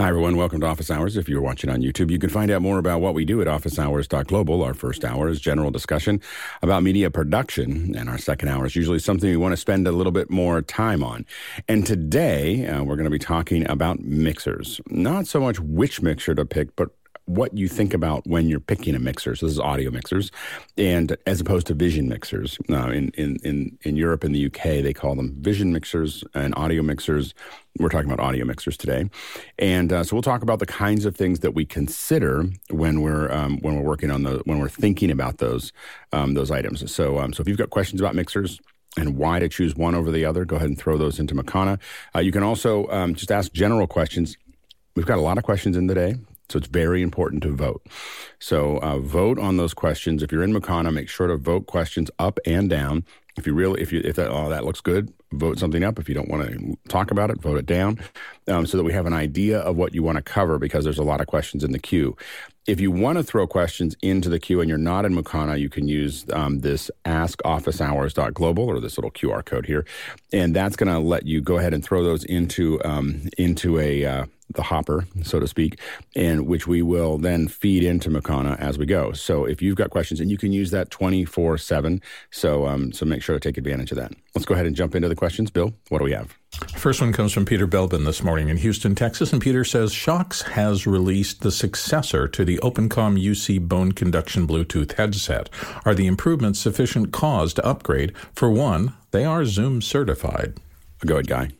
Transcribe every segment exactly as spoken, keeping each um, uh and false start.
Hi, everyone. Welcome to Office Hours. If you're watching on YouTube, you can find out more about what we do at office hours dot global. Our first hour is general discussion about media production, and our second hour is usually something we want to spend a little bit more time on. And today, uh, we're going to be talking about mixers. Not so much which mixer to pick, but what you think about when you're picking a mixer. So this is audio mixers, and as opposed to vision mixers. Uh, in, in, in, in Europe and the U K, they call them vision mixers and audio mixers. We're talking about audio mixers today. And uh, so we'll talk about the kinds of things that we consider when we're um, when we're working on the when we're thinking about those um, those items. So um, so if you've got questions about mixers and why to choose one over the other, go ahead and throw those into Makana. Uh, you can also um, just ask general questions. We've got a lot of questions in today, so it's very important to vote. So uh, vote on those questions. If you're in Makana, make sure to vote questions up and down. If you really, if you, if that, oh, that looks good, vote something up. If you don't want to talk about it, vote it down, um, so that we have an idea of what you want to cover, because there's a lot of questions in the queue. If you want to throw questions into the queue and you're not in Makana, you can use um, this ask office hours dot global or this little Q R code here, and that's going to let you go ahead and throw those into um, into a uh, the hopper, so to speak, and which we will then feed into Makana as we go. So if you've got questions, and you can use that twenty-four seven, so um, so make sure to take advantage of that. Let's go ahead and jump into the questions. Bill, what do we have? First one comes from Peter Belbin this morning in Houston, Texas, and Peter says, Shokz has released the successor to the OpenComm U C bone conduction Bluetooth headset. Are the improvements sufficient cause to upgrade? For one, they are Zoom certified. Go ahead, Guy.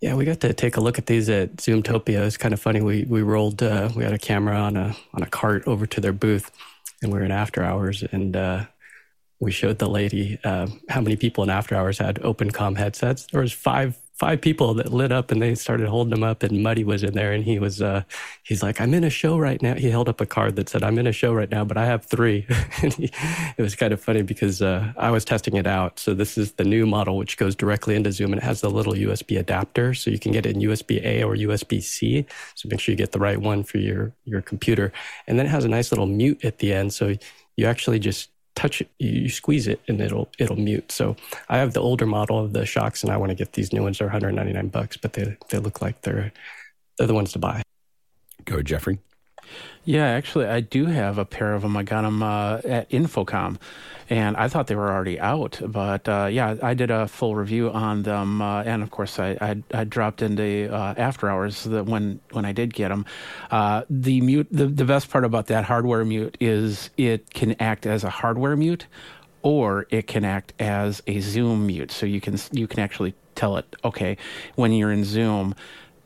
Yeah, we got to take a look at these at Zoomtopia. It's kind of funny. We we rolled, uh, we had a camera on a on a cart over to their booth, and we were in after hours, and uh, we showed the lady uh, how many people in after hours had OpenComm headsets. There was five five people that lit up, and they started holding them up, and Muddy was in there, and he was uh, he's like, I'm in a show right now. He held up a card that said, I'm in a show right now, but I have three. And he, it was kind of funny because uh, I was testing it out. So this is the new model, which goes directly into Zoom, and it has the little U S B adapter. So you can get it in U S B A or U S B C. So make sure you get the right one for your, your computer. And then it has a nice little mute at the end. So you actually just touch it, you squeeze it, and it'll it'll mute. So I have the older model of the Shokz, and I want to get these new ones. They're one hundred ninety-nine bucks, but they they look like they're they're the ones to buy. Go, Jeffrey. Yeah, actually, I do have a pair of them. I got them uh, at Infocom, and I thought they were already out. But uh, yeah, I did a full review on them, uh, and of course, I I, I dropped into uh, after hours that when when I did get them. Uh, the mute, the, the best part about that hardware mute is it can act as a hardware mute, or it can act as a Zoom mute. So you can you can actually tell it, okay, when you're in Zoom,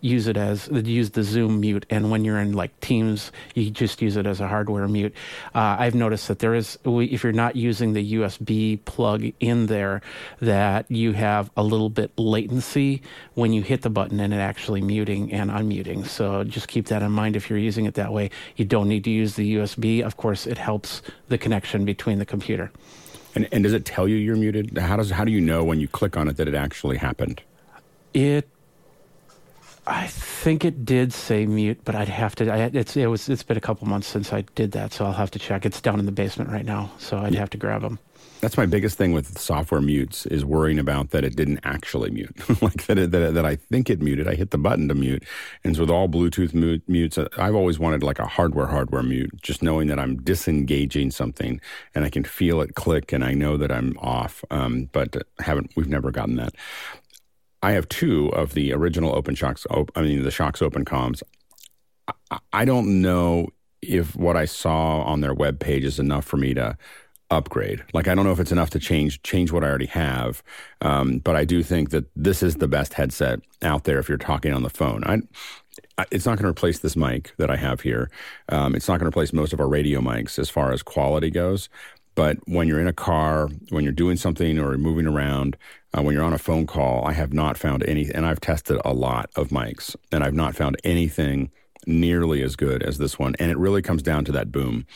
use it as, use the Zoom mute, and when you're in like Teams, you just use it as a hardware mute. Uh, I've noticed that there is, if you're not using the U S B plug in there, that you have a little bit latency when you hit the button and it actually muting and unmuting. So just keep that in mind if you're using it that way. You don't need to use the U S B. Of course, it helps the connection between the computer. And, and does it tell you you're muted? How does how do you know when you click on it that it actually happened? It. I think it did say mute, but I'd have to. I, it's it was it's been a couple months since I did that, so I'll have to check. It's down in the basement right now, so I'd have to grab them. That's my biggest thing with software mutes, is worrying about that it didn't actually mute, like that, it, that that I think it muted. I hit the button to mute, and so with all Bluetooth mute, mutes, I've always wanted like a hardware hardware mute, just knowing that I'm disengaging something and I can feel it click, and I know that I'm off. Um, but haven't we've never gotten that. I have two of the original Open Shokz, I mean, the Shokz Open Comms. I, I don't know if what I saw on their webpage is enough for me to upgrade. Like, I don't know if it's enough to change change what I already have, um, but I do think that this is the best headset out there if you're talking on the phone. I, I, it's not going to replace this mic that I have here. Um, it's not going to replace most of our radio mics as far as quality goes. But when you're in a car, when you're doing something or moving around, uh, when you're on a phone call, I have not found any, and I've tested a lot of mics, and I've not found anything nearly as good as this one. And it really comes down to that boom.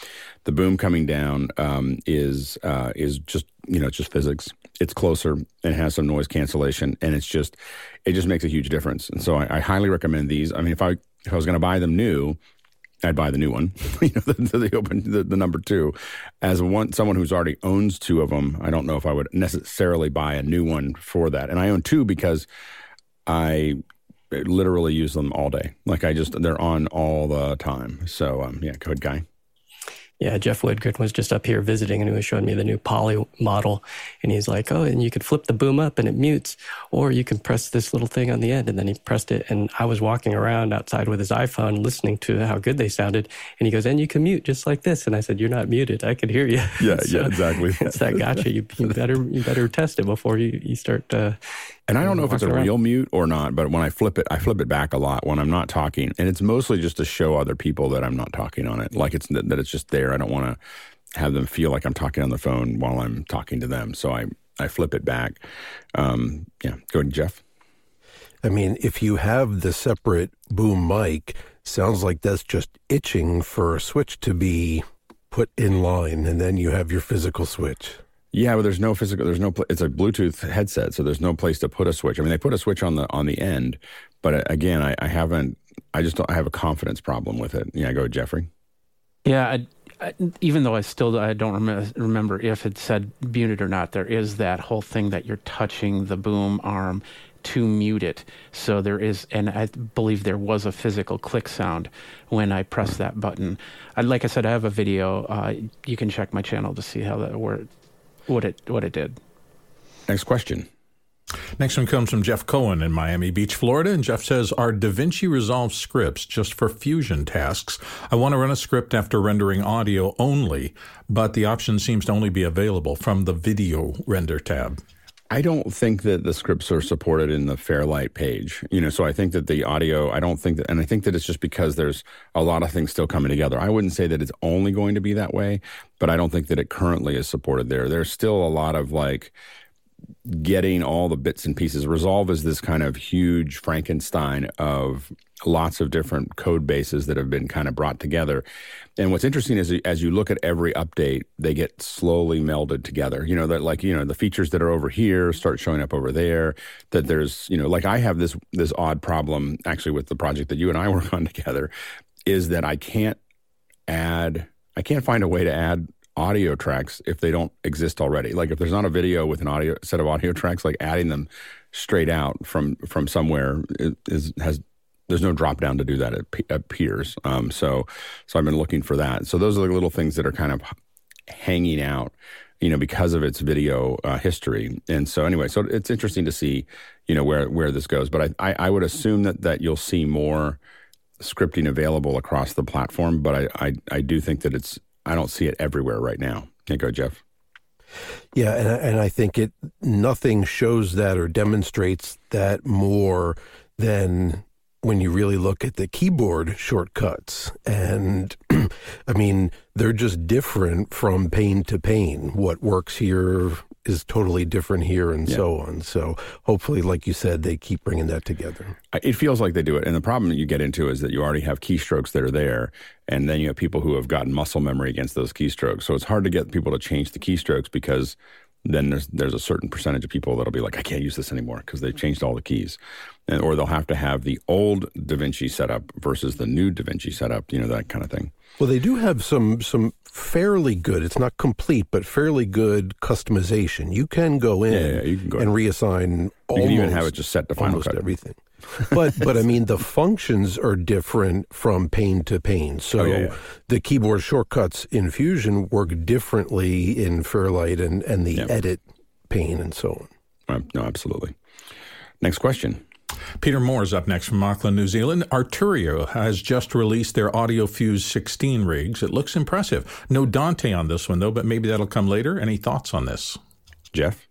The boom coming down um, is uh, is just, you know, it's just physics. It's closer and it has some noise cancellation, and it's just, it just makes a huge difference. And so I, I highly recommend these. I mean, if I if I was going to buy them new, I'd buy the new one, you know, the, the, open, the, the number two. As one, someone who's already owns two of them, I don't know if I would necessarily buy a new one for that. And I own two because I literally use them all day. Like I just, they're on all the time. So um, yeah, go ahead, Guy. Yeah, Jeff Woodgren was just up here visiting and he was showing me the new Poly model. And he's like, oh, and you could flip the boom up and it mutes, or you can press this little thing on the end. And then he pressed it. And I was walking around outside with his iPhone listening to how good they sounded. And he goes, and you can mute just like this. And I said, you're not muted. I could hear you. Yeah, so, yeah, exactly. It's that gotcha. You, you better you better test it before you, you start uh And I don't know if it's a real mute or not, but when I flip it, I flip it back a lot when I'm not talking. And it's mostly just to show other people that I'm not talking on it. Like it's that it's just there. I don't want to have them feel like I'm talking on the phone while I'm talking to them. So I, I flip it back. Um, yeah. Go ahead, Jeff. I mean, if you have the separate boom mic, sounds like that's just itching for a switch to be put in line. And then you have your physical switch. Yeah, but there's no physical, there's no, it's a Bluetooth headset, so there's no place to put a switch. I mean, they put a switch on the on the end, but again, I, I haven't, I just don't, I have a confidence problem with it. Yeah, go ahead, Jeffrey. Yeah, I, I, even though I still, I don't rem- remember if it said muted or not, there is that whole thing that you're touching the boom arm to mute it. So there is, and I believe there was a physical click sound when I pressed mm-hmm. that button. I, like I said, I have a video, uh, you can check my channel to see how that worked. What it what it did. Next question. Next one comes from Jeff Cohen in Miami Beach, Florida. And Jeff says, are DaVinci Resolve scripts just for Fusion tasks? I want to run a script after rendering audio only, but the option seems to only be available from the video render tab. I don't think that the scripts are supported in the Fairlight page. You know, so I think that the audio, I don't think that, and I think that it's just because there's a lot of things still coming together. I wouldn't say that it's only going to be that way, but I don't think that it currently is supported there. There's still a lot of like getting all the bits and pieces. Resolve is this kind of huge Frankenstein of lots of different code bases that have been kind of brought together. And what's interesting is as you look at every update, they get slowly melded together. You know, that like, you know, the features that are over here start showing up over there, that there's, you know, like I have this this odd problem actually with the project that you and I work on together is that I can't add, I can't find a way to add audio tracks if they don't exist already. Like if there's not a video with an audio set of audio tracks, like adding them straight out from from somewhere is has there's no drop down to do that. It appears. Um, so so I've been looking for that. So those are the little things that are kind of hanging out, you know, because of its video uh, history. And so anyway, so it's interesting to see, you know, where where this goes. But I I, I would assume that that you'll see more scripting available across the platform. But I I, I do think that it's I don't see it everywhere right now. Can't go, Jeff. Yeah, and and I think it nothing shows that or demonstrates that more than when you really look at the keyboard shortcuts. And I mean, they're just different from pane to pane. What works here is totally different here and yeah. so on. So hopefully, like you said, they keep bringing that together. It feels like they do it. And the problem that you get into is that you already have keystrokes that are there. And then you have people who have gotten muscle memory against those keystrokes. So it's hard to get people to change the keystrokes because then there's there's a certain percentage of people that'll be like, I can't use this anymore because they've changed all the keys. And, or they'll have to have the old DaVinci setup versus the new DaVinci setup, you know, that kind of thing. Well, they do have some some fairly good, it's not complete, but fairly good customization. You can go in yeah, yeah, you can go and in. reassign almost, you can even have it just set to Final Cut. Everything. But, but I mean, the functions are different from pane to pane. So oh, yeah, yeah. the keyboard shortcuts in Fusion work differently in Fairlight and, and the yeah. edit pane and so on. Um, no, absolutely. Next question. Peter Moore is up next from Auckland, New Zealand. Arturio has just released their AudioFuse sixteen rigs. It looks impressive. No Dante on this one, though, but maybe that'll come later. Any thoughts on this? Jeff?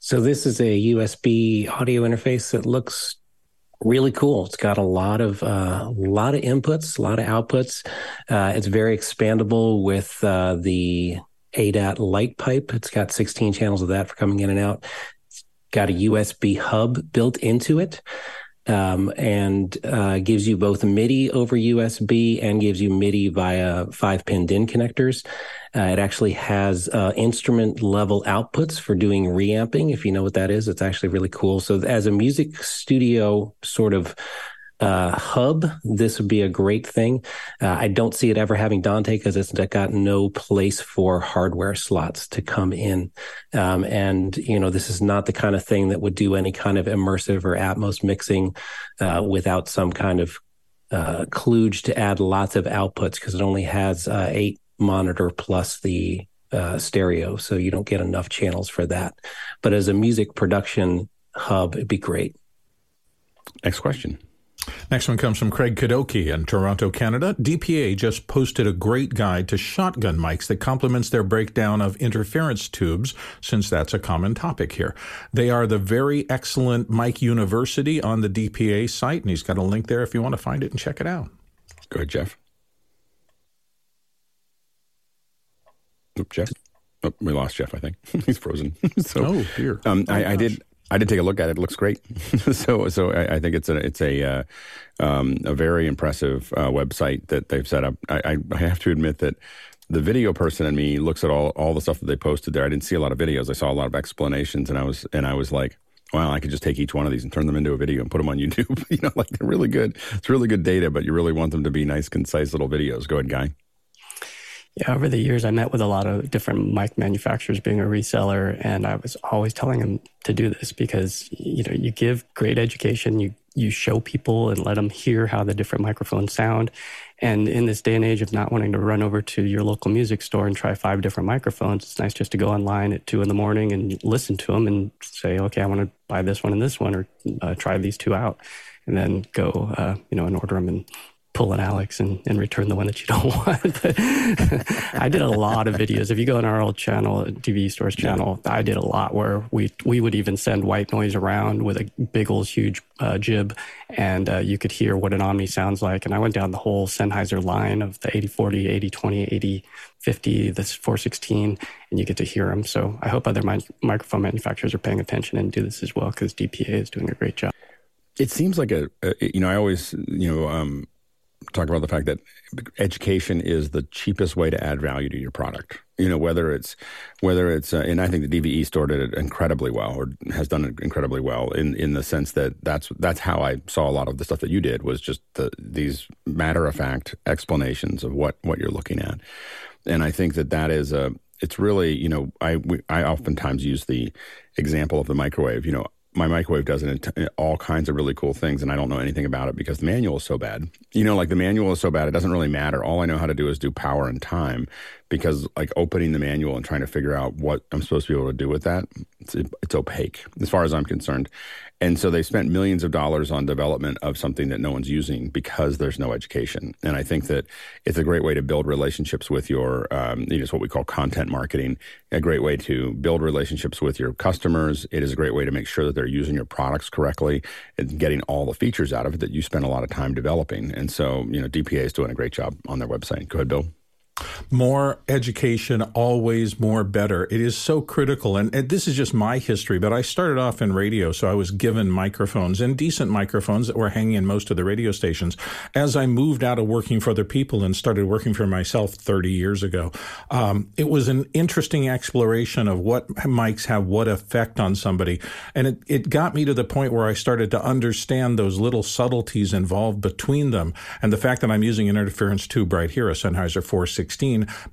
So this is a U S B audio interface that looks really cool. It's got a lot of uh, a lot of inputs, a lot of outputs. Uh, it's very expandable with uh, the A D A T light pipe. It's got sixteen channels of that for coming in and out. Got a U S B hub built into it, um, and uh, gives you both MIDI over U S B and gives you MIDI via five-pin D I N connectors. Uh, it actually has uh, instrument-level outputs for doing reamping, if you know what that is. It's actually really cool. So as a music studio sort of uh, hub, this would be a great thing. Uh, I don't see it ever having Dante because it's got no place for hardware slots to come in. Um, and, you know, this is not the kind of thing that would do any kind of immersive or Atmos mixing uh, without some kind of uh, kludge to add lots of outputs, because it only has uh, eight monitor plus the uh, stereo. So you don't get enough channels for that. But as a music production hub, it'd be great. Next question. Next one comes from Craig Kadoki in Toronto, Canada. D P A just posted a great guide to shotgun mics that complements their breakdown of interference tubes, since that's a common topic here. They are the very excellent Mic University on the D P A site, and he's got a link there if you want to find it and check it out. Go ahead, Jeff. Oh, Jeff? Oh, we lost Jeff, I think. He's frozen. so, oh, dear. Um, oh, I, I did... I did take a look at it. It looks great. so, so I, I think it's a it's a uh, um, a very impressive uh, website that they've set up. I, I have to admit that the video person in me looks at all all the stuff that they posted there. I didn't see a lot of videos. I saw a lot of explanations, and I was and I was like, wow, I could just take each one of these and turn them into a video and put them on YouTube. you know, like they're really good. It's really good data, but you really want them to be nice, concise little videos. Go ahead, Guy. Yeah, over the years, I met with a lot of different mic manufacturers, being a reseller, and I was always telling them to do this because, you know, you give great education, you you show people and let them hear how the different microphones sound. And in this day and age of not wanting to run over to your local music store and try five different microphones, it's nice just to go online at two in the morning and listen to them and say, okay, I want to buy this one and this one, or uh, try these two out, and then go, uh, you know, and order them and pull an Alex and, and return the one that you don't want. I did a lot of videos. If you go on our old channel, T V Stores channel, yeah. I did a lot where we we would even send white noise around with a big old huge uh, jib, and uh, you could hear what an Omni sounds like. And I went down the whole Sennheiser line of the eighty forty, eighty twenty, eighty fifty, this four sixteen, and you get to hear them. So I hope other mi- microphone manufacturers are paying attention and do this as well, because D P A is doing a great job. It seems like a, a you know, I always, you know, um, talk about the fact that education is the cheapest way to add value to your product. You know, whether it's, whether it's, uh, and I think the D V E store did it incredibly well, or has done it incredibly well in, in the sense that that's, that's how I saw a lot of the stuff that you did, was just the, these matter of fact explanations of what, what you're looking at. And I think that that is a, it's really, you know, I, we, I oftentimes use the example of the microwave. You know, my microwave does it in all kinds of really cool things, and I don't know anything about it because the manual is so bad. You know, like the manual is so bad, it doesn't really matter. All I know how to do is do power and time, because like opening the manual and trying to figure out what I'm supposed to be able to do with that, it's, it's opaque as far as I'm concerned. And so they spent millions of dollars on development of something that no one's using because there's no education. And I think that it's a great way to build relationships with your, um, you know, it's what we call content marketing, a great way to build relationships with your customers. It is a great way to make sure that they're using your products correctly and getting all the features out of it that you spent a lot of time developing. And so, you know, D P A is doing a great job on their website. Go ahead, Bill. More education, always more better. It is so critical. And, and this is just my history, but I started off in radio, so I was given microphones and decent microphones that were hanging in most of the radio stations. As I moved out of working for other people and started working for myself thirty years ago, um, it was an interesting exploration of what mics have what effect on somebody. And it, it got me to the point where I started to understand those little subtleties involved between them. And the fact that I'm using an interference tube right here, a Sennheiser four sixteen,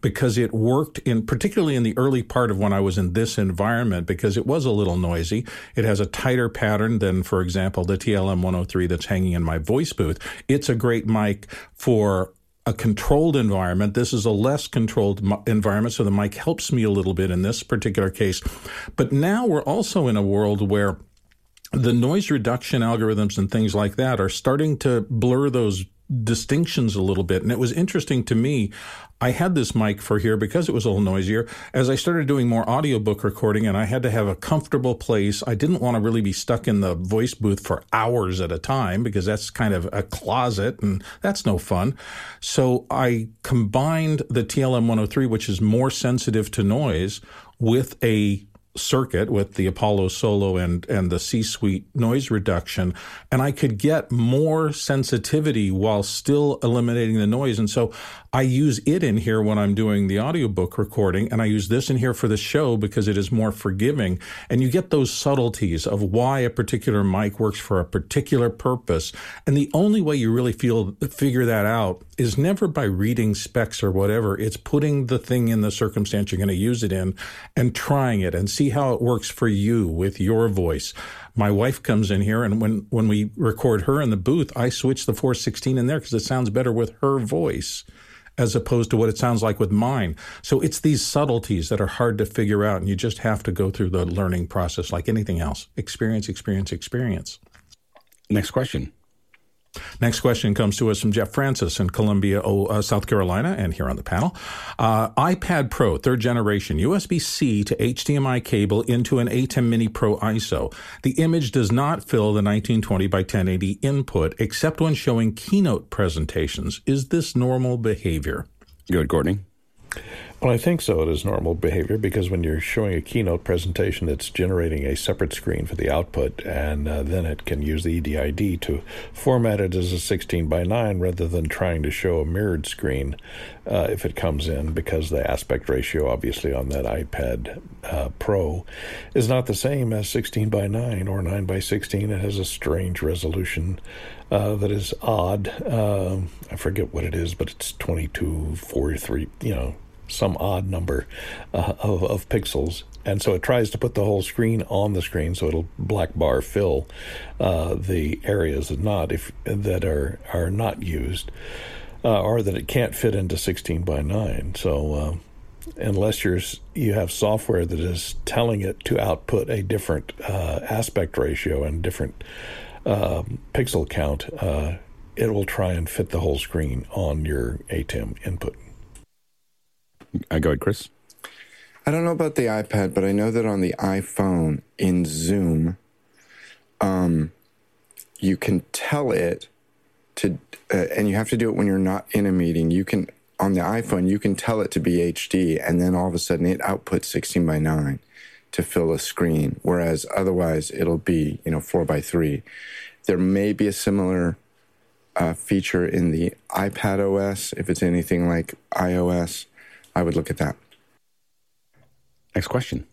because it worked in, particularly in the early part of when I was in this environment, because it was a little noisy. It has a tighter pattern than, for example, the T L M one oh three that's hanging in my voice booth. It's a great mic for a controlled environment. This is a less controlled environment, so the mic helps me a little bit in this particular case. But now we're also in a world where the noise reduction algorithms and things like that are starting to blur those distinctions a little bit. And it was interesting to me. I had this mic for here because it was a little noisier. As I started doing more audiobook recording and I had to have a comfortable place, I didn't want to really be stuck in the voice booth for hours at a time, because that's kind of a closet and that's no fun. So I combined the T L M one oh three, which is more sensitive to noise, with a circuit with the Apollo Solo and, and the C-Suite noise reduction, and I could get more sensitivity while still eliminating the noise. And so I use it in here when I'm doing the audiobook recording, and I use this in here for the show because it is more forgiving. And you get those subtleties of why a particular mic works for a particular purpose. And the only way you really feel figure that out is never by reading specs or whatever. It's putting the thing in the circumstance you're going to use it in and trying it and see how it works for you with your voice. My wife comes in here, and when, when we record her in the booth, I switch the four sixteen in there because it sounds better with her voice as opposed to what it sounds like with mine. So it's these subtleties that are hard to figure out, and you just have to go through the learning process like anything else. Experience, experience, experience. Next question. Next question comes to us from Jeff Francis in Columbia, uh, South Carolina, and here on the panel. Uh, iPad Pro, third generation, U S B C to H D M I cable into an A ten Mini Pro I S O. The image does not fill the nineteen twenty by ten eighty input, except when showing keynote presentations. Is this normal behavior? Good, Courtney. Well, I think so. It is normal behavior because when you're showing a keynote presentation, it's generating a separate screen for the output, and uh, then it can use the E D I D to format it as a sixteen by nine rather than trying to show a mirrored screen uh, if it comes in, because the aspect ratio, obviously, on that iPad uh, Pro is not the same as sixteen by nine or nine by sixteen. It has a strange resolution uh, that is odd. Uh, I forget what it is, but it's twenty-two, forty-three, you know, some odd number uh, of, of pixels. And so it tries to put the whole screen on the screen, so it'll black bar fill uh, the areas that not if that are are not used uh, or that it can't fit into sixteen by nine. So uh, unless you're you have software that is telling it to output a different uh, aspect ratio and different uh, pixel count, uh, it will try and fit the whole screen on your A T E M input. Uh, go ahead, Chris. I don't know about the iPad, but I know that on the iPhone in Zoom, um, you can tell it to, uh, and you have to do it when you're not in a meeting. You can, on the iPhone, you can tell it to be H D, and then all of a sudden it outputs sixteen by nine to fill a screen, whereas otherwise it'll be, you know, four by three. There may be a similar uh, feature in the iPad O S, if it's anything like iOS. I would look at that. Next question.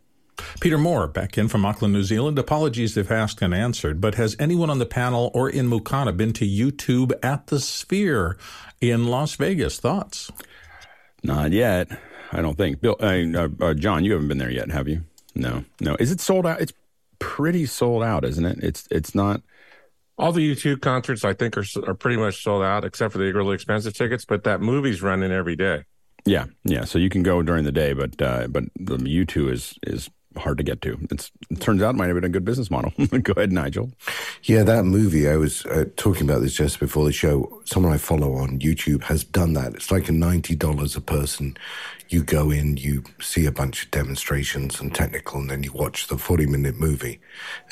Peter Moore, back in from Auckland, New Zealand. Apologies if asked and answered, but has anyone on the panel or in Mukana been to YouTube at the Sphere in Las Vegas? Thoughts? Not yet, I don't think. Bill, uh, uh, John, you haven't been there yet, have you? No, no. Is it sold out? It's pretty sold out, isn't it? It's it's not. All the YouTube concerts, I think, are are pretty much sold out, except for the really expensive tickets. But that movie's running every day. Yeah, yeah. So you can go during the day, but uh, but the U two is is hard to get to. It's, it turns out it might have been a good business model. Go ahead, Nigel. Yeah, that movie, I was uh, talking about this just before the show. Someone I follow on YouTube has done that. It's like a ninety dollars a person. You go in, you see a bunch of demonstrations and technical, and then you watch the forty-minute movie.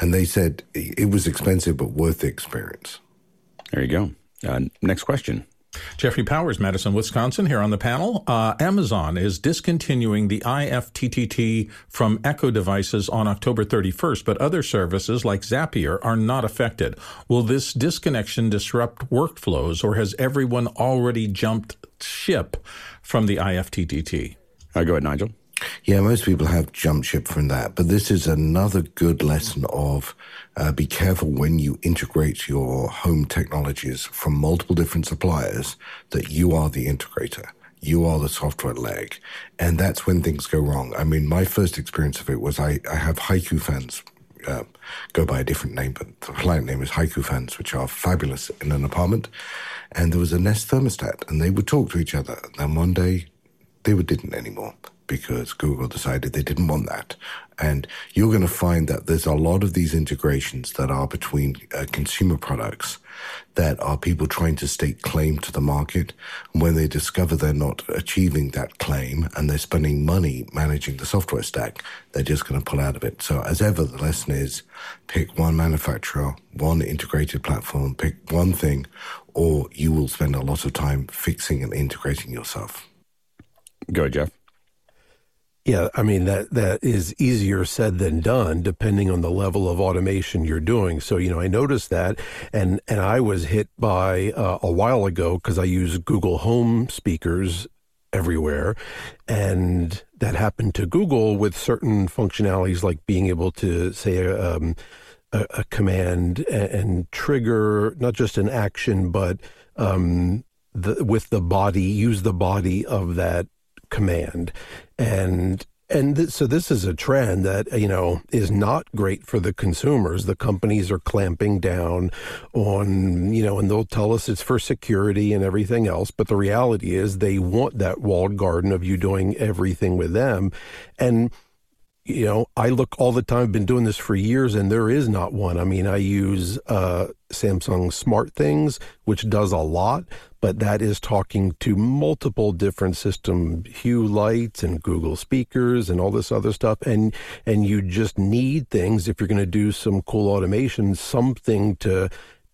And they said it was expensive but worth the experience. There you go. Uh, next question. Jeffrey Powers, Madison, Wisconsin, here on the panel. Uh, Amazon is discontinuing the I F T T T from Echo devices on October thirty-first, but other services like Zapier are not affected. Will this disconnection disrupt workflows, or has everyone already jumped ship from the I F T T T? Uh, go ahead, Nigel. Yeah, most people have jumped ship from that, but this is another good lesson of uh, be careful when you integrate your home technologies from multiple different suppliers, that you are the integrator. You are the software leg, and that's when things go wrong. I mean, my first experience of it was I, I have Haiku fans uh, go by a different name, but the client name is Haiku fans, which are fabulous in an apartment, and there was a Nest thermostat, and they would talk to each other, and then one day they didn't anymore, because Google decided they didn't want that. And you're going to find that there's a lot of these integrations that are between uh, consumer products that are people trying to stake claim to the market. And when they discover they're not achieving that claim and they're spending money managing the software stack, they're just going to pull out of it. So as ever, the lesson is pick one manufacturer, one integrated platform, pick one thing, or you will spend a lot of time fixing and integrating yourself. Go, Jeff. Yeah, I mean, that that is easier said than done, depending on the level of automation you're doing. So, you know, I noticed that, and, and I was hit by uh, a while ago, because I use Google Home speakers everywhere, and that happened to Google with certain functionalities, like being able to say um, a, a command and, and trigger not just an action, but um, the, with the body, use the body of that command. And and th- so this is a trend that, you know, is not great for the consumers. The companies are clamping down on, you know, and they'll tell us it's for security and everything else. But the reality is they want that walled garden of you doing everything with them. And, you know, I look all the time, I've been doing this for years, and there is not one. I mean, I use uh, Samsung Smart Things, which does a lot. But that is talking to multiple different system, Hue lights and Google speakers and all this other stuff. And and you just need things, if you're going to do some cool automation, something to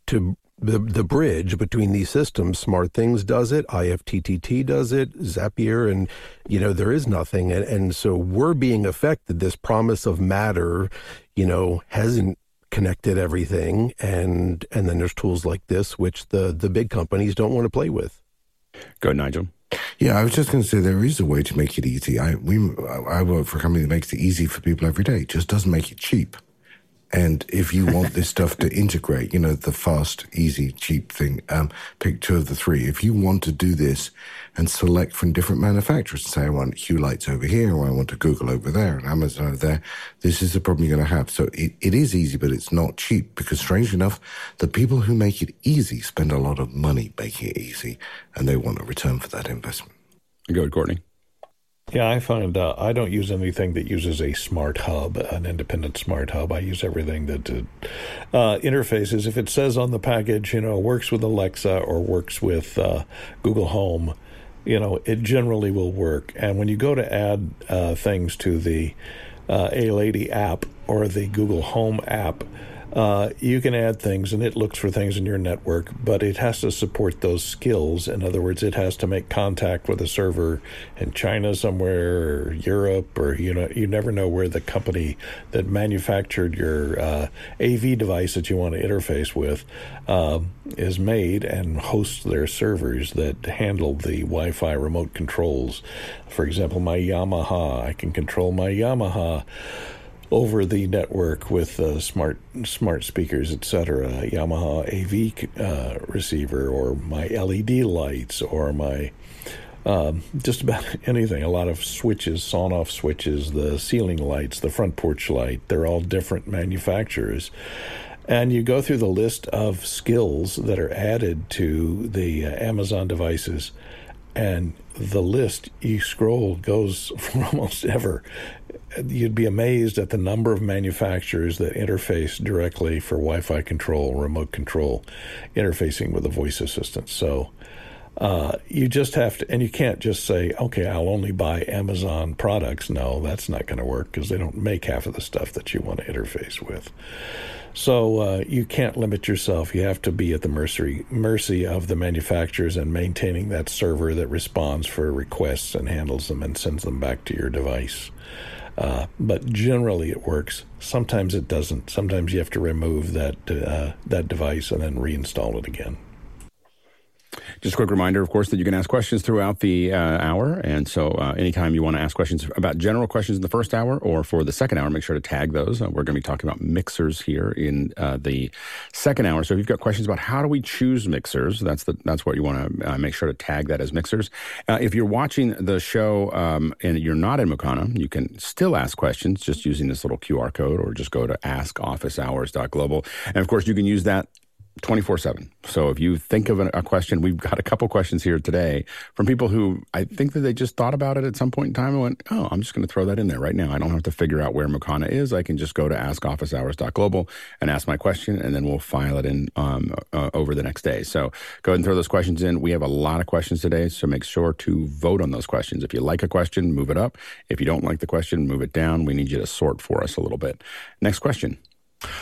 to the, the bridge between these systems. Smart Things does it, I F T T T does it, Zapier, and, you know, there is nothing. And, and so we're being affected. This promise of Matter, you know, hasn't connected everything, and and then there's tools like this, which the the big companies don't want to play with. Go, Nigel. Yeah, I was just going to say there is a way to make it easy. I we I work for a company that makes it easy for people every day. It just doesn't make it cheap. And if you want this stuff to integrate, you know, the fast, easy, cheap thing, um, pick two of the three. If you want to do this and select from different manufacturers and say, I want Hue lights over here, or I want a Google over there and Amazon over there, this is the problem you're going to have. So it, it is easy, but it's not cheap, because strangely enough, the people who make it easy spend a lot of money making it easy, and they want a return for that investment. Go, Courtney. Yeah, I find uh, I don't use anything that uses a smart hub, an independent smart hub. I use everything that uh, interfaces. If it says on the package, you know, works with Alexa or works with uh, Google Home, you know, it generally will work. And when you go to add uh, things to the uh, A-Lady app or the Google Home app, Uh, you can add things, and it looks for things in your network, but it has to support those skills. In other words, it has to make contact with a server in China somewhere, or Europe, or, you know, you never know where the company that manufactured your uh, A V device that you want to interface with uh, is made, and hosts their servers that handle the Wi-Fi remote controls. For example, my Yamaha, I can control my Yamaha over the network with uh, smart smart speakers, et cetera, Yamaha A V uh, receiver, or my L E D lights, or my um, just about anything. A lot of switches, on-off switches, the ceiling lights, the front porch light, they're all different manufacturers. And you go through the list of skills that are added to the uh, Amazon devices, and the list, you scroll, goes for almost ever. You'd be amazed at the number of manufacturers that interface directly for Wi-Fi control, remote control, interfacing with a voice assistant. So uh, you just have to, and you can't just say, okay, I'll only buy Amazon products. No, that's not going to work, because they don't make half of the stuff that you want to interface with. So uh, you can't limit yourself. You have to be at the mercy mercy of the manufacturers, and maintaining that server that responds for requests and handles them and sends them back to your device. Uh, but generally it works. Sometimes it doesn't. Sometimes you have to remove that uh, that device and then reinstall it again. Just a quick reminder, of course, that you can ask questions throughout the uh, hour. And so uh, anytime you want to ask questions about general questions in the first hour or for the second hour, make sure to tag those. Uh, we're going to be talking about mixers here in uh, the second hour. So if you've got questions about how do we choose mixers, that's the, that's what you want to uh, make sure to tag that as mixers. Uh, if you're watching the show um, and you're not in Mokana, you can still ask questions just using this little Q R code, or just go to ask office hours dot global. And, of course, you can use that twenty-four seven. So if you think of a question, we've got a couple questions here today from people who I think that they just thought about it at some point in time and went, oh, I'm just going to throw that in there right now. I don't have to figure out where Mokana is. I can just go to ask office hours dot global and ask my question, and then we'll file it in um, uh, over the next day. So go ahead and throw those questions in. We have a lot of questions today, so make sure to vote on those questions. If you like a question, move it up. If you don't like the question, move it down. We need you to sort for us a little bit. Next question.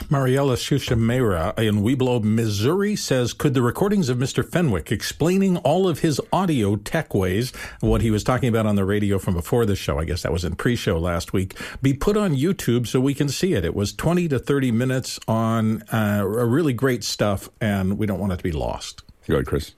Mariela Shushamera in Weeblo, Missouri says, could the recordings of Mister Fenwick explaining all of his audio tech ways, what he was talking about on the radio from before the show, I guess that was in pre-show last week, be put on YouTube so we can see it? It was twenty to thirty minutes on uh, really great stuff, and we don't want it to be lost. Go ahead, Chris.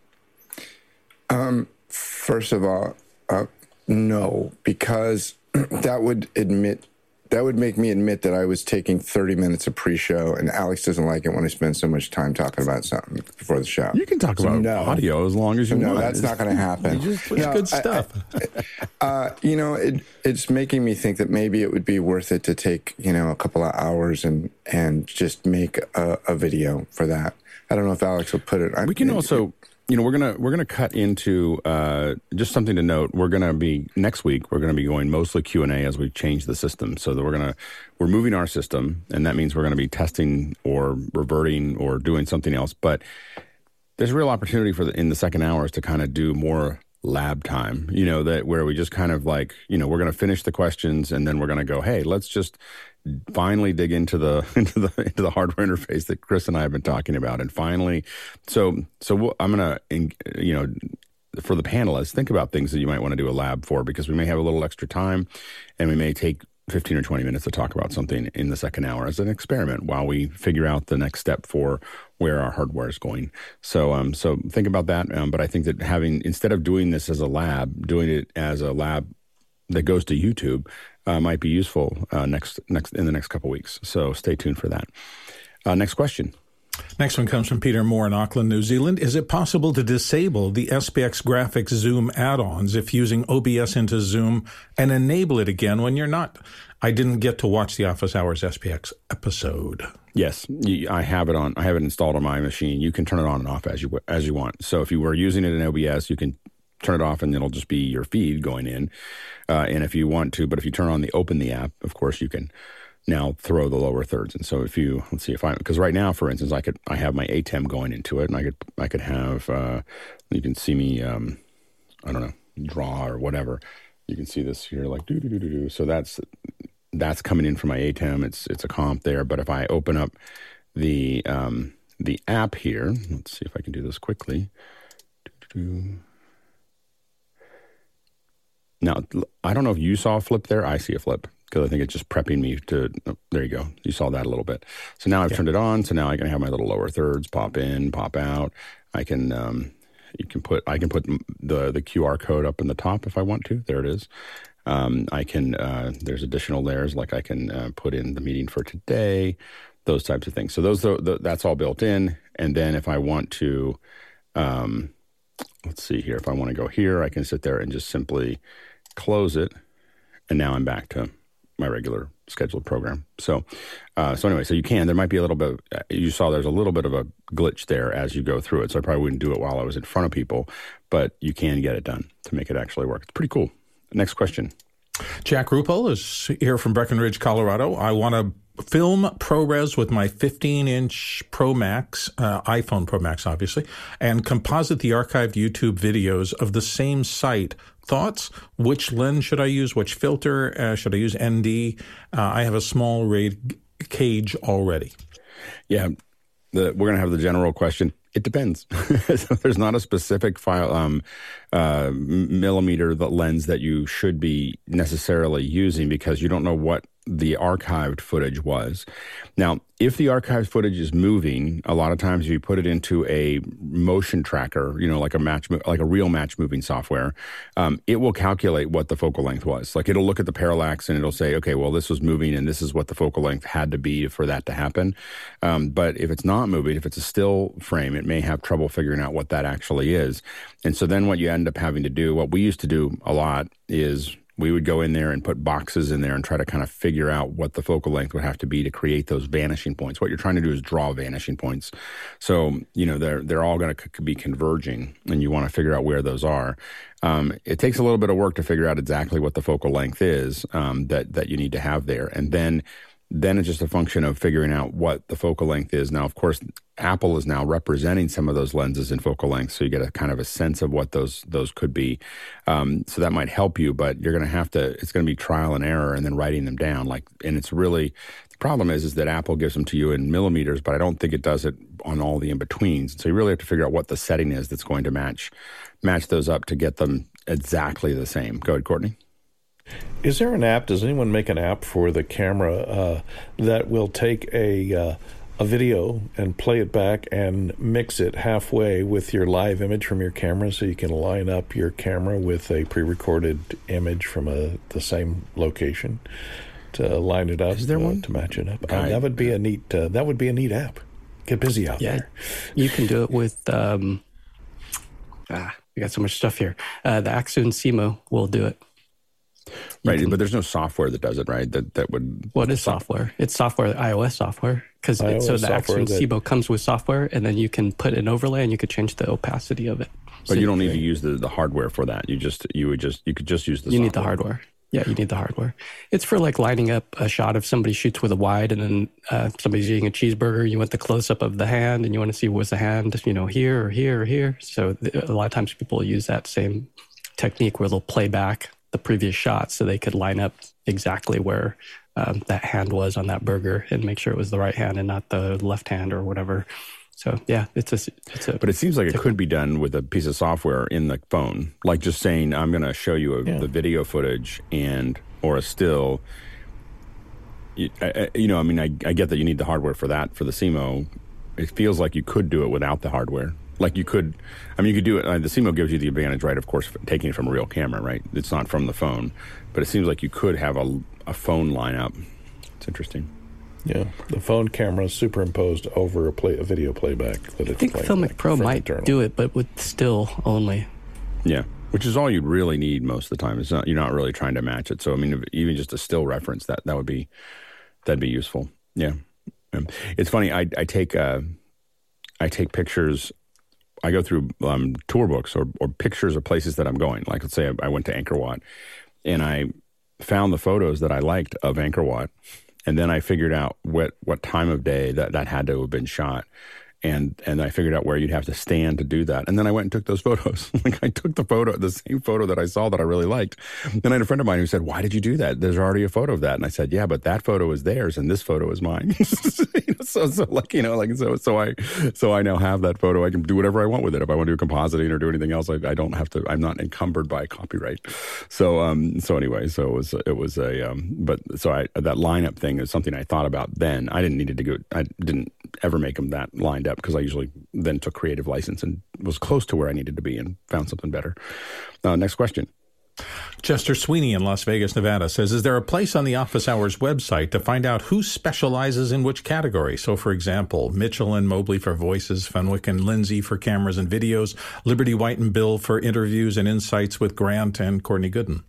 Um, first of all, uh, no, because that would admit... That would make me admit that I was taking thirty minutes of pre-show, and Alex doesn't like it when I spend so much time talking about something before the show. You can talk so about no, audio as long as you no, want. No, that's not going to happen. You just, it's no, good stuff. I, I, uh, you know, it, it's making me think that maybe it would be worth it to take, you know, a couple of hours and, and just make a, a video for that. I don't know if Alex will put it. I, we can it, also... You know, we're gonna we're gonna cut into uh, just something to note. We're gonna be next week. We're gonna be going mostly Q and A as we change the system. So that we're gonna we're moving our system, and that means we're gonna be testing or reverting or doing something else. But there's a real opportunity for the, in the second hours to kind of do more lab time. You know, that where we just kind of like you know we're gonna finish the questions, and then we're gonna go, hey, let's just finally dig into the into the into the hardware interface that Chris and I have been talking about, and finally, so so we'll, I'm gonna you know for the panelists think about things that you might want to do a lab for, because we may have a little extra time, and we may take fifteen or twenty minutes to talk about something in the second hour as an experiment while we figure out the next step for where our hardware is going. So um so think about that. Um, but I think that having instead of doing this as a lab, doing it as a lab that goes to YouTube. Uh, might be useful uh, next next in the next couple weeks. So stay tuned for that. Uh, next question. Next one comes from Peter Moore in Auckland, New Zealand. Is it possible to disable the S P X graphics Zoom add-ons if using O B S into Zoom and enable it again when you're not? I didn't get to watch the Office Hours S P X episode. Yes, I have it on. I have it installed on my machine. You can turn it on and off as you as you want. So if you were using it in O B S, you can turn it off and it'll just be your feed going in. Uh, and if you want to, but if you turn on the open the app, of course, you can now throw the lower thirds. And so if you, let's see if I, because right now, for instance, I could, I have my A T E M going into it and I could, I could have, uh, you can see me, um, I don't know, draw or whatever. You can see this here, like do, do, do, do, do. So that's, that's coming in from my A T E M. It's, it's a comp there. But if I open up the, um, the app here, let's see if I can do this quickly. Do, do, do. Now, I don't know if you saw a flip there. I see a flip because I think it's just prepping me to, oh, there you go. You saw that a little bit. So now I've yeah. turned it on. So now I can have my little lower thirds pop in, pop out. I can, um, you can put, I can put the, the Q R code up in the top if I want to. There it is. Um, I can, uh, there's additional layers. Like I can uh, put in the meeting for today, those types of things. So those, the, the, that's all built in. And then if I want to, um, let's see here. If I want to go here, I can sit there and just simply close it. And now I'm back to my regular scheduled program. So uh, so anyway, so you can. There might be a little bit. You saw there's a little bit of a glitch there as you go through it. So I probably wouldn't do it while I was in front of people. But you can get it done to make it actually work. It's pretty cool. Next question. Jack Rupel is here from Breckenridge, Colorado. I want to film ProRes with my fifteen-inch Pro Max, uh, iPhone Pro Max, obviously, and composite the archived YouTube videos of the same site. Thoughts? Which lens should I use? Which filter? Uh, should I use N D? Uh, I have a small RAID cage already. Yeah, the, we're going to have the general question. It depends. So there's not a specific file um, uh, millimeter the lens that you should be necessarily using because you don't know what the archived footage was. Now, if the archived footage is moving, a lot of times you put it into a motion tracker, you know, like a match, like a real match moving software, um, it will calculate what the focal length was. Like it'll look at the parallax and it'll say, okay, well, this was moving and this is what the focal length had to be for that to happen. Um, but if it's not moving, if it's a still frame, it may have trouble figuring out what that actually is. And so then what you end up having to do, what we used to do a lot is we would go in there and put boxes in there and try to kind of figure out what the focal length would have to be to create those vanishing points. What you're trying to do is draw vanishing points. So, you know, they're, they're all going to be converging and you want to figure out where those are. Um, it takes a little bit of work to figure out exactly what the focal length is um, that, that you need to have there. And then Then it's just a function of figuring out what the focal length is. Now, of course, Apple is now representing some of those lenses in focal length, so you get a kind of a sense of what those those could be. Um, so that might help you, but you're going to have to, it's going to be trial and error and then writing them down. Like, and it's really, the problem is, is that Apple gives them to you in millimeters, but I don't think it does it on all the in-betweens. So you really have to figure out what the setting is that's going to match match those up to get them exactly the same. Go ahead, Courtney. Is there an app? Does anyone make an app for the camera uh, that will take a uh, a video and play it back and mix it halfway with your live image from your camera, so you can line up your camera with a pre-recorded image from a, the same location to line it up? Is there uh, one to match it up? Uh, that would be a neat. Uh, that would be a neat app. Get busy out yeah, there. You can do it with. Um, ah, we got so much stuff here. Uh, the Accsoon SeeMo will do it. Right, can, but there's no software that does it, right? That that would. What is software? It's software, iOS software, because so the Accsoon SeeMo comes with software, and then you can put an overlay, and you could change the opacity of it. But so you don't need to use the, the hardware for that. You just you would just you could just use the. You software. Need the hardware. Yeah, you need the hardware. It's for like lining up a shot. If somebody shoots with a wide, and then uh, somebody's eating a cheeseburger, you want the close up of the hand, and you want to see was the hand, you know, here or here or here. So th- a lot of times people use that same technique where they'll play back the previous shot so they could line up exactly where um, that hand was on that burger and make sure it was the right hand and not the left hand or whatever. So yeah, it's a, it's a but it seems like it could be done with a piece of software in the phone, like just saying, I'm going to show you a, yeah. the video footage and, or a still, you, I, you know, I mean, I, I get that you need the hardware for that, for the SeeMo. It feels like you could do it without the hardware. Like you could, I mean, you could do it. Uh, the SeeMo gives you the advantage, right? Of course, taking it from a real camera, right? It's not from the phone, but it seems like you could have a, a phone lineup. It's interesting. Yeah, the phone camera superimposed over a, play, a video playback. That I think Filmic Pro might do it, but with still only. Yeah, which is all you really need most of the time. It's not you're not really trying to match it. So I mean, if, even just a still reference that that would be that'd be useful. Yeah, um, it's funny. I I take uh, I take pictures. I go through um, tour books or, or pictures of places that I'm going. Like, let's say I, I went to Angkor Wat, and I found the photos that I liked of Angkor Wat, and then I figured out what, what time of day that, that had to have been shot, and and I figured out where you'd have to stand to do that. And then I went and took those photos. Like, I took the photo, the same photo that I saw that I really liked. Then I had a friend of mine who said, "Why did you do that? There's already a photo of that." And I said, "Yeah, but that photo is theirs, and this photo is mine." You know, so so like you know like so so I so I now have that photo. I can do whatever I want with it. If I want to do compositing or do anything else, I, I don't have to. I'm not encumbered by copyright. So um so anyway, so it was it was a um but so I that lineup thing is something I thought about then. I didn't need to go. I didn't ever make them that lined up because I usually then took creative license and was close to where I needed to be and found something better. Uh, next question. Chester Sweeney in Las Vegas, Nevada says, is there a place on the Office Hours website to find out who specializes in which category? So, for example, Mitchell and Mobley for voices, Fenwick and Lindsay for cameras and videos, Liberty White and Bill for interviews and insights with Grant and Courtney Gooden.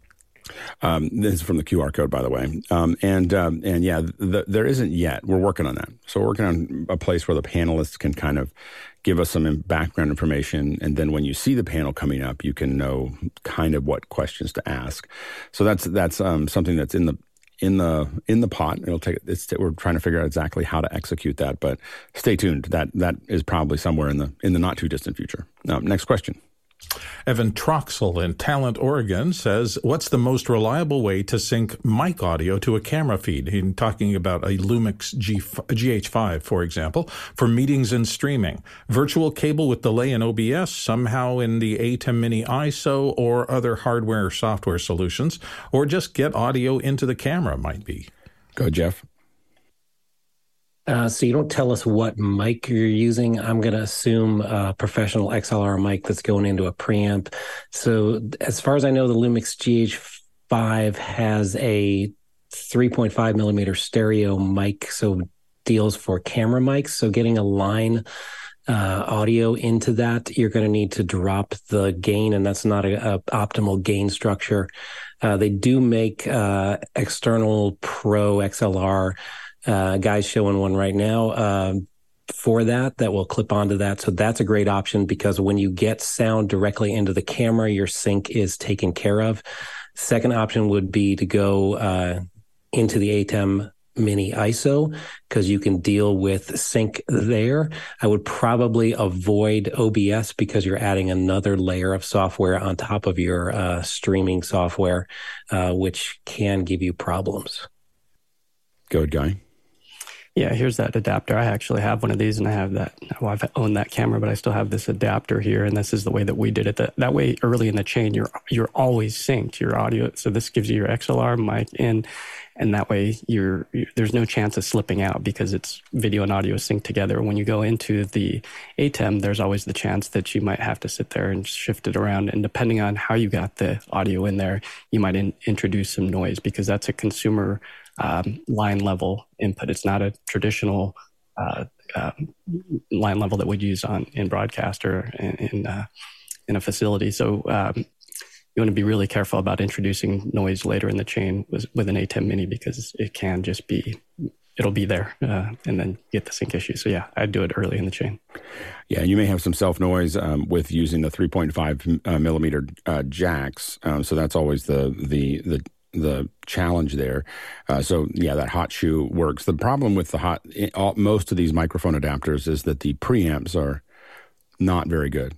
Um, this is from the Q R code, by the way. Um, and um, and yeah, the, there isn't yet. We're working on that. So we're working on a place where the panelists can kind of give us some background information. And then when you see the panel coming up, you can know kind of what questions to ask. So that's that's um, something that's in the in the in the pot. It'll take. It's, we're trying to figure out exactly how to execute that. But stay tuned. That that is probably somewhere in the in the not too distant future. Um, next question. Evan Troxell in Talent, Oregon says, what's the most reliable way to sync mic audio to a camera feed? He's talking about a Lumix G- G H five, for example, for meetings and streaming. Virtual cable with delay in O B S, somehow in the A T E M Mini I S O or other hardware or software solutions, or just get audio into the camera might be. Go, Jeff. Uh, so you don't tell us what mic you're using. I'm going to assume a professional X L R mic that's going into a preamp. So as far as I know, the Lumix G H five has a three point five millimeter stereo mic, so deals for camera mics. So getting a line uh, audio into that, you're going to need to drop the gain, and that's not a, a optimal gain structure. Uh, they do make uh, external Pro X L R Uh, guys showing one right now uh, for that, that will clip onto that. So that's a great option because when you get sound directly into the camera, your sync is taken care of. Second option would be to go uh, into the A T E M mini I S O because you can deal with sync there. I would probably avoid O B S because you're adding another layer of software on top of your uh, streaming software, uh, which can give you problems. Go ahead, Guy. Yeah, here's that adapter. I actually have one of these, and I have that. Well, I've owned that camera, but I still have this adapter here, and this is the way that we did it. That, that way, early in the chain, you're you're always synced, your audio. So this gives you your X L R mic in, and that way, you're, you're there's no chance of slipping out because it's video and audio synced together. When you go into the A T E M, there's always the chance that you might have to sit there and shift it around. And depending on how you got the audio in there, you might in, introduce some noise because that's a consumer Um, line level input. It's not a traditional uh, uh, line level that we'd use on in broadcast or in in, uh, in a facility. So um, you want to be really careful about introducing noise later in the chain with, with an A T E M Mini because it can just be, it'll be there uh, and then get the sync issue. So yeah, I'd do it early in the chain. Yeah, you may have some self noise um, with using the three point five uh, millimeter uh, jacks. Um, so that's always the the the the challenge there. Uh, so yeah, that hot shoe works. The problem with the hot, all, most of these microphone adapters is that the preamps are not very good.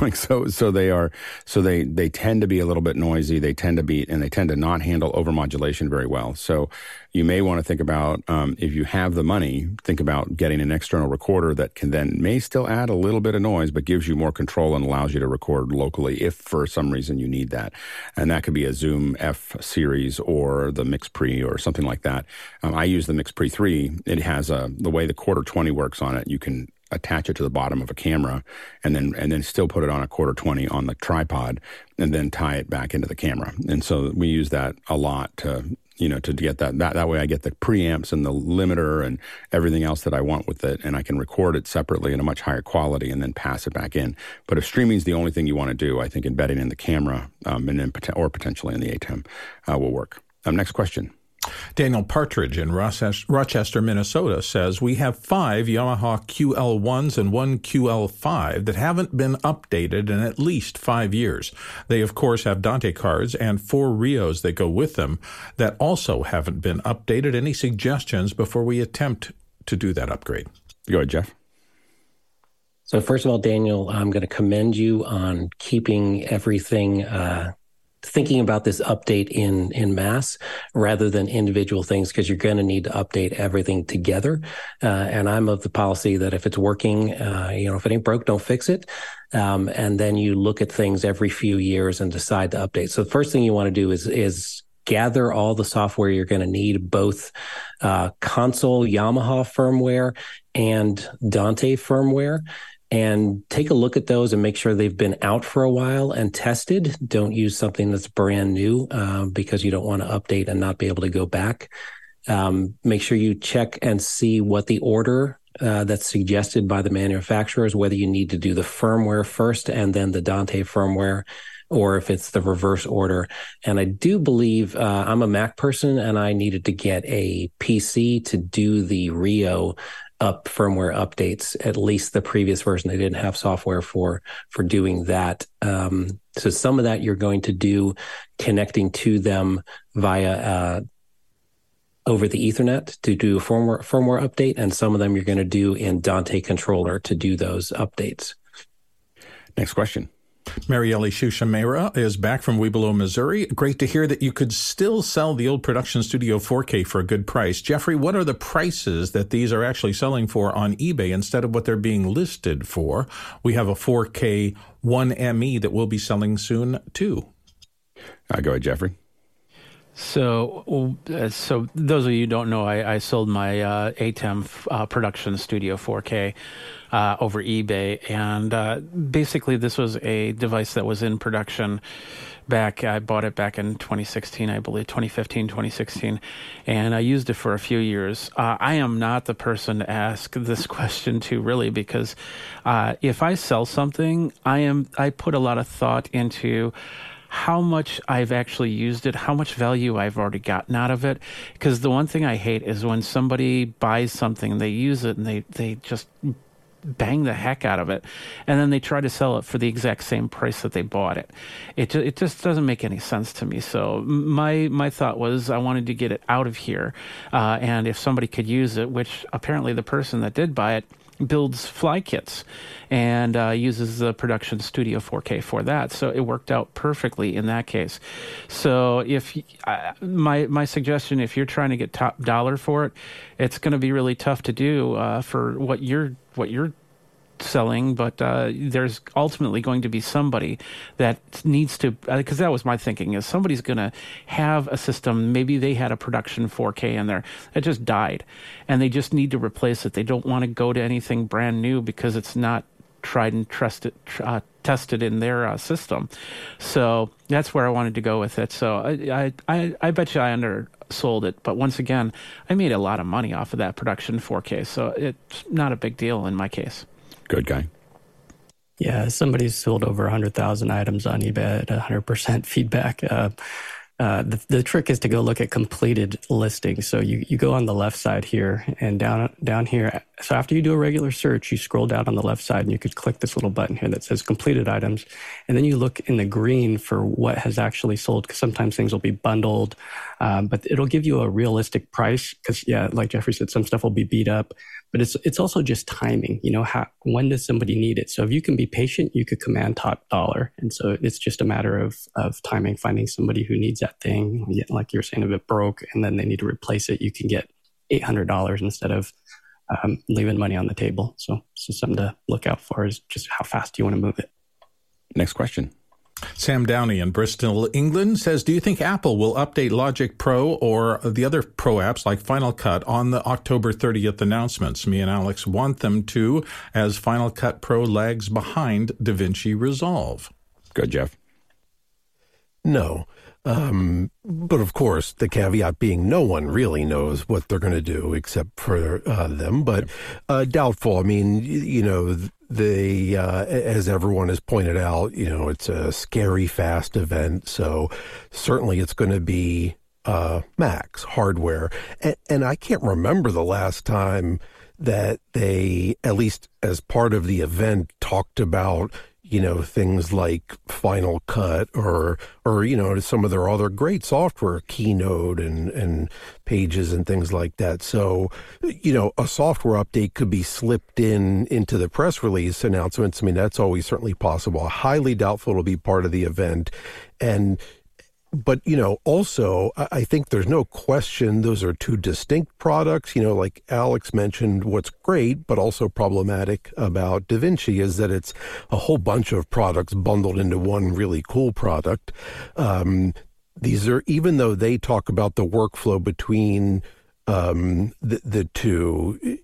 like so, so they are, so they, they tend to be a little bit noisy. They tend to be, and they tend to not handle overmodulation very well. So you may want to think about, um, if you have the money, think about getting an external recorder that can then may still add a little bit of noise, but gives you more control and allows you to record locally if for some reason you need that. And that could be a Zoom F series or the Mix Pre or something like that. Um, I use the Mix Pre three. It has a, the way the quarter twenty works on it, you can attach it to the bottom of a camera and then and then still put it on a quarter twenty on the tripod and then tie it back into the camera. And so we use that a lot to, you know, to get that, that, that way I get the preamps and the limiter and everything else that I want with it. And I can record it separately in a much higher quality and then pass it back in. But if streaming is the only thing you want to do, I think embedding in the camera um, and then, or potentially in the A T E M uh, will work. Um, next question. Daniel Partridge in Rochester, Minnesota says, we have five Yamaha Q L ones and one Q L five that haven't been updated in at least five years. They, of course, have Dante cards and four Rios that go with them that also haven't been updated. Any suggestions before we attempt to do that upgrade? Go ahead, Jeff. So first of all, Daniel, I'm going to commend you on keeping everything uh thinking about this update in, in mass rather than individual things, because you're going to need to update everything together. Uh, and I'm of the policy that if it's working, uh, you know, if it ain't broke, don't fix it. Um, and then you look at things every few years and decide to update. So the first thing you want to do is, is gather all the software you're going to need, both uh, console Yamaha firmware and Dante firmware, and take a look at those and make sure they've been out for a while and tested. Don't use something that's brand new uh, because you don't want to update and not be able to go back. Um, make sure you check and see what the order uh, that's suggested by the manufacturers, whether you need to do the firmware first and then the Dante firmware, or if it's the reverse order. And I do believe uh, I'm a Mac person and I needed to get a P C to do the Rio up firmware updates, at least the previous version. They didn't have software for for doing that. Um, so some of that you're going to do connecting to them via uh, over the Ethernet to do a firmware, firmware update, and some of them you're going to do in Dante controller to do those updates. Next question. Marielle Shushamera is back from Webulo, Missouri. Great to hear that you could still sell the old Production Studio four K for a good price. Jeffrey, what are the prices that these are actually selling for on eBay instead of what they're being listed for? We have a four K one M E that we'll be selling soon, too. Uh, go ahead, Jeffrey. So, so those of you who don't know, I, I sold my uh, A T E M uh, Production Studio four K uh, over eBay, and uh, basically this was a device that was in production back. I bought it back in twenty sixteen, I believe, twenty fifteen, twenty sixteen, and I used it for a few years. Uh, I am not the person to ask this question to, really, because uh, if I sell something, I am I put a lot of thought into how much I've actually used it, how much value I've already gotten out of it. Because the one thing I hate is when somebody buys something, they use it, and they, they just bang the heck out of it, and then they try to sell it for the exact same price that they bought it. It ju- it just doesn't make any sense to me. So my my thought was I wanted to get it out of here, uh, and if somebody could use it, which apparently the person that did buy it builds fly kits and uh, uses the production studio four K for that, so it worked out perfectly in that case. So if uh, my my suggestion, if you're trying to get top dollar for it, it's going to be really tough to do uh, for what you're what you're selling, but uh, there's ultimately going to be somebody that needs to, because uh, that was my thinking, is somebody's going to have a system, maybe they had a production four K in there that just died, and they just need to replace it. They don't want to go to anything brand new because it's not tried and trusted, uh, tested in their uh, system. So that's where I wanted to go with it. So I, I, I bet you I undersold it, but once again, I made a lot of money off of that production four K, so it's not a big deal in my case. Good guy. Yeah, somebody's sold over one hundred thousand items on eBay at one hundred percent feedback. Uh, uh, the, the trick is to go look at completed listings. So you, you go on the left side here and down down here. So after you do a regular search, you scroll down on the left side and you could click this little button here that says completed items. And then you look in the green for what has actually sold, because sometimes things will be bundled. Um, but it'll give you a realistic price because, yeah, like Jeffrey said, some stuff will be beat up. But it's it's also just timing, you know, how, when does somebody need it? So if you can be patient, you could command top dollar. And so it's just a matter of of timing, finding somebody who needs that thing. Like you were saying, if it broke and then they need to replace it, you can get eight hundred dollars instead of um, leaving money on the table. So, so something to look out for is just how fast you want to move it. Next question. Sam Downey in Bristol, England says, do you think Apple will update Logic Pro or the other Pro apps like Final Cut on the October thirtieth announcements? Me and Alex want them to, as Final Cut Pro lags behind DaVinci Resolve. Good, Jeff. No. Um, but of course, the caveat being no one really knows what they're going to do except for uh, them. But uh, doubtful. I mean, you know... Th- They, uh, as everyone has pointed out, you know, it's a scary fast event. So certainly it's going to be uh, Macs hardware. And, and I can't remember the last time that they, at least as part of the event, talked about, you know, things like Final Cut or, or you know, some of their other great software, Keynote and, and Pages and things like that. So, you know, a software update could be slipped in into the press release announcements. I mean, that's always certainly possible. Highly doubtful it'll be part of the event. And, but, you know, also, I think there's no question those are two distinct products. You know, like Alex mentioned, what's great but also problematic about DaVinci is that it's a whole bunch of products bundled into one really cool product. Um, these are, even though they talk about the workflow between um, the, the two,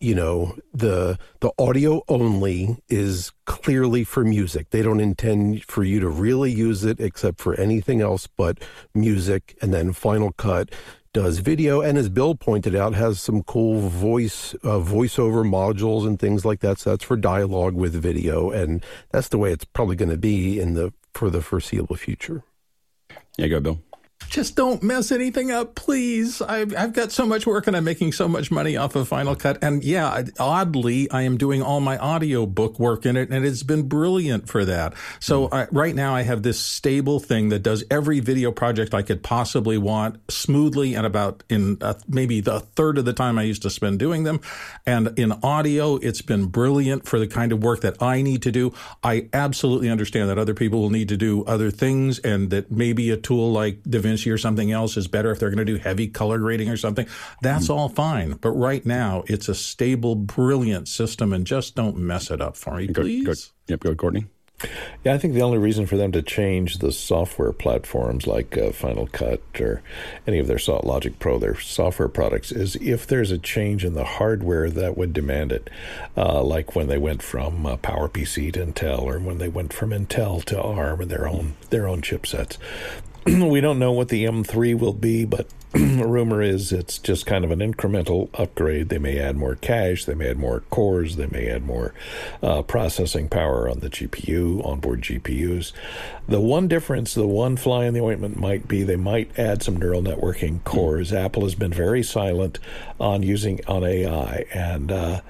you know, the the audio only is clearly for music. They don't intend for you to really use it except for anything else but music. And then Final Cut does video, and as Bill pointed out, has some cool voice uh, voiceover modules and things like that. So that's for dialogue with video, and that's the way it's probably going to be in the for the foreseeable future. Yeah, go Bill. Just don't mess anything up, please. I've, I've got so much work and I'm making so much money off of Final Cut. And yeah, oddly, I am doing all my audiobook work in it, and it's been brilliant for that. So mm. I, right now I have this stable thing that does every video project I could possibly want smoothly and about in uh, maybe the third of the time I used to spend doing them. And in audio, it's been brilliant for the kind of work that I need to do. I absolutely understand that other people will need to do other things and that maybe a tool like DaVinci or something else is better if they're going to do heavy color grading or something. That's all fine. But right now, it's a stable, brilliant system, and just don't mess it up for me, please. Go, go, yep, go, Courtney. Yeah, I think the only reason for them to change the software platforms like uh, Final Cut or any of their Logic Pro, their software products, is if there's a change in the hardware that would demand it, uh, like when they went from uh, PowerPC to Intel, or when they went from Intel to ARM and their own their own chipsets. We don't know what the M three will be, but the rumor is it's just kind of an incremental upgrade. They may add more cache, they may add more cores, they may add more uh, processing power on the G P U, onboard G P Us. The one difference, the one fly in the ointment might be they might add some neural networking cores. Mm-hmm. Apple has been very silent on using on A I, and uh,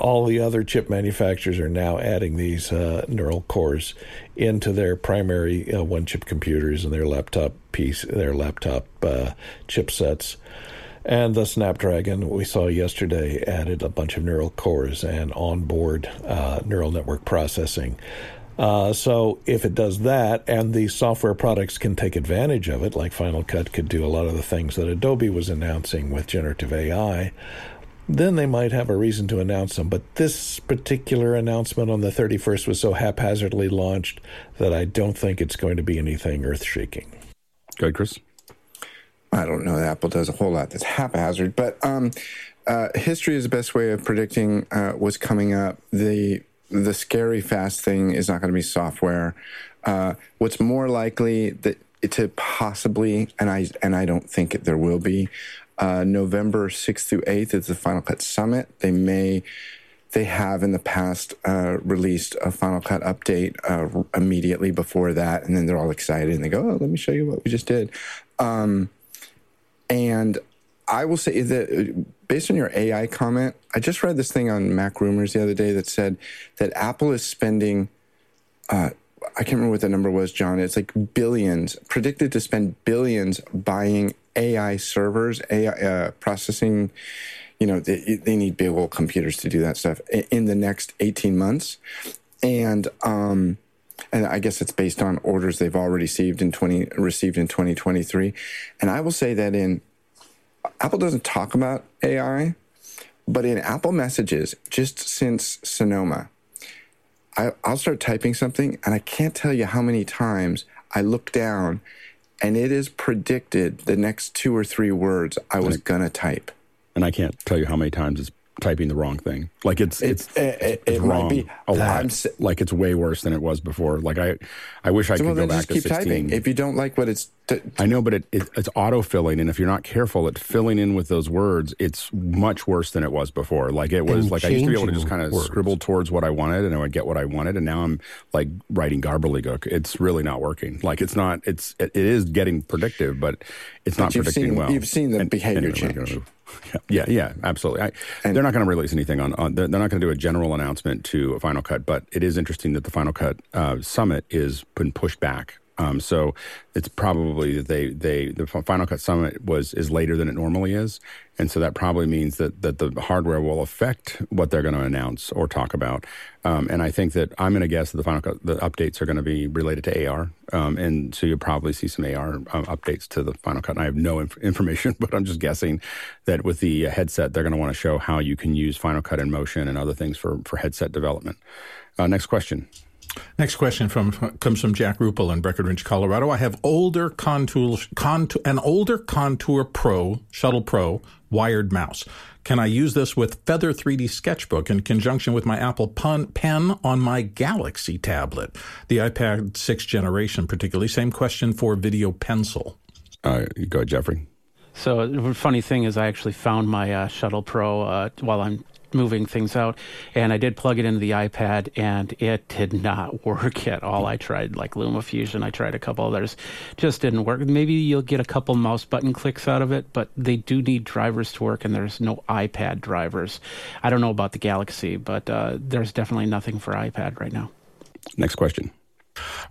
all the other chip manufacturers are now adding these uh, neural cores into their primary uh, one-chip computers and their laptop piece, their laptop uh, chipsets. And the Snapdragon we saw yesterday added a bunch of neural cores and onboard uh, neural network processing. Uh, so if it does that, and the software products can take advantage of it, like Final Cut could do a lot of the things that Adobe was announcing with generative A I, then they might have a reason to announce them. But this particular announcement on the thirty-first was so haphazardly launched that I don't think it's going to be anything earth-shaking. Go ahead, Chris. I don't know that Apple does a whole lot that's haphazard, but um, uh, history is the best way of predicting uh, what's coming up. The the scary fast thing is not going to be software. Uh, what's more likely that to possibly, and I and I don't think it, there will be, uh, November sixth through eighth is the Final Cut Summit. They may, they have in the past uh, released a Final Cut update uh, immediately before that, and then they're all excited and they go, oh, let me show you what we just did. Um, And I will say that based on your A I comment, I just read this thing on Mac Rumors the other day that said that Apple is spending, uh, I can't remember what the number was, John. It's like billions, predicted to spend billions buying A I servers, A I uh, processing. You know, they, they need big old computers to do that stuff in the next eighteen months. And, um, and I guess it's based on orders they've already received in twenty received in twenty twenty-three. And I will say that in Apple doesn't talk about A I, but in Apple Messages, just since Sonoma, I, I'll start typing something, and I can't tell you how many times I look down, and it is predicted the next two or three words I was going to type. And I can't tell you how many times it's typing the wrong thing. Like it's it's, it's, it, it, it's it wrong might be, a lot. Si- like it's way worse than it was before. Like I, I wish I so could well, go back to sixteen. Typing. If you don't like what it's... T- t- I know, but it, it it's auto-filling, and if you're not careful at filling in with those words, it's much worse than it was before. Like it was, and like I used to be able to just kind of words. scribble towards what I wanted, and I would get what I wanted, and now I'm like writing garbledygook. It's really not working. Like it's not, it's, it, it is getting predictive, but it's but not predicting seen, well. You've seen the and, behavior anyway, change. Yeah, yeah, absolutely. I, and, they're not going to release anything on, on. They're not going to do a general announcement to a Final Cut, but it is interesting that the Final Cut uh, Summit is been pushed back. Um, so it's probably that they they the Final Cut Summit was is later than it normally is, and so that probably means that that the hardware will affect what they're going to announce or talk about. Um, and I think that I'm going to guess that the Final Cut the updates are going to be related to A R, um, and so you'll probably see some A R um, updates to the Final Cut. And I have no inf- information, but I'm just guessing that with the headset, they're going to want to show how you can use Final Cut in motion and other things for for headset development. Uh, next question. Next question from comes from Jack Rupel in Breckenridge, Colorado. I have older Contour, Contour, an older Contour Pro, Shuttle Pro, wired mouse. Can I use this with Feather three D Sketchbook in conjunction with my Apple Pen on my Galaxy tablet? The iPad sixth generation particularly. Same question for Video Pencil. Uh, go ahead, Jeffrey. So the funny thing is I actually found my uh, Shuttle Pro uh, while I'm moving things out, and I did plug it into the iPad, and it did not work at all. I tried like Luma Fusion, I tried a couple others, just didn't work. Maybe you'll get a couple mouse button clicks out of it, but they do need drivers to work, and there's no iPad drivers. I don't know about the Galaxy, but uh, there's definitely nothing for iPad right now. Next question.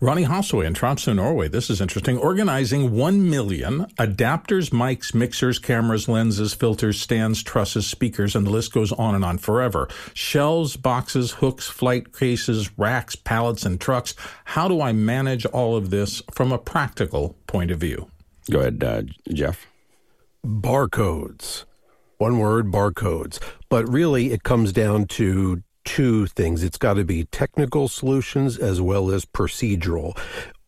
Ronnie Hossway in Tromsø, Norway. This is interesting. Organizing one million adapters, mics, mixers, cameras, lenses, filters, stands, trusses, speakers, and the list goes on and on forever. Shelves, boxes, hooks, flight cases, racks, pallets, and trucks. How do I manage all of this from a practical point of view? Go ahead, uh, Jeff. Barcodes. One word, barcodes. But really, it comes down to two things. It's got to be technical solutions as well as procedural.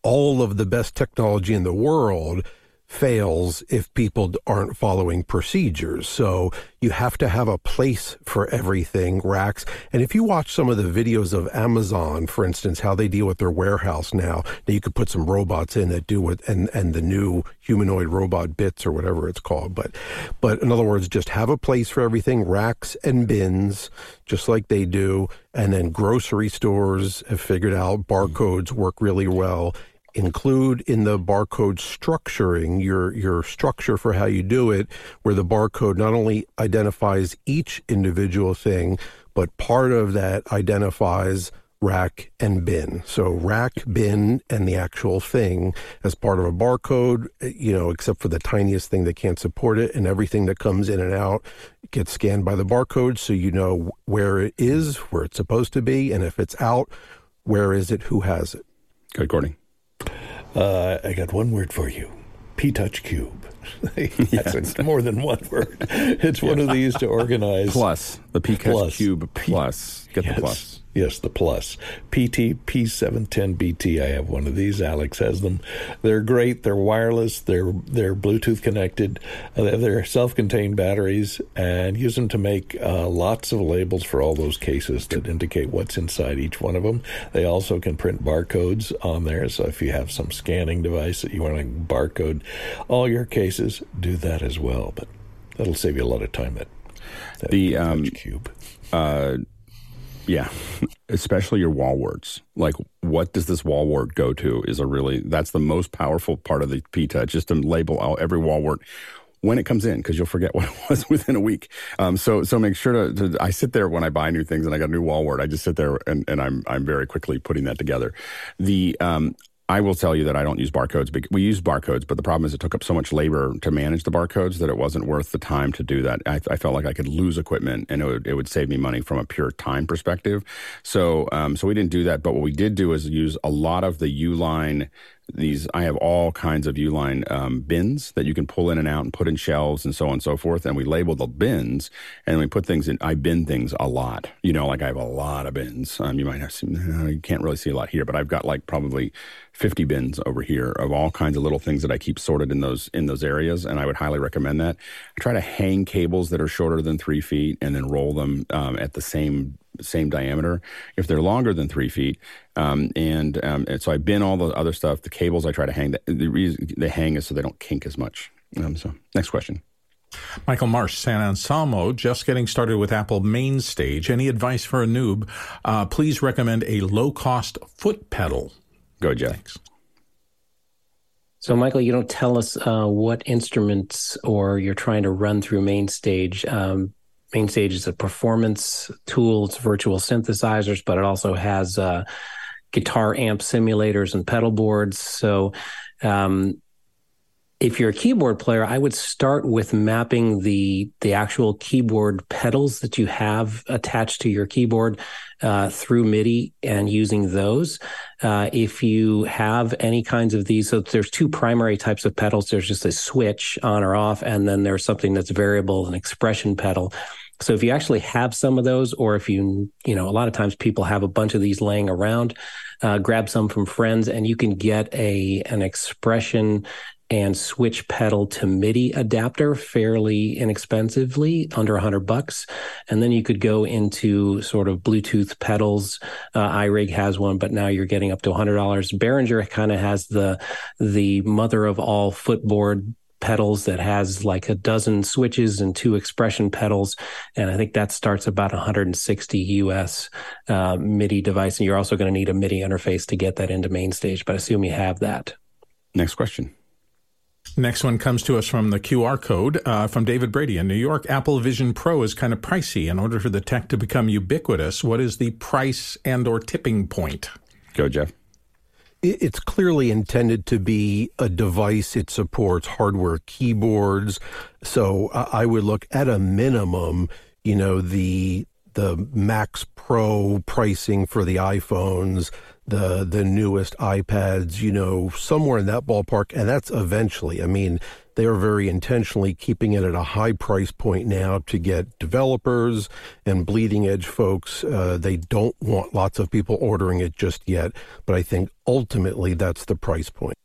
All of the best technology in the world fails if people aren't following procedures. So you have to have a place for everything, racks. And if you watch some of the videos of Amazon, for instance, how they deal with their warehouse now, now you could put some robots in that do what, and, and the new humanoid robot bits or whatever it's called. But, but in other words, just have a place for everything, racks and bins, just like they do. And then grocery stores have figured out barcodes work really well. Include in the barcode structuring your your structure for how you do it, where the barcode not only identifies each individual thing, but part of that identifies rack and bin. So rack, bin, and the actual thing as part of a barcode, you know, except for the tiniest thing that can't support it, and everything that comes in and out gets scanned by the barcode, so you know where it is, where it's supposed to be, and if it's out, where is it, who has it. Good, Gordon. Uh, I got one word for you. P-Touch Cube. That's yeah. more than one word. It's yeah. one of these to organize. Plus, the P-Touch Cube plus. P- Get yes. the plus. Yes, the plus. P T P seven ten B T. I have one of these. Alex has them. They're great. They're wireless. They're they're Bluetooth connected. Uh, they're self-contained batteries, and use them to make uh, lots of labels for all those cases that indicate what's inside each one of them. They also can print barcodes on there. So if you have some scanning device that you want to barcode all your cases, do that as well. But that'll save you a lot of time. That, that the um, cube. Uh, Yeah, especially your wall words. Like, what does this wall word go to is a really, that's the most powerful part of the P-Touch, just to label all, every wall word when it comes in, because you'll forget what it was within a week. Um, so so make sure to, to, I sit there when I buy new things and I got a new wall word, I just sit there and, and I'm I'm very quickly putting that together. The um, I will tell you that I don't use barcodes. But we use barcodes, but the problem is it took up so much labor to manage the barcodes that it wasn't worth the time to do that. I, I felt like I could lose equipment, and it would, it would save me money from a pure time perspective. So um, so we didn't do that. But what we did do is use a lot of the Uline. These I have all kinds of Uline um, bins that you can pull in and out and put in shelves and so on and so forth. And we label the bins, and we put things in. I bin things a lot. You know, like I have a lot of bins. Um, you might have seen, you can't really see a lot here, but I've got like probably fifty bins over here of all kinds of little things that I keep sorted in those in those areas. And I would highly recommend that. I try to hang cables that are shorter than three feet and then roll them um, at the same same diameter if they're longer than three feet. Um, and, um, and so I bin all the other stuff. The cables I try to hang, the, the reason they hang is so they don't kink as much. Um, so next question. Michael Marsh, San Anselmo, just getting started with Apple Main Stage. Any advice for a noob? Uh, please recommend a low-cost foot pedal. Go, Jeff. Thanks. So, Michael, you don't tell us uh, what instruments or you're trying to run through Main Stage. Um, Main Stage is a performance tool. It's virtual synthesizers, but it also has uh, guitar amp simulators and pedal boards. So um, if you're a keyboard player, I would start with mapping the the actual keyboard pedals that you have attached to your keyboard uh, through MIDI and using those. Uh, if you have any kinds of these, so there's two primary types of pedals. There's just a switch on or off, and then there's something that's variable, an expression pedal. So if you actually have some of those, or if you, you know, a lot of times people have a bunch of these laying around, uh, grab some from friends, and you can get a an expression and switch pedal to MIDI adapter fairly inexpensively, under a hundred bucks. And then you could go into sort of Bluetooth pedals. Uh, iRig has one, but now you're getting up to a hundred dollars. Behringer kind of has the the mother of all footboard pedals that has like a dozen switches and two expression pedals. And I think that starts about one hundred sixty U S uh, MIDI device. And you're also going to need a MIDI interface to get that into Main Stage, but I assume you have that. Next question. Next one comes to us from the Q R code uh, from David Brady in New York. Apple Vision Pro is kind of pricey. In order for the tech to become ubiquitous, what is the price and or tipping point? Go, Jeff. It's clearly intended to be a device. It supports hardware keyboards. So I would look at a minimum, you know, the the Max Pro pricing for the iPhones, the the newest iPads, you know, somewhere in that ballpark. And that's eventually, I mean, they are very intentionally keeping it at a high price point now to get developers and bleeding edge folks. Uh, they don't want lots of people ordering it just yet, but I think ultimately that's the price point.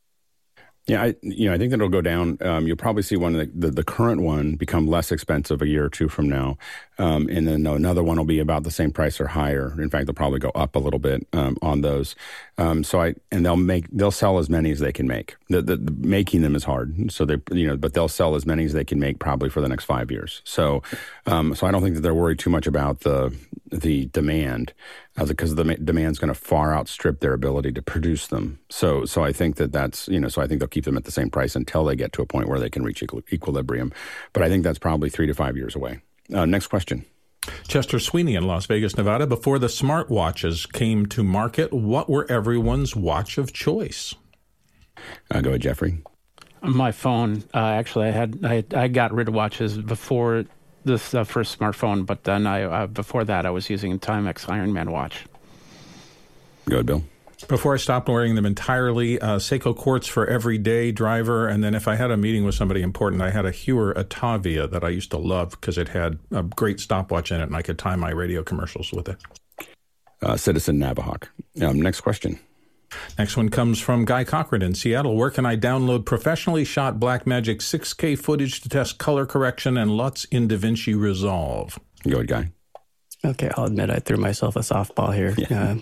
Yeah, I, you know, I think that it'll go down. Um, you'll probably see one of the, the, the current one become less expensive a year or two from now. Um, and then another one will be about the same price or higher. In fact, they'll probably go up a little bit um, on those. Um, so I and they'll make they'll sell as many as they can make. The, the, the making them is hard. So they you know, but they'll sell as many as they can make probably for the next five years. So, um, so I don't think that they're worried too much about the the demand uh, because the demand's going to far outstrip their ability to produce them. So, so I think that that's you know, so I think they'll keep them at the same price until they get to a point where they can reach equilibrium. But I think that's probably three to five years away. Uh, next question. Chester Sweeney in Las Vegas, Nevada. Before the smartwatches came to market, what were everyone's watch of choice? Uh, go ahead, Jeffrey. My phone. Uh, actually, I had I, I got rid of watches before this uh, first smartphone, but then I uh, before that I was using a Timex Ironman watch. Go ahead, Bill. Before I stopped wearing them entirely, uh, Seiko Quartz for everyday driver, and then if I had a meeting with somebody important, I had a Hue Atavia that I used to love because it had a great stopwatch in it, and I could time my radio commercials with it. Uh, Citizen Navahawk. Um, next question. Next one comes from Guy Cochran in Seattle. Where can I download professionally shot Blackmagic six K footage to test color correction and L U Ts in DaVinci Resolve? Go ahead, Guy. Okay, I'll admit I threw myself a softball here. Yeah. Uh,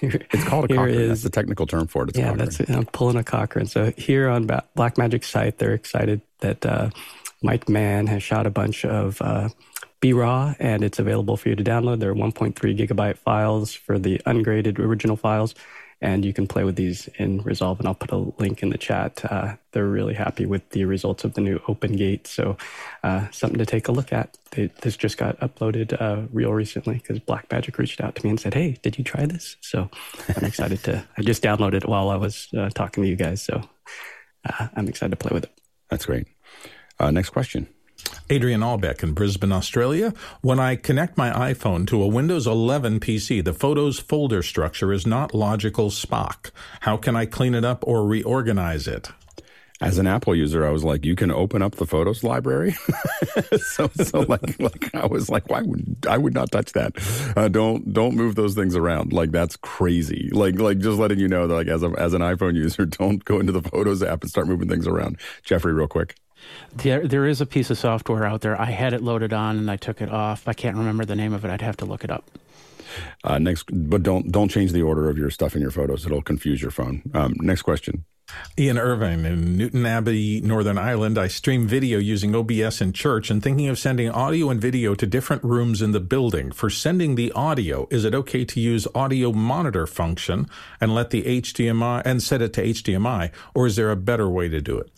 here it's called a Cochran. Is, that's the technical term for it. It's yeah, that's it. I'm pulling a Cochran. So here on ba- Blackmagic's site, they're excited that uh, Mike Mann has shot a bunch of uh, B-RAW, and it's available for you to download. They're one point three gigabyte files for the ungraded original files, and you can play with these in Resolve, and I'll put a link in the chat. Uh, they're really happy with the results of the new OpenGate, so uh, something to take a look at. They, this just got uploaded uh, real recently because Blackmagic reached out to me and said, hey, did you try this? So I'm excited to, I just downloaded it while I was uh, talking to you guys, so uh, I'm excited to play with it. That's great. Uh, next question. Adrian Albeck in Brisbane, Australia. When I connect my iPhone to a Windows eleven P C, the photos folder structure is not logical Spock. How can I clean it up or reorganize it? As an Apple user, I was like, you can open up the photos library. so, so like, like, I was like, why would I would not touch that? Uh, don't, don't move those things around. Like, that's crazy. Like, like, just letting you know that, like, as a, as an iPhone user, don't go into the Photos app and start moving things around. Jeffrey, real quick. There, there is a piece of software out there. I had it loaded on and I took it off. I can't remember the name of it. I'd have to look it up. Uh, next, but don't don't change the order of your stuff in your photos. It'll confuse your phone. Um, next question. Ian Irvine in Newton Abbey, Northern Ireland. I stream video using O B S in church and thinking of sending audio and video to different rooms in the building. For sending the audio, is it okay to use audio monitor function and let the H D M I and set it to H D M I, or is there a better way to do it?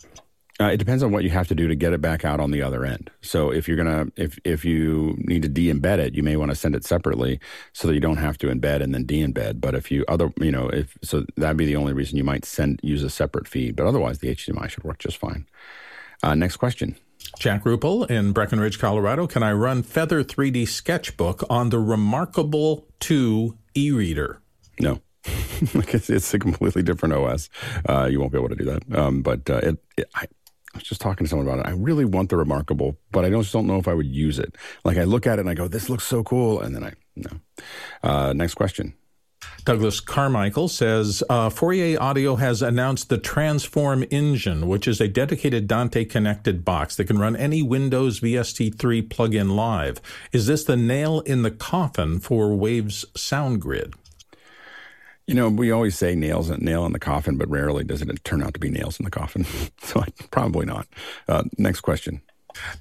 Uh, it depends on what you have to do to get it back out on the other end. So if you're gonna, if if you need to de-embed it, you may want to send it separately so that you don't have to embed and then de-embed. But if you other, you know, if so, that'd be the only reason you might send use a separate feed. But otherwise, the H D M I should work just fine. Uh, next question. Jack Rupel in Breckenridge, Colorado. Can I run Feather three D Sketchbook on the Remarkable two e-reader? No. it's, it's a completely different O S. Uh, you won't be able to do that. Um, but uh, it, it I. I was just talking to someone about it. I really want the Remarkable, but I just don't know if I would use it. Like, I look at it and I go, this looks so cool. And then I, no. Uh, next question. Douglas Carmichael says, uh, Fourier Audio has announced the Transform Engine, which is a dedicated Dante connected box that can run any Windows V S T three plugin live. Is this the nail in the coffin for Waves SoundGrid? You know, we always say nails and nail in the coffin, but rarely does it turn out to be nails in the coffin. So probably not. Uh, next question.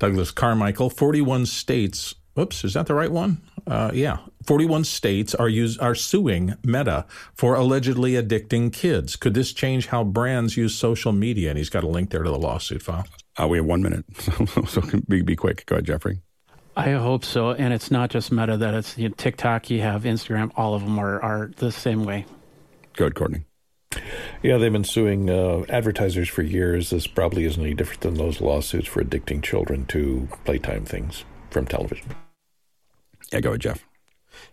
Douglas Carmichael, forty-one states. Whoops, is that the right one? Uh, yeah. forty-one states are use, are suing Meta for allegedly addicting kids. Could this change how brands use social media? And he's got a link there to the lawsuit file. Uh, we have one minute, so, so be, be quick. Go ahead, Jeffrey. I hope so, and it's not just Meta. That it's you know, TikTok, you have Instagram, all of them are, are the same way. Go ahead, Courtney. Yeah, they've been suing uh, advertisers for years. This probably isn't any different than those lawsuits for addicting children to playtime things from television. Yeah, go ahead, Jeff.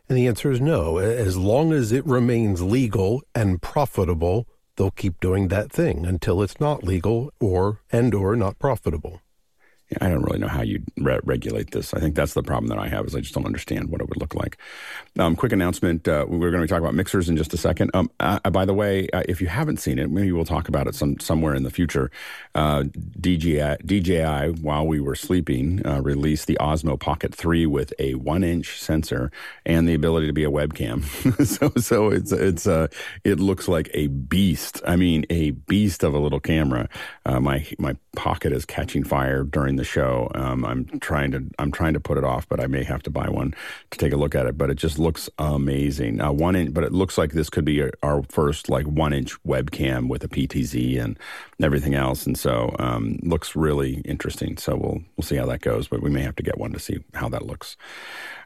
And the answer is no. As long as it remains legal and profitable, they'll keep doing that thing until it's not legal or and or not profitable. I don't really know how you'd re- regulate this. I think that's the problem that I have is I just don't understand what it would look like. Um, quick announcement. Uh, we're going to be talking about mixers in just a second. Um, uh, by the way, uh, if you haven't seen it, maybe we'll talk about it some somewhere in the future. Uh, D J I, D J I, while we were sleeping, uh, released the Osmo Pocket three with a one-inch sensor and the ability to be a webcam. so so it's it's uh, it looks like a beast. I mean, a beast of a little camera. Uh, my my pocket is catching fire during the show. Um, I'm trying to I'm trying to put it off, but I may have to buy one to take a look at it. But it just looks amazing. Uh, one inch, but it looks like this could be a, our first like one inch webcam with a P T Z and everything else. And so um, looks really interesting. So we'll we'll see how that goes. But we may have to get one to see how that looks.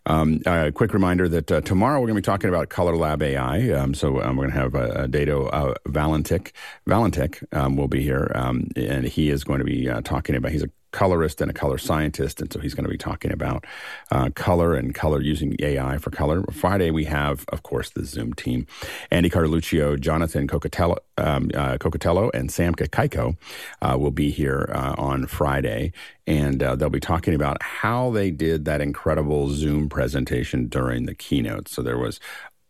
Um, a quick reminder that uh, tomorrow we're going to be talking about Color Lab A I. Um, so um, we're going to have uh, Dado uh, Valentik. Valentik um, will be here, um, and he is going to be uh, talking about, he's a colorist and a color scientist, and so he's going to be talking about uh, color and color using A I for color. Friday we have, of course, the Zoom team: Andy Carluccio, Jonathan Cocatello, um, uh, Cocatello and Sam Kaiko uh, will be here uh, on Friday, and uh, they'll be talking about how they did that incredible Zoom presentation during the keynote. So there was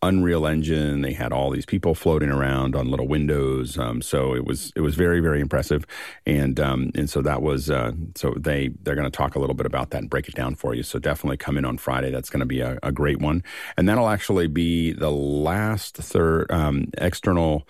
Unreal Engine. They had all these people floating around on little windows. Um, so it was it was very, very impressive. And um, and so that was uh, so they they're going to talk a little bit about that and break it down for you. So definitely come in on Friday. That's going to be a, a great one. And that'll actually be the last third um, external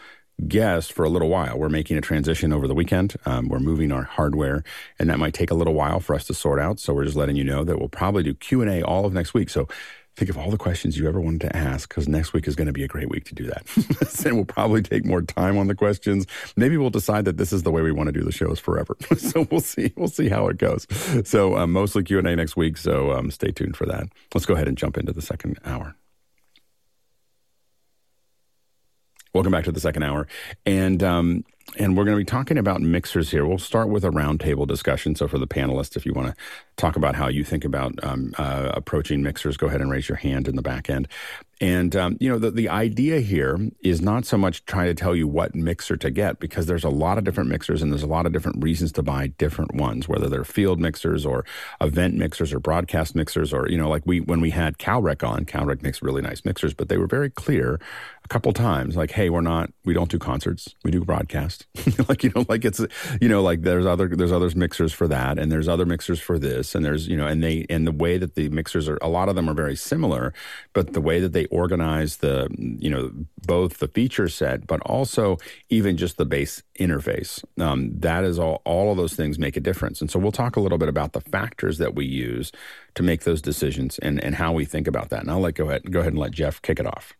guest for a little while. We're making a transition over the weekend. Um, we're moving our hardware, and that might take a little while for us to sort out. So we're just letting you know that we'll probably do Q and A all of next week. So think of all the questions you ever wanted to ask, because next week is going to be a great week to do that. And we'll probably take more time on the questions. Maybe we'll decide that this is the way we want to do the shows forever. So we'll see. We'll see how it goes. So um, mostly Q and A next week. So um, stay tuned for that. Let's go ahead and jump into the second hour. Welcome back to the second hour. And um, and we're going to be talking about mixers here. We'll start with a roundtable discussion. So for the panelists, if you want to talk about how you think about um, uh, approaching mixers, go ahead and raise your hand in the back end. And, um, you know, the, the idea here is not so much trying to tell you what mixer to get, because there's a lot of different mixers and there's a lot of different reasons to buy different ones, whether they're field mixers or event mixers or broadcast mixers or, you know, like we when we had Calrec on, Calrec makes really nice mixers, but they were very clear a couple times, like, hey, we're not, we don't do concerts, we do broadcast. Like, you know, like it's, you know, like there's other, there's other mixers for that and there's other mixers for this and there's, you know, and they, and the way that the mixers are, a lot of them are very similar, but the way that they organize the, you know, both the feature set, but also even just the base interface. Um, that is all, all of those things make a difference. And so we'll talk a little bit about the factors that we use to make those decisions and, and how we think about that. And I'll let go ahead, go ahead and let Jeff kick it off.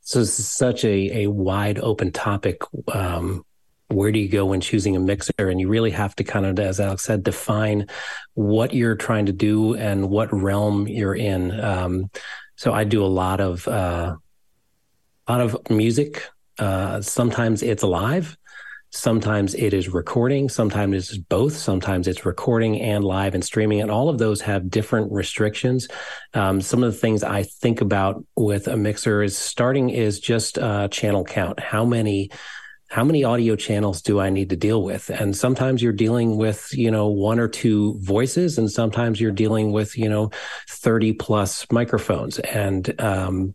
So this is such a, a wide open topic. Um, where do you go when choosing a mixer? And you really have to kind of, as Alex said, define what you're trying to do and what realm you're in. Um, so I do a lot of, uh, a lot of music. Uh, sometimes it's live. Sometimes it is recording. Sometimes it's both. Sometimes it's recording and live and streaming. And all of those have different restrictions. Um, some of the things I think about with a mixer is starting is just uh channel count. How many How many audio channels do I need to deal with? And sometimes you're dealing with, you know, one or two voices, and sometimes you're dealing with, you know, thirty plus microphones. And um,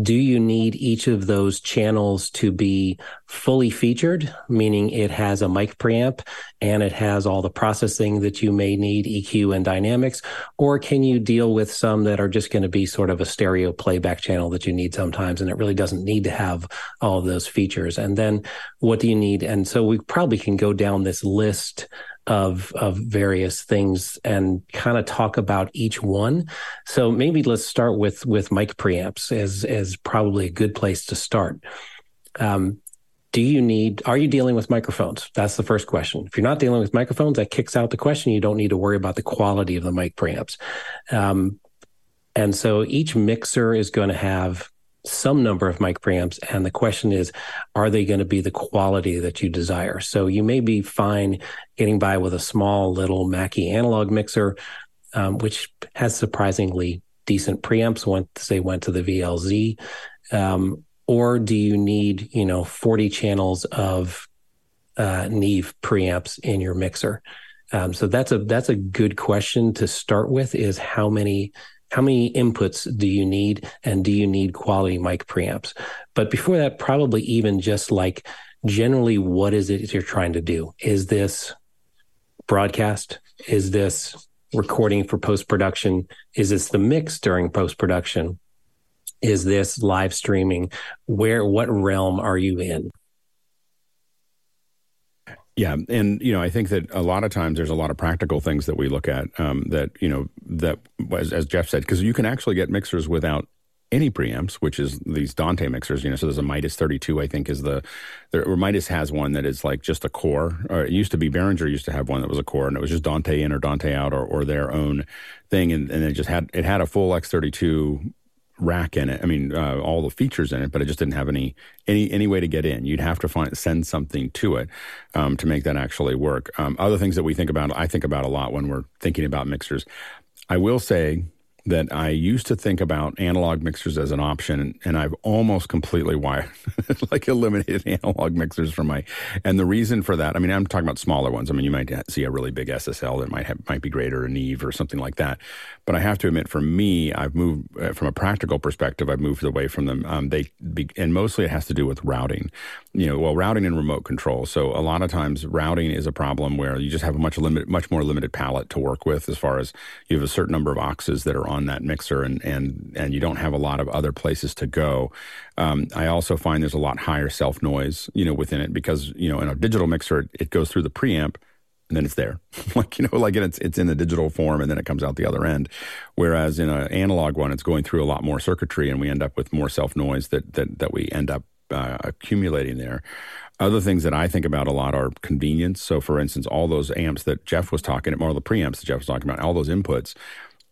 do you need each of those channels to be fully featured, meaning it has a mic preamp and it has all the processing that you may need, E Q and dynamics? Or can you deal with some that are just going to be sort of a stereo playback channel that you need sometimes, and it really doesn't need to have all of those features? And then what do you need? And so we probably can go down this list of of various things and kind of talk about each one. So maybe let's start with with mic preamps as as probably a good place to start. Um, Do you need, are you dealing with microphones? That's the first question. If you're not dealing with microphones, that kicks out the question. You don't need to worry about the quality of the mic preamps. Um, and so each mixer is going to have some number of mic preamps. And the question is, are they going to be the quality that you desire? So you may be fine getting by with a small little Mackie analog mixer, um, which has surprisingly decent preamps once they went to the V L Z. Um, Or do you need, you know, forty channels of uh, Neve preamps in your mixer? Um, so that's a that's a good question to start with: is how many how many inputs do you need, and do you need quality mic preamps? But before that, probably even just like generally, what is it you're trying to do? Is this broadcast? Is this recording for post production? Is this the mix during post production? Is this live streaming? Where, what realm are you in? Yeah. And, you know, I think that a lot of times there's a lot of practical things that we look at um, that, you know, that as, as Jeff said, because you can actually get mixers without any preamps, which is these Dante mixers, you know, so there's a Midas thirty-two, I think is the, the or Midas has one that is like just a core, or it used to be Behringer used to have one that was a core and it was just Dante in or Dante out or, or their own thing. And, and it just had, it had a full X thirty-two rack in it. I mean, uh, all the features in it, but it just didn't have any, any, any way to get in. You'd have to find, send something to it um, to make that actually work. Um, other things that we think about, I think about a lot when we're thinking about mixers. I will say that I used to think about analog mixers as an option, and I've almost completely wired, like eliminated analog mixers from my, and the reason for that, I mean, I'm talking about smaller ones. I mean, you might see a really big S S L that might have, might be greater, an Eve or something like that. But I have to admit, for me, I've moved, uh, from a practical perspective, I've moved away from them. Um, they be, and mostly it has to do with routing, you know, well, routing and remote control. So a lot of times routing is a problem where you just have a much limit, much more limited palette to work with, as far as you have a certain number of aux that are on that mixer, and and and you don't have a lot of other places to go. Um, I also find there's a lot higher self noise, you know, within it, because, you know, in a digital mixer, it, it goes through the preamp and then it's there, like, you know, like it's it's in the digital form and then it comes out the other end. Whereas in an analog one, it's going through a lot more circuitry, and we end up with more self noise that that that we end up uh, accumulating there. Other things that I think about a lot are convenience. So, for instance, all those amps that Jeff was talking about, all the preamps that Jeff was talking about, all those inputs.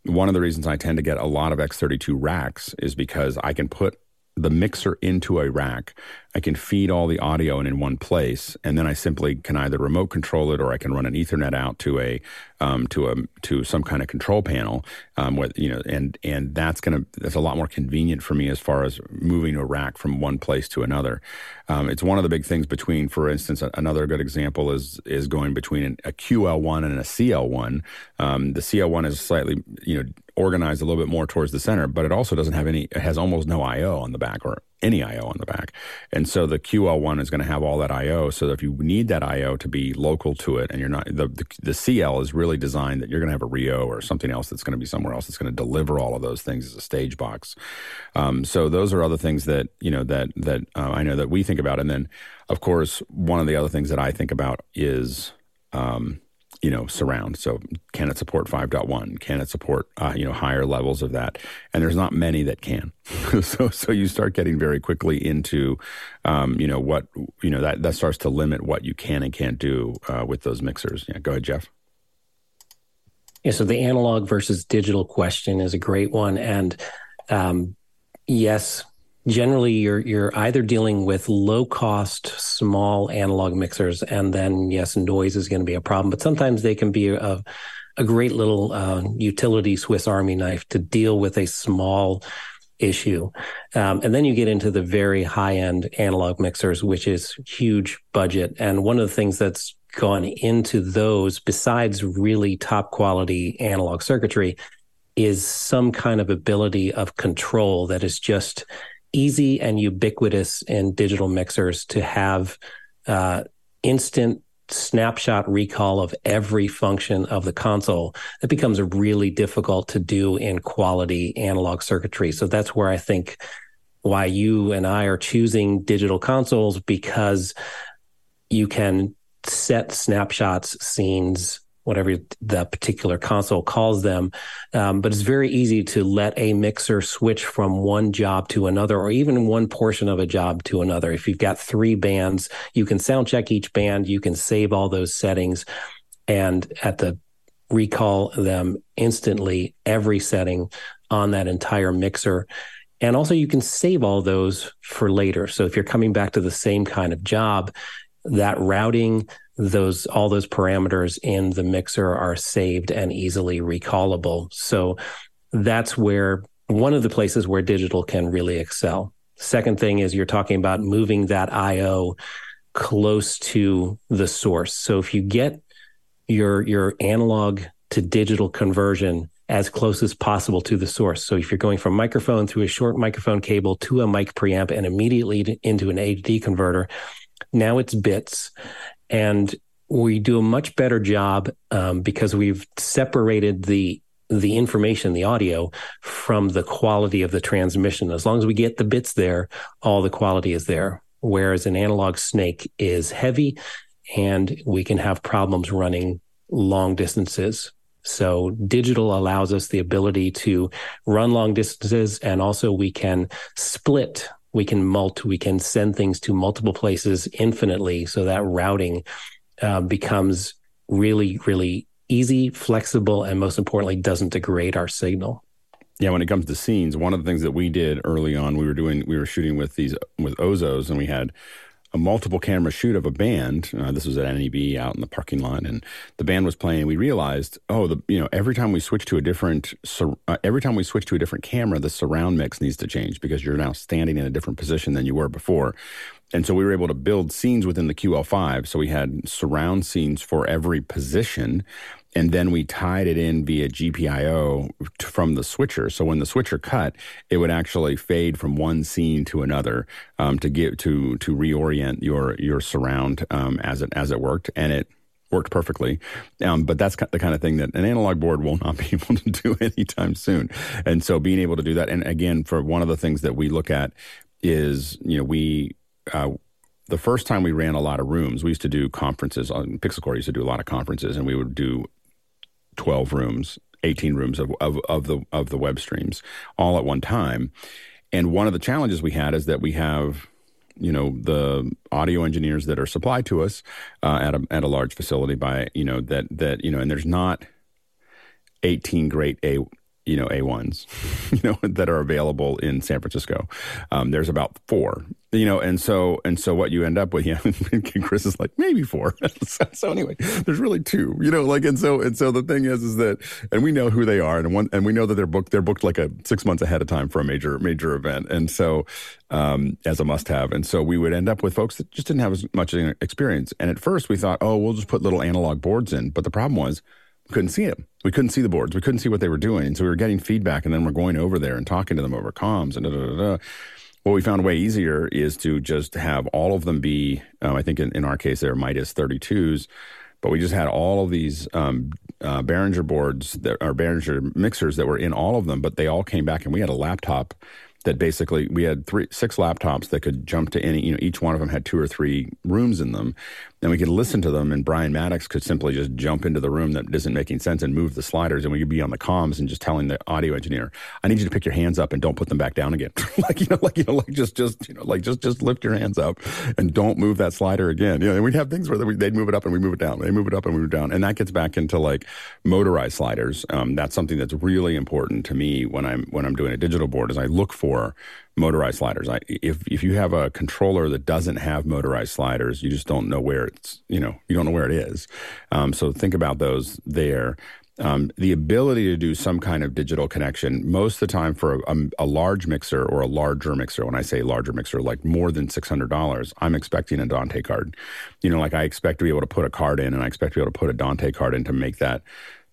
One of the reasons I tend to get a lot of X thirty-two racks is because I can put the mixer into a rack. I can feed all the audio in, in one place, and then I simply can either remote control it, or I can run an Ethernet out to a um, to a to some kind of control panel. Um, with you know, and and that's gonna that's a lot more convenient for me as far as moving a rack from one place to another. Um, it's one of the big things between, for instance, another good example is is going between an, a Q L one and a C L one. Um, the C L one is slightly you know organized a little bit more towards the center, but it also doesn't have any. It has almost no I O on the back, or any I O on the back. And so the Q L one is going to have all that I O. So if you need that I O to be local to it, and you're not, the, the, the C L is really designed that you're going to have a Rio or something else that's going to be somewhere else that's going to deliver all of those things as a stage box. Um, so those are other things that, you know, that, that uh, I know that we think about. And then, of course, one of the other things that I think about is, um, you know, surround. So can it support five point one? Can it support, uh, you know, higher levels of that? And there's not many that can. so so you start getting very quickly into, um, you know, what, you know, that, that starts to limit what you can and can't do uh, with those mixers. Yeah, go ahead, Jeff. Yeah, so the analog versus digital question is a great one. And um, yes, generally you're you're either dealing with low cost small analog mixers, and then yes, noise is going to be a problem, but sometimes they can be a, a great little uh, utility Swiss Army knife to deal with a small issue. Um, and then you get into the very high end analog mixers, which is huge budget. And one of the things that's gone into those, besides really top quality analog circuitry, is some kind of ability of control that is just easy and ubiquitous in digital mixers to have uh, instant snapshot recall of every function of the console. That becomes really difficult to do in quality analog circuitry. So that's where I think why you and I are choosing digital consoles, because you can set snapshots, scenes, whatever the particular console calls them. Um, but it's very easy to let a mixer switch from one job to another, or even one portion of a job to another. If you've got three bands, you can sound check each band, you can save all those settings, and at the recall them instantly, every setting on that entire mixer. And also you can save all those for later. So if you're coming back to the same kind of job, that routing, those all those parameters in the mixer are saved and easily recallable. So that's where one of the places where digital can really excel. Second thing is you're talking about moving that I O close to the source. So if you get your your analog to digital conversion as close as possible to the source. So if you're going from microphone through a short microphone cable to a mic preamp and immediately into an A D converter, now it's bits. And we do a much better job um, because we've separated the the information, the audio, from the quality of the transmission. As long as we get the bits there, all the quality is there. Whereas an analog snake is heavy, and we can have problems running long distances. So digital allows us the ability to run long distances, and also we can split, we can mult, we can send things to multiple places infinitely. So that routing uh, becomes really, really easy, flexible, and most importantly, doesn't degrade our signal. Yeah, when it comes to scenes, one of the things that we did early on, we were doing, we were shooting with these with Ozos, and we had a multiple camera shoot of a band. Uh, this was at N E B out in the parking lot, and the band was playing. We realized, oh, the you know, every time we switch to a different, sur- uh, every time we switch to a different camera, the surround mix needs to change because you're now standing in a different position than you were before. And so we were able to build scenes within the Q L five. So we had surround scenes for every position. And then we tied it in via G P I O from the switcher. So when the switcher cut, it would actually fade from one scene to another um, to get to to reorient your your surround um, as it as it worked, and it worked perfectly. Um, but that's the kind of thing that an analog board will not be able to do anytime soon. And so being able to do that, and again, for one of the things that we look at is, you know, we. Uh, The first time we ran a lot of rooms, we used to do conferences. On PixelCore used to do a lot of conferences, and we would do twelve rooms, eighteen rooms of, of of the of the web streams all at one time. And one of the challenges we had is that we have, you know, the audio engineers that are supplied to us uh, at a at a large facility by, you know, that that you know, and there's not eighteen great A. you know, A ones, you know, that are available in San Francisco. Um, there's about four, you know, and so and so what you end up with, yeah, Chris is like, maybe four. so, so anyway, there's really two, you know, like, and so and so the thing is, is that, and we know who they are, and one, and we know that they're booked, they're booked like a six months ahead of time for a major, major event. And so um, as a must have. And so we would end up with folks that just didn't have as much experience. And at first we thought, oh, we'll just put little analog boards in. But the problem was, couldn't see them. We couldn't see the boards. We couldn't see what they were doing. And so we were getting feedback, and then we're going over there and talking to them over comms and da, da, da, da. What we found way easier is to just have all of them be, um, I think in, in our case, they're Midas thirty-twos, but we just had all of these um, uh, Behringer boards that are Behringer mixers that were in all of them, but they all came back, and we had a laptop that basically, we had three, six laptops that could jump to any, you know, each one of them had two or three rooms in them, and we could listen to them, and Brian Maddox could simply just jump into the room that isn't making sense and move the sliders, and we could be on the comms and just telling the audio engineer, I need you to pick your hands up and don't put them back down again. like, you know, like, you know, like just, just, you know, like just, just lift your hands up and don't move that slider again. You know, and we'd have things where they'd move it up and we move it down. They move it up and we move it down. And that gets back into like motorized sliders. Um, that's something that's really important to me when I'm, when I'm doing a digital board is I look for motorized sliders. I, if if you have a controller that doesn't have motorized sliders, you just don't know where it's, you know, you don't know where it is. Um, so think about those there. Um, the ability to do some kind of digital connection, most of the time for a, a, a large mixer or a larger mixer, when I say larger mixer, like more than six hundred dollars, I'm expecting a Dante card. You know, like I expect to be able to put a card in, and I expect to be able to put a Dante card in to make that,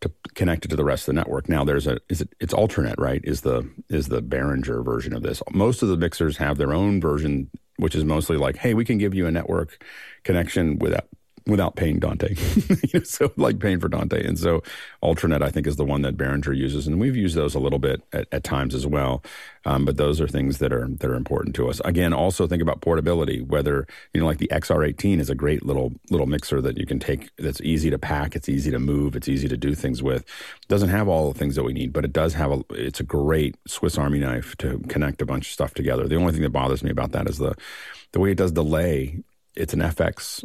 to connect it to the rest of the network. Now there's a, is it, it's Alternet, right? Is the, is the Behringer version of this. Most of the mixers have their own version, which is mostly like, hey, we can give you a network connection without, without paying Dante, you know, so like paying for Dante. And so Alternet, I think, is the one that Behringer uses. And we've used those a little bit at, at times as well. Um, but those are things that are, that are important to us. Again, also think about portability, whether, you know, like the X R eighteen is a great little, little mixer that you can take, that's easy to pack. It's easy to move. It's easy to do things with. It doesn't have all the things that we need, but it does have a, it's a great Swiss Army knife to connect a bunch of stuff together. The only thing that bothers me about that is the, the way it does delay. It's an F X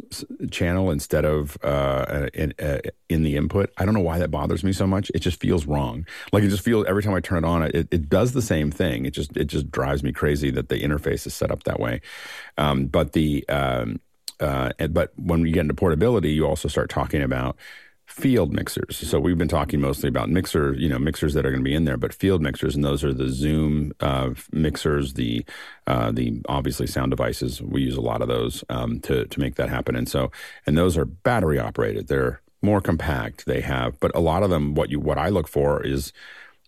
channel instead of uh, in, uh, in the input. I don't know why that bothers me so much. It just feels wrong. Like it just feels, every time I turn it on, it, it does the same thing. It just it just drives me crazy that the interface is set up that way. Um, but the um, uh, but when you get into portability, you also start talking about field mixers. So we've been talking mostly about mixer, you know, mixers that are going to be in there, but field mixers, and those are the Zoom uh, mixers, the uh, the obviously sound devices. We use a lot of those um, to to make that happen, and so and those are battery operated. They're more compact. They have, but a lot of them, what you what I look for is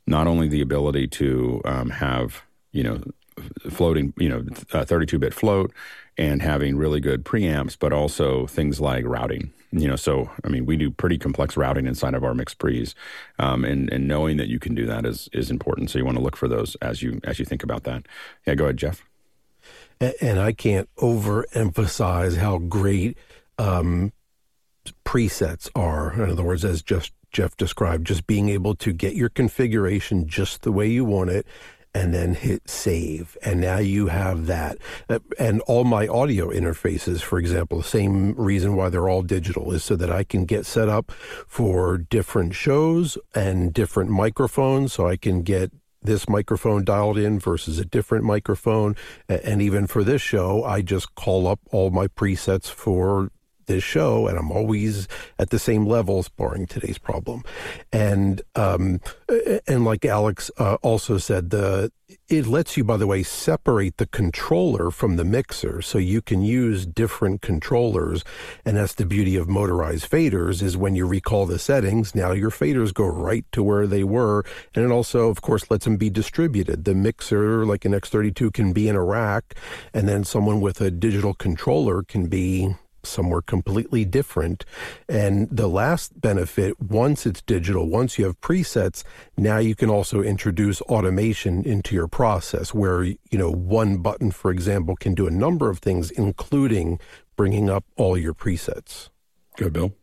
not only the ability to um, have, you know, floating, you know, thirty-two bit float and having really good preamps, but also things like routing. You know, so, I mean, we do pretty complex routing inside of our Mix Pre's, um, and, and knowing that you can do that is is important. So you want to look for those as you as you think about that. Yeah, go ahead, Jeff. And, and I can't overemphasize how great um, presets are. In other words, as Jeff Jeff described, just being able to get your configuration just the way you want it and then hit save. And now you have that. And all my audio interfaces, for example, the same reason why they're all digital is so that I can get set up for different shows and different microphones, so I can get this microphone dialed in versus a different microphone. And even for this show, I just call up all my presets for this show, and I'm always at the same levels, barring today's problem. And um, and like Alex uh, also said, the it lets you, by the way, separate the controller from the mixer, so you can use different controllers. And that's the beauty of motorized faders, is when you recall the settings, now your faders go right to where they were. And it also, of course, lets them be distributed. The mixer, like an X thirty-two, can be in a rack, and then someone with a digital controller can be somewhere completely different. And the last benefit, once it's digital, once you have presets, now you can also introduce automation into your process where, you know, one button, for example, can do a number of things, including bringing up all your presets. Go, Bill.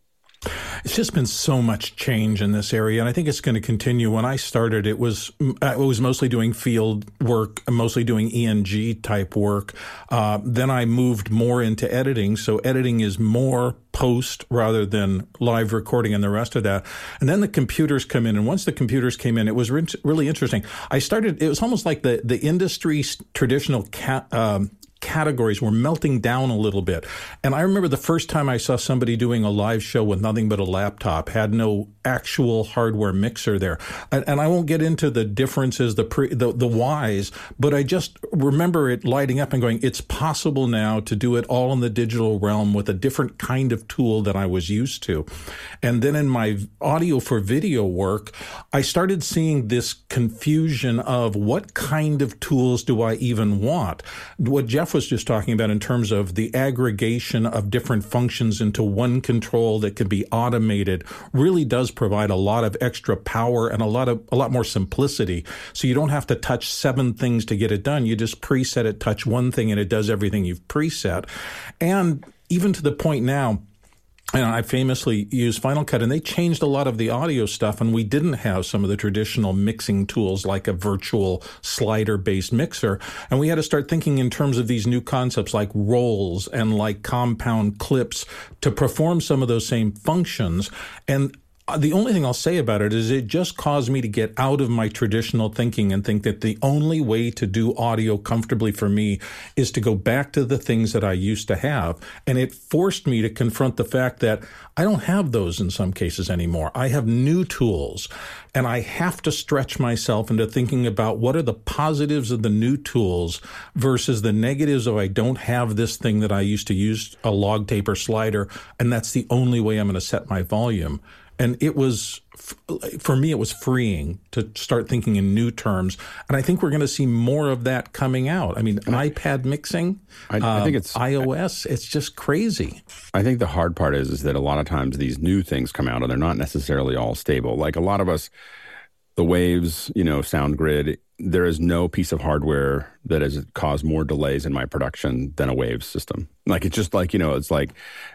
It's just been so much change in this area, and I think it's going to continue. When I started, it was I was mostly doing field work, mostly doing E N G type work. Uh, then I moved more into editing, so editing is more post rather than live recording and the rest of that. And then the computers come in, and once the computers came in, it was re- really interesting. I started, it was almost like the, the industry's traditional cat. Um, categories were melting down a little bit. And I remember the first time I saw somebody doing a live show with nothing but a laptop, had no actual hardware mixer there. And, and I won't get into the differences, the, pre, the the whys, but I just remember it lighting up and going, it's possible now to do it all in the digital realm with a different kind of tool than I was used to. And then in my audio for video work, I started seeing this confusion of what kind of tools do I even want? What Jeff was just talking about in terms of the aggregation of different functions into one control that can be automated really does provide a lot of extra power and a lot of a lot more simplicity. So you don't have to touch seven things to get it done. You just preset it, touch one thing, and it does everything you've preset. And even to the point now, and I famously used Final Cut, and they changed a lot of the audio stuff, and we didn't have some of the traditional mixing tools like a virtual slider-based mixer. And we had to start thinking in terms of these new concepts like rolls and like compound clips to perform some of those same functions. And the only thing I'll say about it is it just caused me to get out of my traditional thinking and think that the only way to do audio comfortably for me is to go back to the things that I used to have. And it forced me to confront the fact that I don't have those in some cases anymore. I have new tools, and I have to stretch myself into thinking about what are the positives of the new tools versus the negatives of I don't have this thing that I used to use, a log tape or slider, and that's the only way I'm going to set my volume. And it was, for me, it was freeing to start thinking in new terms. And I think we're going to see more of that coming out. I mean, I, iPad mixing, I, um, I think it's iOS, I, it's just crazy. I think the hard part is, is that a lot of times these new things come out and they're not necessarily all stable. Like a lot of us, the Waves, you know, SoundGrid, there is no piece of hardware that has caused more delays in my production than a Waves system. Like, it's just like, you know, it's like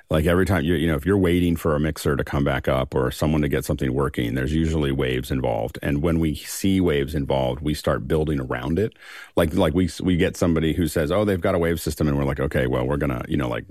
like every time, you you know, if you're waiting for a mixer to come back up or someone to get something working, there's usually Waves involved. And when we see Waves involved, we start building around it. Like like we we get somebody who says, oh, they've got a Wave system. And we're like, okay, well, we're going to, you know, like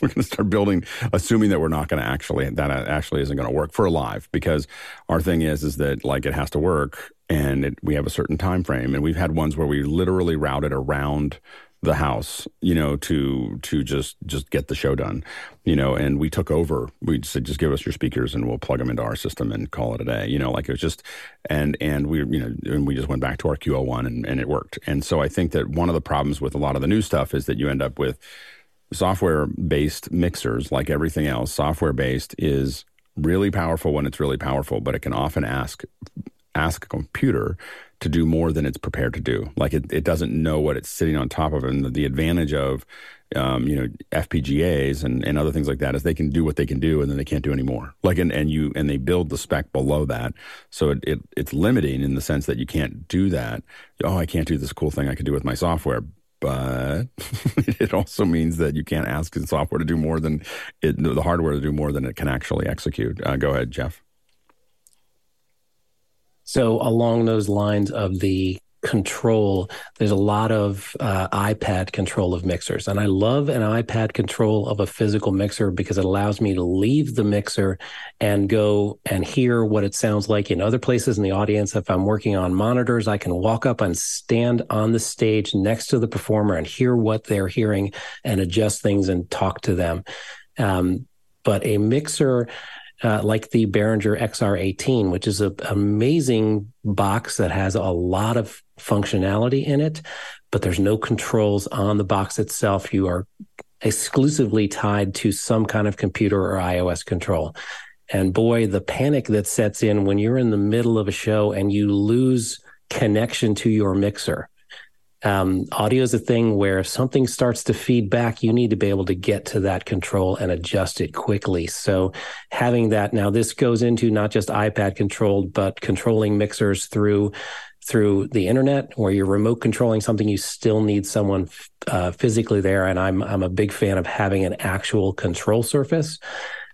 we're going to start building, assuming that we're not going to actually, that actually isn't going to work for live, because our thing is, is that like it has to work. And it, we have a certain time frame, and we've had ones where we literally routed around the house, you know, to to just just get the show done, you know. And we took over. We said, just give us your speakers, and we'll plug them into our system and call it a day, you know. Like it was just, and and we, you know, and we just went back to our Q L one, and, and it worked. And so I think that one of the problems with a lot of the new stuff is that you end up with software-based mixers, like everything else. Software-based is really powerful when it's really powerful, but it can often ask. ask a computer to do more than it's prepared to do. Like it, it doesn't know what it's sitting on top of. And the, the advantage of, um, you know, F P G As and, and other things like that is they can do what they can do, and then they can't do any more. Like, and, and you, and they build the spec below that. So it, it it's limiting in the sense that you can't do that. Oh, I can't do this cool thing I could do with my software. But it also means that you can't ask the software to do more than it, the hardware to do more than it can actually execute. Uh, go ahead, Jeff. So along those lines of the control, there's a lot of uh, iPad control of mixers. And I love an iPad control of a physical mixer because it allows me to leave the mixer and go and hear what it sounds like in other places in the audience. If I'm working on monitors, I can walk up and stand on the stage next to the performer and hear what they're hearing and adjust things and talk to them. Um, but a mixer... Uh, like the Behringer X R eighteen, which is an amazing box that has a lot of functionality in it, but there's no controls on the box itself. You are exclusively tied to some kind of computer or iOS control. And boy, the panic that sets in when you're in the middle of a show and you lose connection to your mixer. Um, audio is a thing where if something starts to feed back, you need to be able to get to that control and adjust it quickly. So having that, now this goes into not just iPad controlled, but controlling mixers through through the internet or you're remote controlling something, you still need someone uh, physically there. And I'm I'm a big fan of having an actual control surface.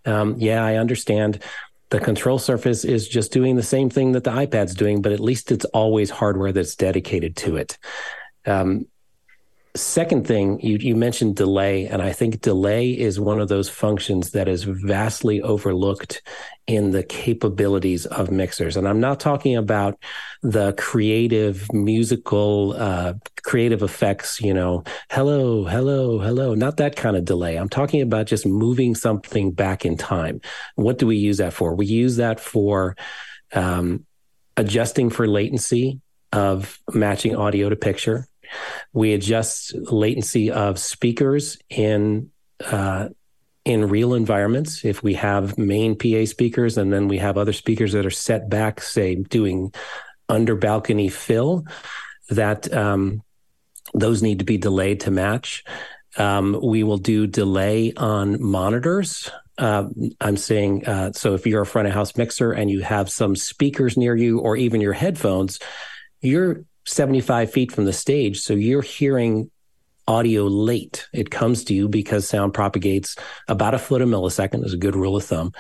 Um, yeah, I understand the control surface is just doing the same thing that the iPad's doing, but at least it's always hardware that's dedicated to it. Um, second thing, you, you mentioned delay, and I think delay is one of those functions that is vastly overlooked in the capabilities of mixers. And I'm not talking about the creative musical, uh, creative effects, you know, hello, hello, hello, not that kind of delay. I'm talking about just moving something back in time. What do we use that for? We use that for um, adjusting for latency of matching audio to picture. We adjust latency of speakers in uh, in real environments. If we have main P A speakers and then we have other speakers that are set back, say doing under balcony fill, that um, those need to be delayed to match. Um, we will do delay on monitors. Uh, I'm saying, uh, so if you're a front of house mixer and you have some speakers near you or even your headphones, you're seventy-five feet from the stage, so you're hearing audio late. It comes to you because sound propagates about a foot a millisecond is a good rule of thumb.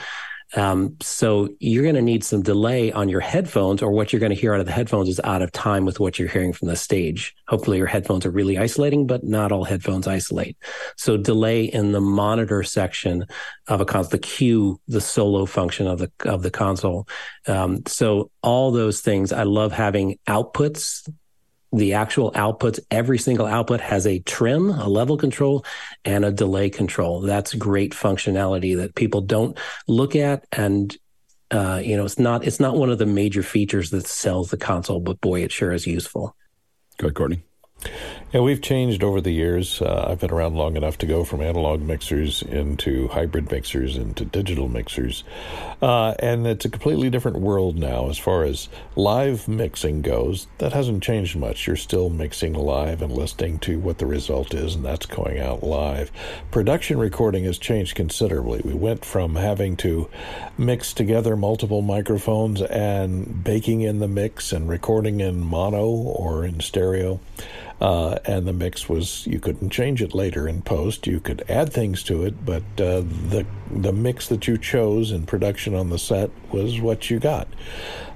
Um, so you're going to need some delay on your headphones, or what you're going to hear out of the headphones is out of time with what you're hearing from the stage. Hopefully your headphones are really isolating, but not all headphones isolate. So delay in the monitor section of a console, the cue, the solo function of the of the console. Um, so all those things, I love having outputs. The actual outputs, every single output has a trim, a level control, and a delay control. That's great functionality that people don't look at, and uh, you know, it's not it's not one of the major features that sells the console, but boy, it sure is useful. Go ahead, Courtney. Yeah, we've changed over the years. Uh, I've been around long enough to go from analog mixers into hybrid mixers into digital mixers. Uh, and it's a completely different world now as far as live mixing goes. That hasn't changed much. You're still mixing live and listening to what the result is, and that's going out live. Production recording has changed considerably. We went from having to mix together multiple microphones and baking in the mix and recording in mono or in stereo. Uh, and the mix was, you couldn't change it later in post. You could add things to it, but uh, the the mix that you chose in production on the set was what you got.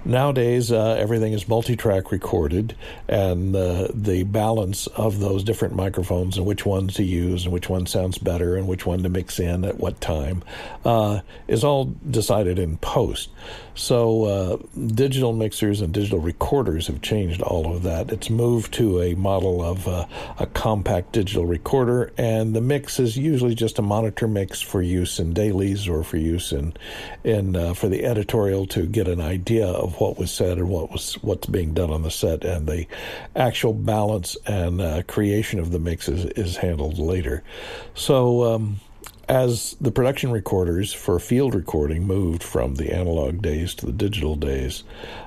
Nowadays, uh, everything is multi-track recorded, and uh, the balance of those different microphones and which ones to use and which one sounds better and which one to mix in at what time uh, is all decided in post. So uh, digital mixers and digital recorders have changed all of that. It's moved to a model of uh, a compact digital recorder, and the mix is usually just a monitor mix for use in dailies or for use in, in uh, for the editorial to get an idea of Of what was said and what was what's being done on the set, and the actual balance and uh, creation of the mixes is handled later. So um, as the production recorders for field recording moved from the analog days to the digital days,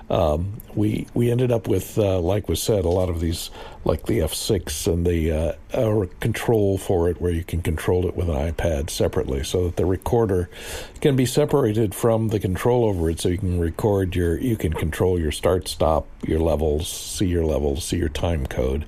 um, we we ended up with uh, like was said, a lot of these, like the F six and the uh, uh, control for it, where you can control it with an iPad separately so that the recorder can be separated from the control over it, so you can record your, you can control your start, stop, your levels, see your levels, see your time code.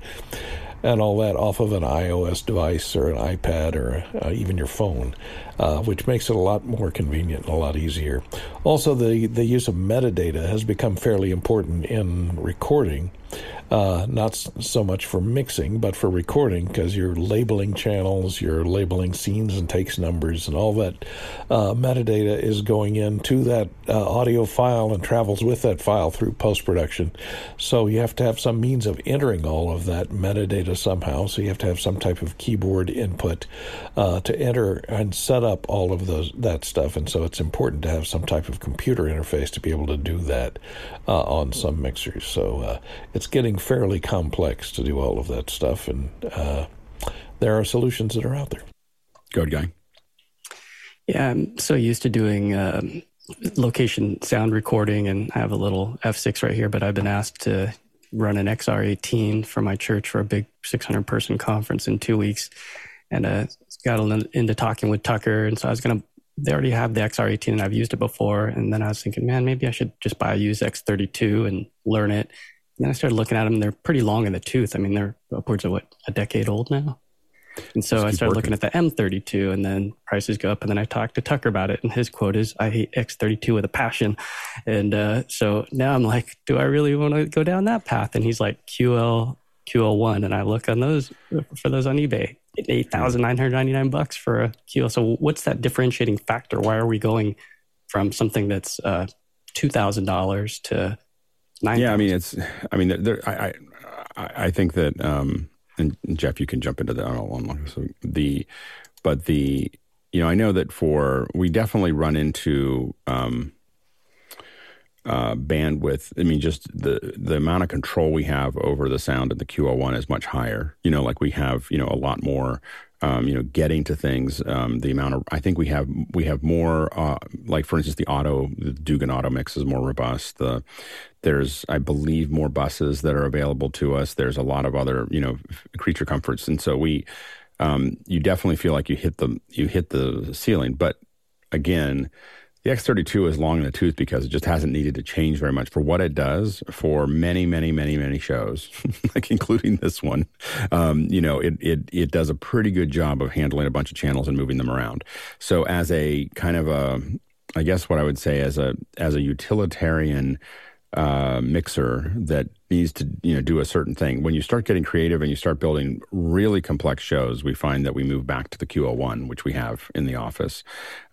and all that off of an iOS device or an iPad or uh, even your phone, uh, which makes it a lot more convenient and a lot easier. Also, the, the use of metadata has become fairly important in recording, uh, not so much for mixing, but for recording, because you're labeling channels, you're labeling scenes and takes numbers, and all that uh, metadata is going into that uh, audio file and travels with that file through post-production. So you have to have some means of entering all of that metadata somehow, so you have to have some type of keyboard input uh, to enter and set up all of those that stuff, and so it's important to have some type of computer interface to be able to do that uh, on some mixers. So uh, it's getting fairly complex to do all of that stuff, and uh, there are solutions that are out there. Code guy. Yeah, I'm so used to doing um, location sound recording, and I have a little F six right here, but I've been asked to run an X R eighteen for my church for a big six hundred person conference in two weeks. And uh, got into talking with Tucker, and so I was going to, they already have the X R eighteen and I've used it before. And then I was thinking, man, maybe I should just buy a used X thirty-two and learn it. And then I started looking at them. They're pretty long in the tooth. I mean, they're upwards of what, a decade old now? And so I started working. Looking at the M thirty-two, and then prices go up. And then I talked to Tucker about it, and his quote is, I hate X thirty-two with a passion. And uh, so now I'm like, do I really want to go down that path? And he's like, Q L, Q L one. And I look on those for those on eBay, eight thousand nine hundred ninety-nine bucks for a Q L. So what's that differentiating factor? Why are we going from something that's uh, two thousand dollars to nine thousand dollars? Yeah, I mean, it's, I mean, there, I, I, I think that, um, and Jeff, you can jump into that one. So the, but the, you know, I know that for, we definitely run into um, uh, bandwidth. I mean, just the, the amount of control we have over the sound of the Q L one is much higher. You know, like we have, you know, a lot more, um, you know, getting to things, um, the amount of, I think we have, we have more, uh, like for instance, the auto, the Dugan auto mix is more robust. The, There's, I believe, more buses that are available to us. There's a lot of other, you know, creature comforts, and so we, um, you definitely feel like you hit the you hit the ceiling. But again, the X thirty-two is long in the tooth because it just hasn't needed to change very much for what it does for many, many, many, many shows, like including this one. Um, you know, it it it does a pretty good job of handling a bunch of channels and moving them around. So as a kind of a, I guess what I would say as a as a utilitarian. Uh, mixer that needs to, you know, do a certain thing. When you start getting creative and you start building really complex shows, we find that we move back to the Q L one, which we have in the office.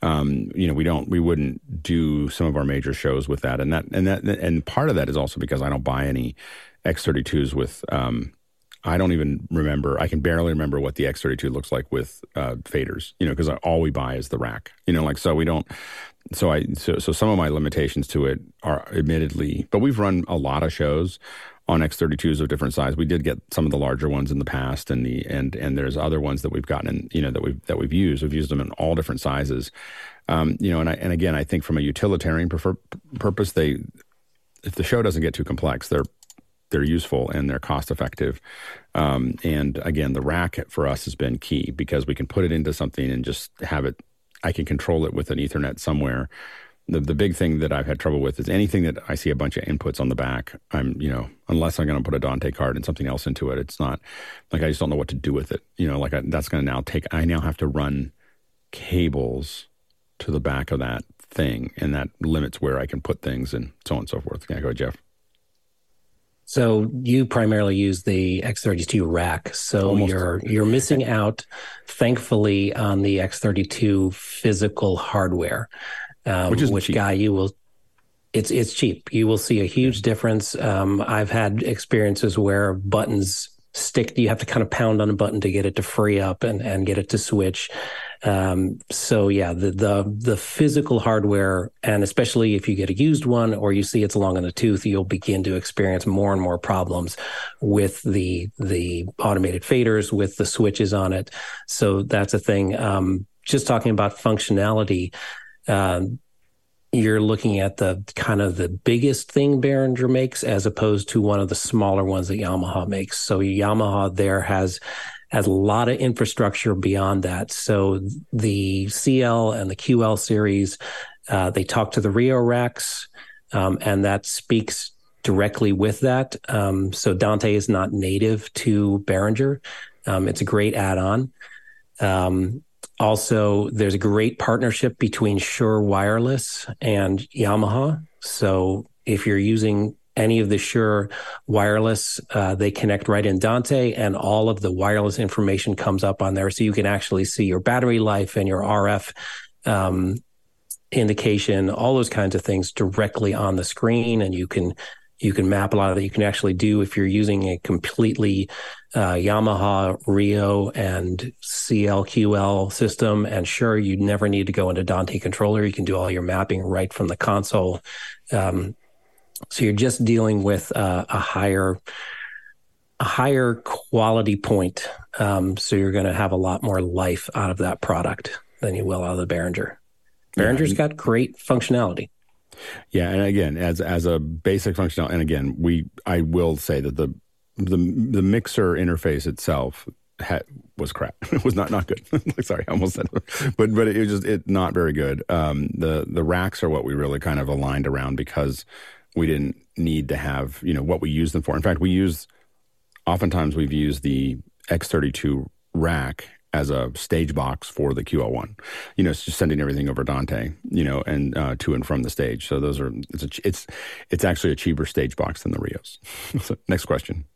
Um, you know, we don't, we wouldn't do some of our major shows with that, and that, and that, and part of that is also because I don't buy any X thirty-twos with. Um, I don't even remember. I can barely remember what the X thirty-two looks like with uh, faders, you know, because all we buy is the rack, you know, like, so we don't, so I, so, so some of my limitations to it are admittedly, but we've run a lot of shows on X thirty-twos of different size. We did get some of the larger ones in the past, and the, and, and there's other ones that we've gotten, in, you know, that we've, that we've used, we've used them in all different sizes. Um, you know, and I, and again, I think from a utilitarian prefer, purpose, they, if the show doesn't get too complex, they're, they're useful and they're cost effective. Um, and again, the rack for us has been key because we can put it into something and just have it, I can control it with an Ethernet somewhere. The the big thing that I've had trouble with is anything that I see a bunch of inputs on the back, I'm, you know, unless I'm going to put a Dante card and something else into it, it's not, like I just don't know what to do with it. You know, like I, that's going to now take, I now have to run cables to the back of that thing, and that limits where I can put things and so on and so forth. Can I go, Jeff? So you primarily use the X thirty-two rack, so Almost. you're you're missing out, thankfully, on the X thirty-two physical hardware, um, which, which Guy, you will, it's it's cheap. You will see a huge difference. Um, I've had experiences where buttons stick. You have to kind of pound on a button to get it to free up and, and get it to switch. Um, so yeah, the the the physical hardware, and especially if you get a used one or you see it's long in the tooth, you'll begin to experience more and more problems with the the automated faders, with the switches on it. So that's a thing. Um, just talking about functionality, uh, you're looking at the kind of the biggest thing Behringer makes as opposed to one of the smaller ones that Yamaha makes. So Yamaha there has. has a lot of infrastructure beyond that. So the C L and the Q L series, uh, they talk to the Rio racks, um, and that speaks directly with that. Um, so Dante is not native to Behringer. Um, it's a great add-on. Um, also, there's a great partnership between Shure Wireless and Yamaha. So if you're using any of the Shure Wireless, uh, they connect right in Dante, and all of the wireless information comes up on there. So you can actually see your battery life and your R F um, indication, all those kinds of things directly on the screen. And you can you can map a lot of that. You can actually do, if you're using a completely uh, Yamaha, Rio, and C L Q L system, and sure, you never need to go into Dante controller. You can do all your mapping right from the console. Um, so you're just dealing with uh, a higher a higher quality point. Um, so you're going to have a lot more life out of that product than you will out of the Behringer. Behringer's got great functionality. Yeah, and again, as as a basic functionality, and again, we I will say that the the the mixer interface itself had, was crap. It was not not good. Sorry, I almost said it. But but it was just it not very good. Um, the the racks are what we really kind of aligned around because we didn't need to have, you know, what we use them for. In fact, we use oftentimes we've used the X thirty-two rack as a stage box for the Q L one, you know, it's just sending everything over Dante, you know, and uh, to and from the stage. So those are, it's, a, it's, it's actually a cheaper stage box than the Rios. So next question.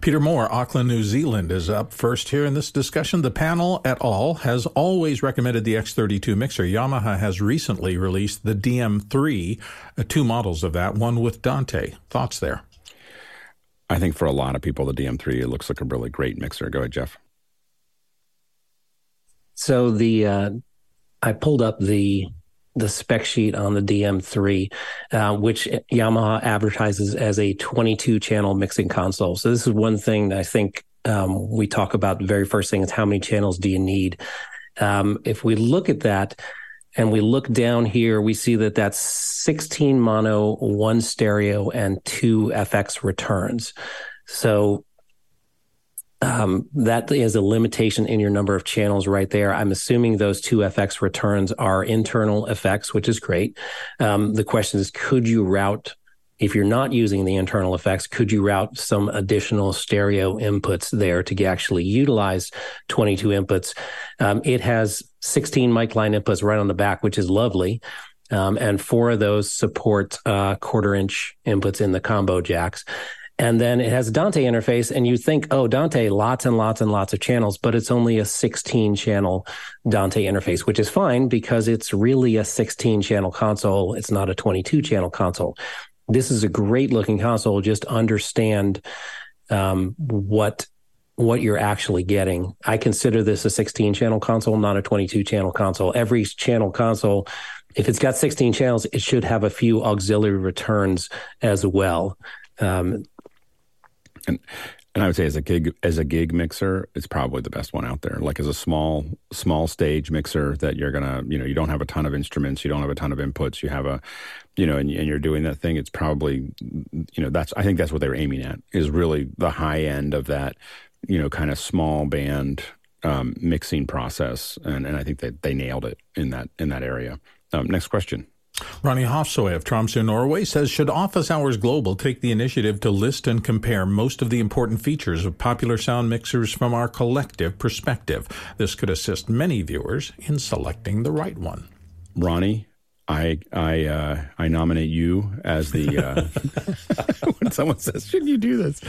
Peter Moore, Auckland, New Zealand, is up first here in this discussion. The panel at all has always recommended the X thirty-two mixer. Yamaha has recently released the D M three, uh, two models of that, one with Dante. Thoughts there? I think for a lot of people, the D M three, it looks like a really great mixer. Go ahead, Jeff. So the uh, I pulled up the the spec sheet on the D M three, uh, which Yamaha advertises as a twenty-two channel mixing console. So this is one thing that I think um, we talk about the very first thing is how many channels do you need? Um, if we look at that and we look down here, we see that that's sixteen mono, one stereo, and two F X returns. So Um, that is a limitation in your number of channels right there. I'm assuming those two F X returns are internal F X, which is great. Um, the question is, could you route, if you're not using the internal F X, could you route some additional stereo inputs there to actually utilize twenty-two inputs? Um, it has sixteen mic line inputs right on the back, which is lovely. Um, and four of those support uh, quarter inch inputs in the combo jacks. And then it has a Dante interface, and you think, oh, Dante, lots and lots and lots of channels, but it's only a sixteen channel Dante interface, which is fine because it's really a sixteen channel console. It's not a twenty-two channel console. This is a great-looking console. Just understand um, what what you're actually getting. I consider this a sixteen channel console, not a twenty-two channel console. Every channel console, if it's got sixteen channels, it should have a few auxiliary returns as well. Um, And and I would say as a gig as a gig mixer, it's probably the best one out there. Like as a small small stage mixer that you're gonna, you know, you don't have a ton of instruments, you don't have a ton of inputs, you have a, you know, and, and you're doing that thing. It's probably, you know, that's I think that's what they're aiming at is really the high end of that, you know, kind of small band um, mixing process. And and I think that they nailed it in that in that area. Um, next question. Ronnie Hofsoy of Tromsø, Norway, says, should Office Hours Global take the initiative to list and compare most of the important features of popular sound mixers from our collective perspective? This could assist many viewers in selecting the right one. Ronnie, I I uh, I nominate you as the... Uh, when someone says, should you do this?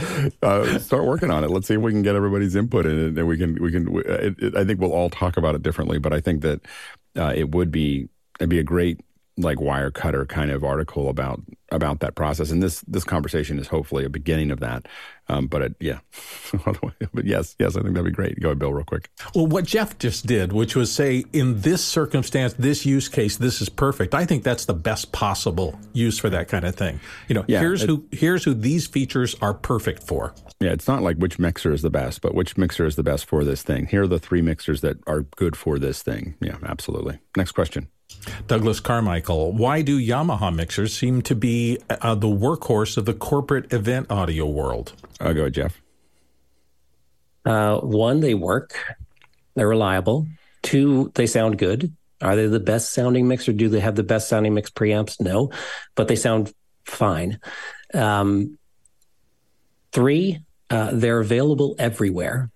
Uh, start working on it. Let's see if we can get everybody's input in it. And we can, we can, it, it, I think we'll all talk about it differently, but I think that uh, it would be, it'd be a great... like wire cutter kind of article about about that process, and this this conversation is hopefully a beginning of that. Um, but it, yeah, but yes, yes, I think that'd be great. Go ahead, Bill, real quick. Well, what Jeff just did, which was say, in this circumstance, this use case, this is perfect. I think that's the best possible use for that kind of thing. You know, yeah, here's it, who here's who these features are perfect for. Yeah, it's not like which mixer is the best, but which mixer is the best for this thing. Here are the three mixers that are good for this thing. Yeah, absolutely. Next question. Douglas Carmichael, why do Yamaha mixers seem to be uh, the workhorse of the corporate event audio world? I'll go with Jeff. Uh, one, they work. They're reliable. Two, they sound good. Are they the best sounding mixer? Do they have the best sounding mix preamps? No, but they sound fine. Um, three, uh, they're available everywhere.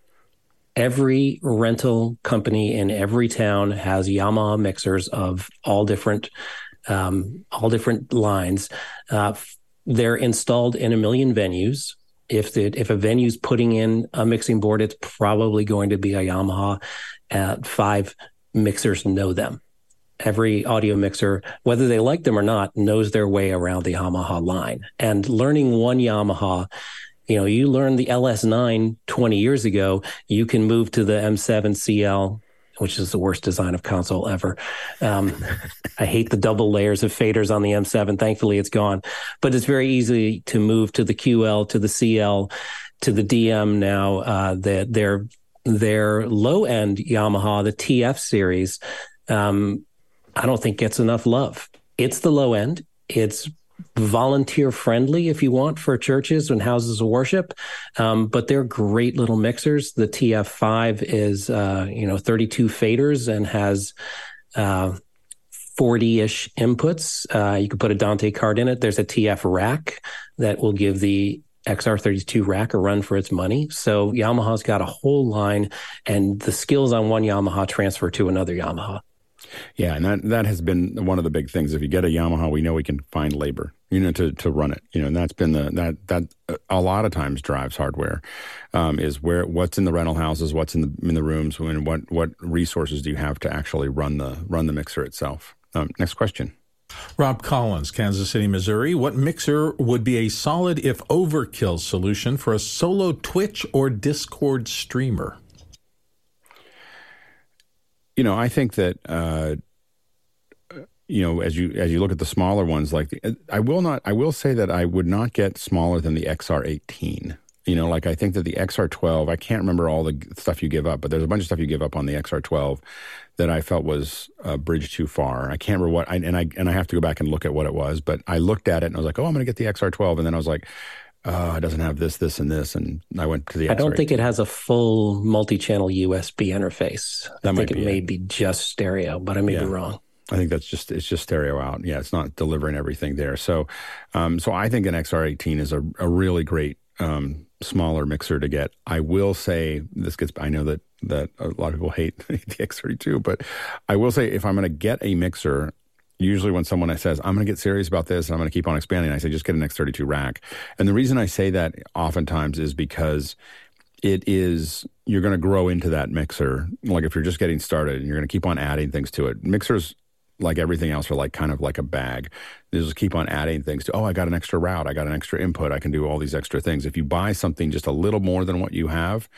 Every rental company in every town has Yamaha mixers of all different um, all different lines. Uh, they're installed in a million venues. If the, if a venue's putting in a mixing board, it's probably going to be a Yamaha. Uh, five mixers know them. Every audio mixer, whether they like them or not, knows their way around the Yamaha line. And learning one Yamaha, you know, you learn the L S nine twenty years ago, you can move to the M seven C L, which is the worst design of console ever. Um, I hate the double layers of faders on the M seven. Thankfully, it's gone. But it's very easy to move to the Q L, to the C L, to the D M now. Uh, the, their, their low-end Yamaha, the T F series, um, I don't think gets enough love. It's the low end. It's volunteer friendly, if you want, for churches and houses of worship. Um, but they're great little mixers. The T F five is, uh, you know, thirty-two faders and has uh, forty-ish inputs. Uh, you can put a Dante card in it. There's a T F rack that will give the X R thirty-two rack a run for its money. So Yamaha's got a whole line, and the skills on one Yamaha transfer to another Yamaha. Yeah, and that, that has been one of the big things. If you get a Yamaha, we know we can find labor, you know, to, to run it, you know, and that's been the that that a lot of times drives hardware, um, is where what's in the rental houses, what's in the in the rooms, and what what resources do you have to actually run the run the mixer itself. Um, next question. Rob Collins, Kansas City, Missouri. What mixer would be a solid if overkill solution for a solo Twitch or Discord streamer? You know, I think that, uh, you know, as you as you look at the smaller ones, like the, I will not, I will say that I would not get smaller than the X R eighteen. You know, like I think that the X R twelve, I can't remember all the stuff you give up, but there's a bunch of stuff you give up on the X R twelve that I felt was a bridge too far. I can't remember what, I, and I and I have to go back and look at what it was, but I looked at it and I was like, oh, I'm going to get the X R twelve. And then I was like, oh, it doesn't have this, this, and this. And I went to the X R eighteen. I don't think it has a full multi-channel U S B interface. That I think it, it may be just stereo, but I may yeah. be wrong. I think that's just, it's just stereo out. Yeah, it's not delivering everything there. So um, so I think an X R eighteen is a, a really great um, smaller mixer to get. I will say, this gets, I know that, that a lot of people hate the X thirty-two, but I will say if I'm going to get a mixer, usually when someone says, I'm going to get serious about this and I'm going to keep on expanding, I say, just get an X thirty-two rack. And the reason I say that oftentimes is because it is, you're going to grow into that mixer. Like if you're just getting started and you're going to keep on adding things to it. Mixers, like everything else, are like kind of like a bag. They just keep on adding things to, oh, I got an extra route. I got an extra input. I can do all these extra things. If you buy something just a little more than what you have,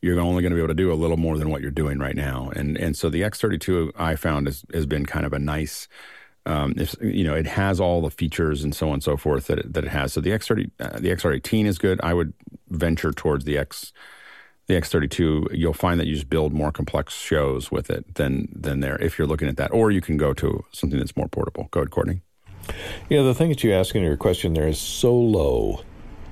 you're only going to be able to do a little more than what you're doing right now. And and so the X thirty-two, I found, has, has been kind of a nice... Um, if, you know, it has all the features and so on and so forth that it, that it has. So the X thirty, uh, the X R eighteen is good. I would venture towards the X, the X thirty-two. You'll find that you just build more complex shows with it than than there if you're looking at that. Or you can go to something that's more portable. Go ahead, Courtney. Yeah, the thing that you ask in your question there is so low.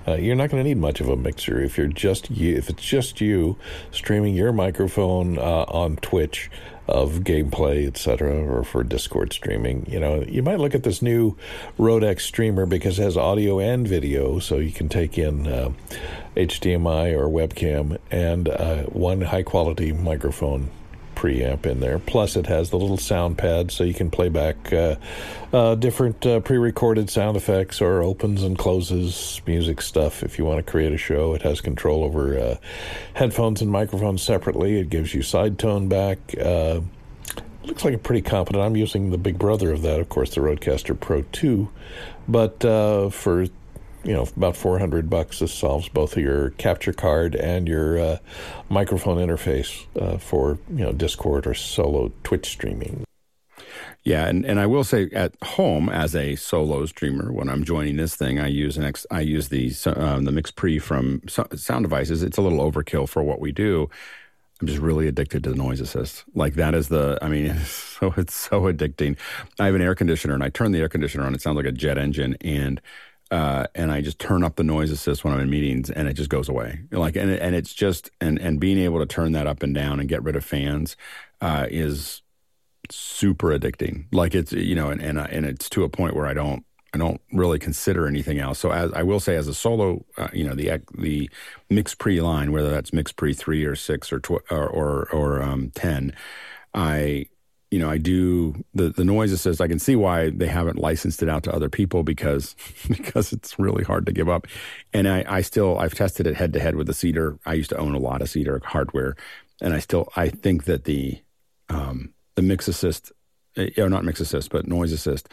Uh, you're not going to need much of a mixer if you're just you, if it's just you streaming your microphone uh, on Twitch of gameplay, et cetera, or for Discord streaming. You know, you might look at this new Rode X streamer because it has audio and video, so you can take in uh, H D M I or webcam and uh, one high-quality microphone preamp in there. Plus, it has the little sound pad, so you can play back uh, uh, different uh, pre-recorded sound effects or opens and closes music stuff if you want to create a show. It has control over uh, headphones and microphones separately. It gives you side tone back. Uh, looks like a pretty competent. I'm using the big brother of that, of course, the Rodecaster Pro two, but uh, for you know, about four hundred bucks, this solves both your capture card and your uh, microphone interface uh, for, you know, Discord or solo Twitch streaming. Yeah, and, and I will say at home as a solo streamer, when I'm joining this thing, I use an X, I use the um, the Mix Pre from so- Sound Devices. It's a little overkill for what we do. I'm just really addicted to the noise assist. Like that is the, I mean, it's so it's so addicting. I have an air conditioner and I turn the air conditioner on. It sounds like a jet engine, and Uh, and I just turn up the noise assist when I'm in meetings, and it just goes away. Like, and and it's just and and being able to turn that up and down and get rid of fans uh, is super addicting. Like it's you know, and and, I, and it's to a point where I don't I don't really consider anything else. So as I will say, as a solo, uh, you know, the the Mix Pre line, whether that's Mix Pre three or six or tw- or or, or um, ten, I you know I do the the noise assist. I can see why they haven't licensed it out to other people because because it's really hard to give up. And I, I still I've tested it head to head with the Cedar. I used to own a lot of Cedar hardware, and I still I think that the um, the Mix Assist, or not Mix Assist, but Noise Assist,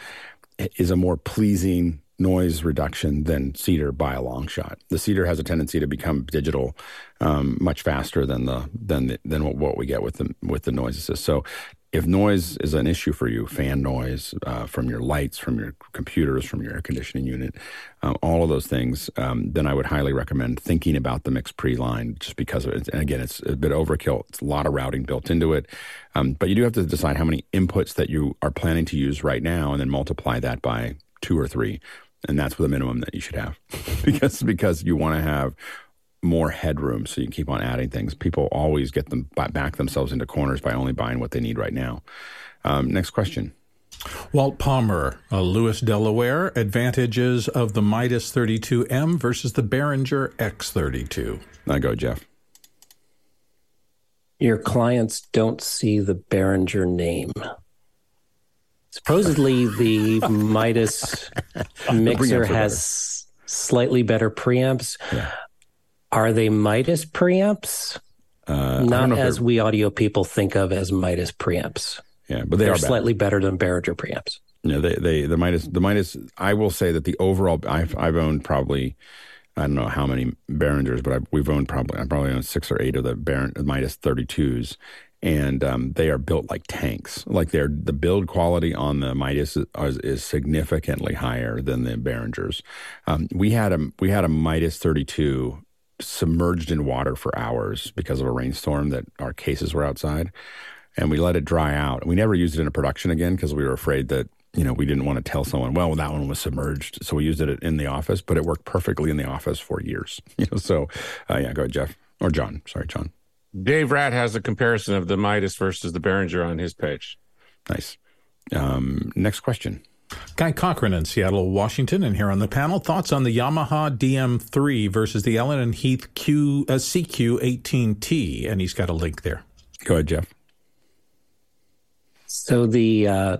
is a more pleasing noise reduction than Cedar by a long shot. The Cedar has a tendency to become digital um, much faster than the than the, than what, what we get with the with the noise assist. So, if noise is an issue for you, fan noise uh, from your lights, from your computers, from your air conditioning unit, um, all of those things, um, then I would highly recommend thinking about the Mix Pre line just because of it. And again, it's a bit overkill. It's a lot of routing built into it, um, but you do have to decide how many inputs that you are planning to use right now, and then multiply that by two or three. And that's the minimum that you should have because because you want to have more headroom so you can keep on adding things. People always get them back themselves into corners by only buying what they need right now. Um, next question. Walt Palmer, uh, Lewis, Delaware, advantages of the Midas thirty-two M versus the Behringer X thirty-two. I go, Jeff. Your clients don't see the Behringer name. Supposedly the Midas mixer has better. slightly better preamps. Yeah. Are they Midas preamps? Uh, Not as we audio people think of as Midas preamps. Yeah, but they they're are slightly better than Behringer preamps. Yeah, they they the Midas the Midas. I will say that the overall I've I've owned probably I don't know how many Behringers, but I've, we've owned probably I probably owned six or eight of the Behringer Midas thirty-twos. And um, they are built like tanks. Like they're the build quality on the Midas is, is significantly higher than the Behringers. Um, we had a we had a Midas thirty-two submerged in water for hours because of a rainstorm that our cases were outside, and we let it dry out. We never used it in a production again because we were afraid that you know we didn't want to tell someone, well, that one was submerged. So we used it in the office, but it worked perfectly in the office for years. You know, so uh, yeah, go ahead, Jeff or John. Sorry, John. Dave Ratt has a comparison of the Midas versus the Behringer on his page. Nice. Um, next question. Guy Cochran in Seattle, Washington, and here on the panel, thoughts on the Yamaha D M three versus the Allen and Heath Q, uh, C Q eighteen T, and he's got a link there. Go ahead, Jeff. So the uh,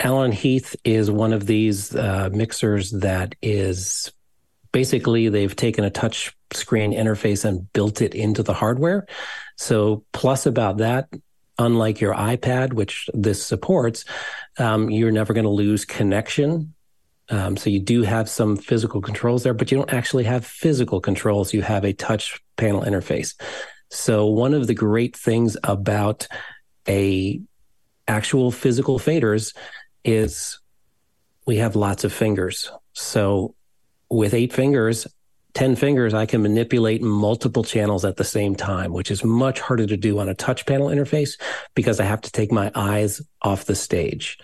Allen and Heath is one of these uh, mixers that is... Basically, they've taken a touch screen interface and built it into the hardware. So plus about that, unlike your iPad, which this supports, um, you're never going to lose connection. Um, so you do have some physical controls there, but you don't actually have physical controls. You have a touch panel interface. So one of the great things about a actual physical faders is we have lots of fingers. So with eight fingers, ten fingers, I can manipulate multiple channels at the same time, which is much harder to do on a touch panel interface because I have to take my eyes off the stage.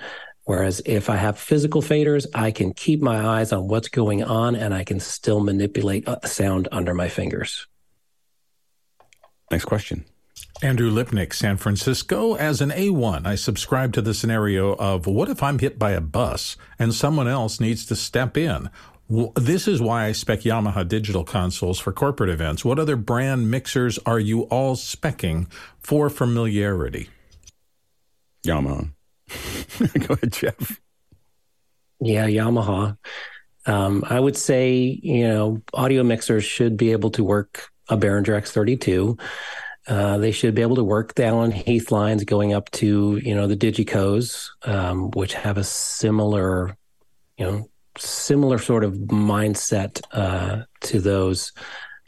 Whereas if I have physical faders, I can keep my eyes on what's going on and I can still manipulate sound under my fingers. Next question. Andrew Lipnick, San Francisco. As an A one, I subscribe to the scenario of what if I'm hit by a bus and someone else needs to step in? This is why I spec Yamaha digital consoles for corporate events. What other brand mixers are you all speccing for familiarity? Yamaha. Go ahead, Jeff. Yeah, Yamaha. Um, I would say, you know, audio mixers should be able to work a Behringer X thirty-two. Uh, they should be able to work the Allen Heath lines going up to, you know, the Digicos, um, which have a similar, you know, similar sort of mindset uh, to those,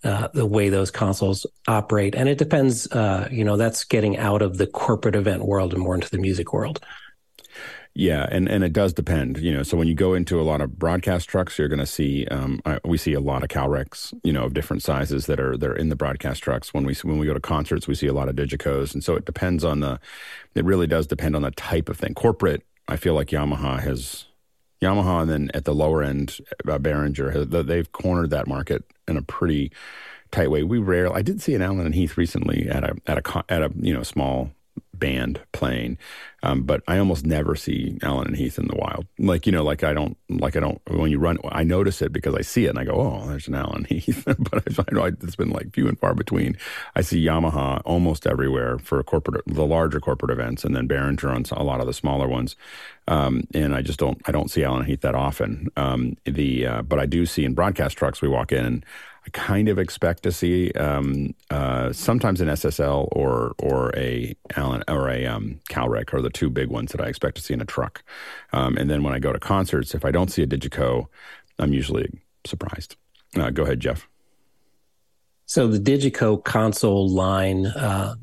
uh, the way those consoles operate. And it depends, uh, you know, that's getting out of the corporate event world and more into the music world. Yeah, and, and it does depend, you know, so when you go into a lot of broadcast trucks, you're going to see, um, I, we see a lot of Calrecs, you know, of different sizes that are they're in the broadcast trucks. When we when we go to concerts, we see a lot of Digicos. And so it depends on the, it really does depend on the type of thing. Corporate, I feel like Yamaha has... Yamaha and then at the lower end, uh, Behringer, they've cornered that market in a pretty tight way. We rarely, I did see an Allen and Heath recently at a at a at a you know small band playing. Um, but I almost never see Alan and Heath in the wild. Like, you know, like I don't, like I don't, when you run, I notice it because I see it and I go, oh, there's an Alan and Heath. But I find out it's been like few and far between. I see Yamaha almost everywhere for corporate, the larger corporate events, and then Behringer on a lot of the smaller ones. Um, and I just don't, I don't see Alan and Heath that often. Um, the, uh, but I do see in broadcast trucks, we walk in and I kind of expect to see um, uh, sometimes an S S L or or a Allen or a um, Calrec are the two big ones that I expect to see in a truck. Um, and then when I go to concerts, if I don't see a Digico, I'm usually surprised. Uh, go ahead, Jeff. So the Digico console line, uh,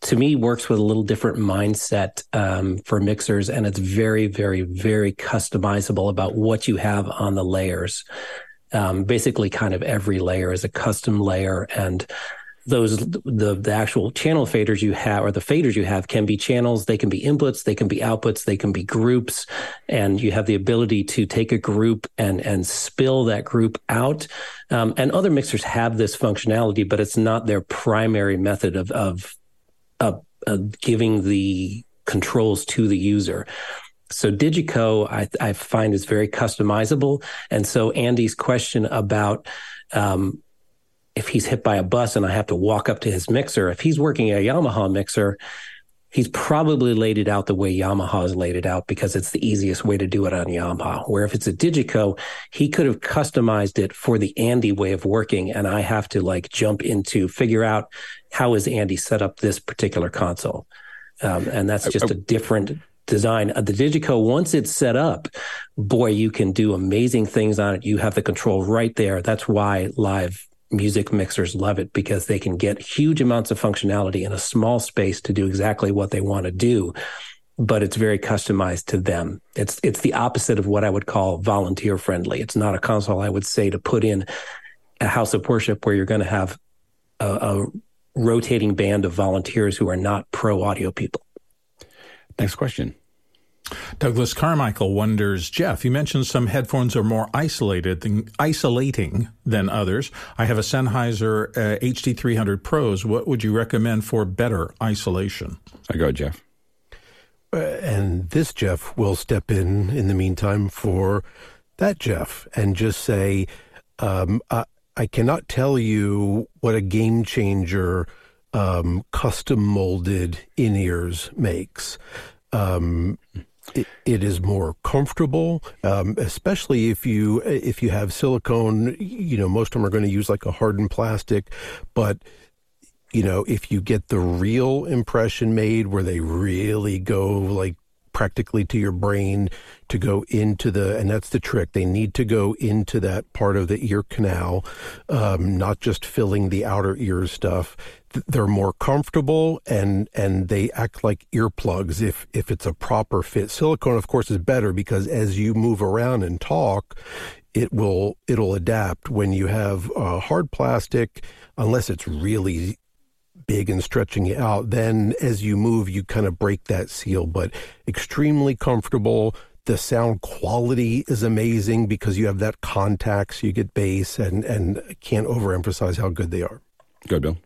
to me, works with a little different mindset um, for mixers, and it's very, very, very customizable about what you have on the layers. Um, basically, kind of every layer is a custom layer, and those the the actual channel faders you have, or the faders you have, can be channels. They can be inputs. They can be outputs. They can be groups, and you have the ability to take a group and and spill that group out. Um, and other mixers have this functionality, but it's not their primary method of of of, of giving the controls to the user. So Digico, I, I find, is very customizable. And so Andy's question about um, if he's hit by a bus and I have to walk up to his mixer, if he's working at a Yamaha mixer, he's probably laid it out the way Yamaha's laid it out because it's the easiest way to do it on Yamaha. Where if it's a Digico, he could have customized it for the Andy way of working, and I have to like jump into figure out how is Andy set up this particular console. Um, and that's just I, I, a different... design. The Digico, once it's set up, boy, you can do amazing things on it. You have the control right there. That's why live music mixers love it, because they can get huge amounts of functionality in a small space to do exactly what they want to do, but it's very customized to them. It's it's the opposite of what I would call volunteer friendly. It's not a console I would say to put in a house of worship where you're going to have a, a rotating band of volunteers who are not pro audio people. Next question. Douglas Carmichael wonders, Jeff, you mentioned some headphones are more isolated than, isolating than others. I have a Sennheiser uh, H D three hundred Pros. What would you recommend for better isolation? I go, Jeff. Uh, and this Jeff will step in in the meantime for that Jeff and just say, um, I, I cannot tell you what a game changer um, custom molded in-ears makes. Um, It, it is more comfortable, um, especially if you if you have silicone. You know, most of them are going to use like a hardened plastic, but you know, if you get the real impression made where they really go like practically to your brain to go into the, and that's the trick. They need to go into that part of the ear canal, um, not just filling the outer ear stuff. They're more comfortable and and they act like earplugs if if it's a proper fit. Silicone, of course, is better because as you move around and talk, it will it'll adapt. When you have uh, hard plastic, unless it's really big and stretching it out, then as you move, you kind of break that seal. But extremely comfortable. The sound quality is amazing because you have that contact, so you get bass, and and can't overemphasize how good they are. Go, Bill.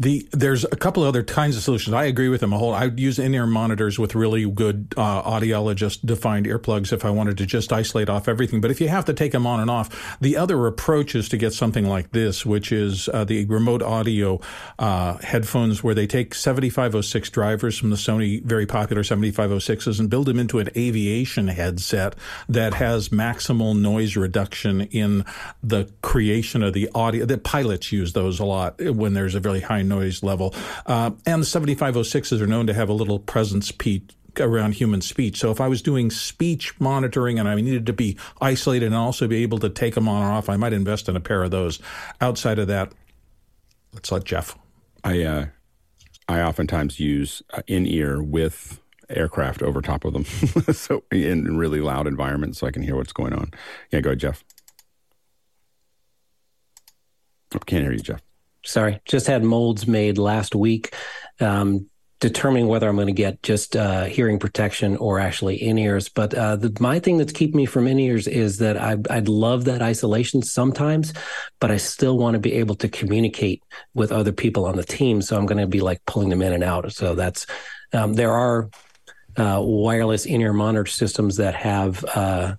The there's a couple other kinds of solutions. I agree with them a whole. I'd use in-ear monitors with really good uh, audiologist-defined earplugs if I wanted to just isolate off everything. But if you have to take them on and off, the other approach is to get something like this, which is uh, the remote audio uh, headphones where they take seventy-five oh six drivers from the Sony very popular seventy-five oh sixes and build them into an aviation headset that has maximal noise reduction in the creation of the audio. The pilots use those a lot when there's a very high noise level. Uh, and the seventy-five oh sixes are known to have a little presence peak around human speech. So if I was doing speech monitoring and I needed to be isolated and also be able to take them on or off, I might invest in a pair of those. Outside of that, let's let Jeff. I uh, I oftentimes use in-ear with aircraft over top of them so in really loud environments so I can hear what's going on. Yeah, go ahead, Jeff. I can't hear you, Jeff. Sorry, just had molds made last week, um, determining whether I'm going to get just uh, hearing protection or actually in-ears. But uh, the, my thing that's keeping me from in-ears is that I, I'd love that isolation sometimes, but I still want to be able to communicate with other people on the team. So I'm going to be like pulling them in and out. So that's Um, there are uh, wireless in-ear monitor systems that have uh,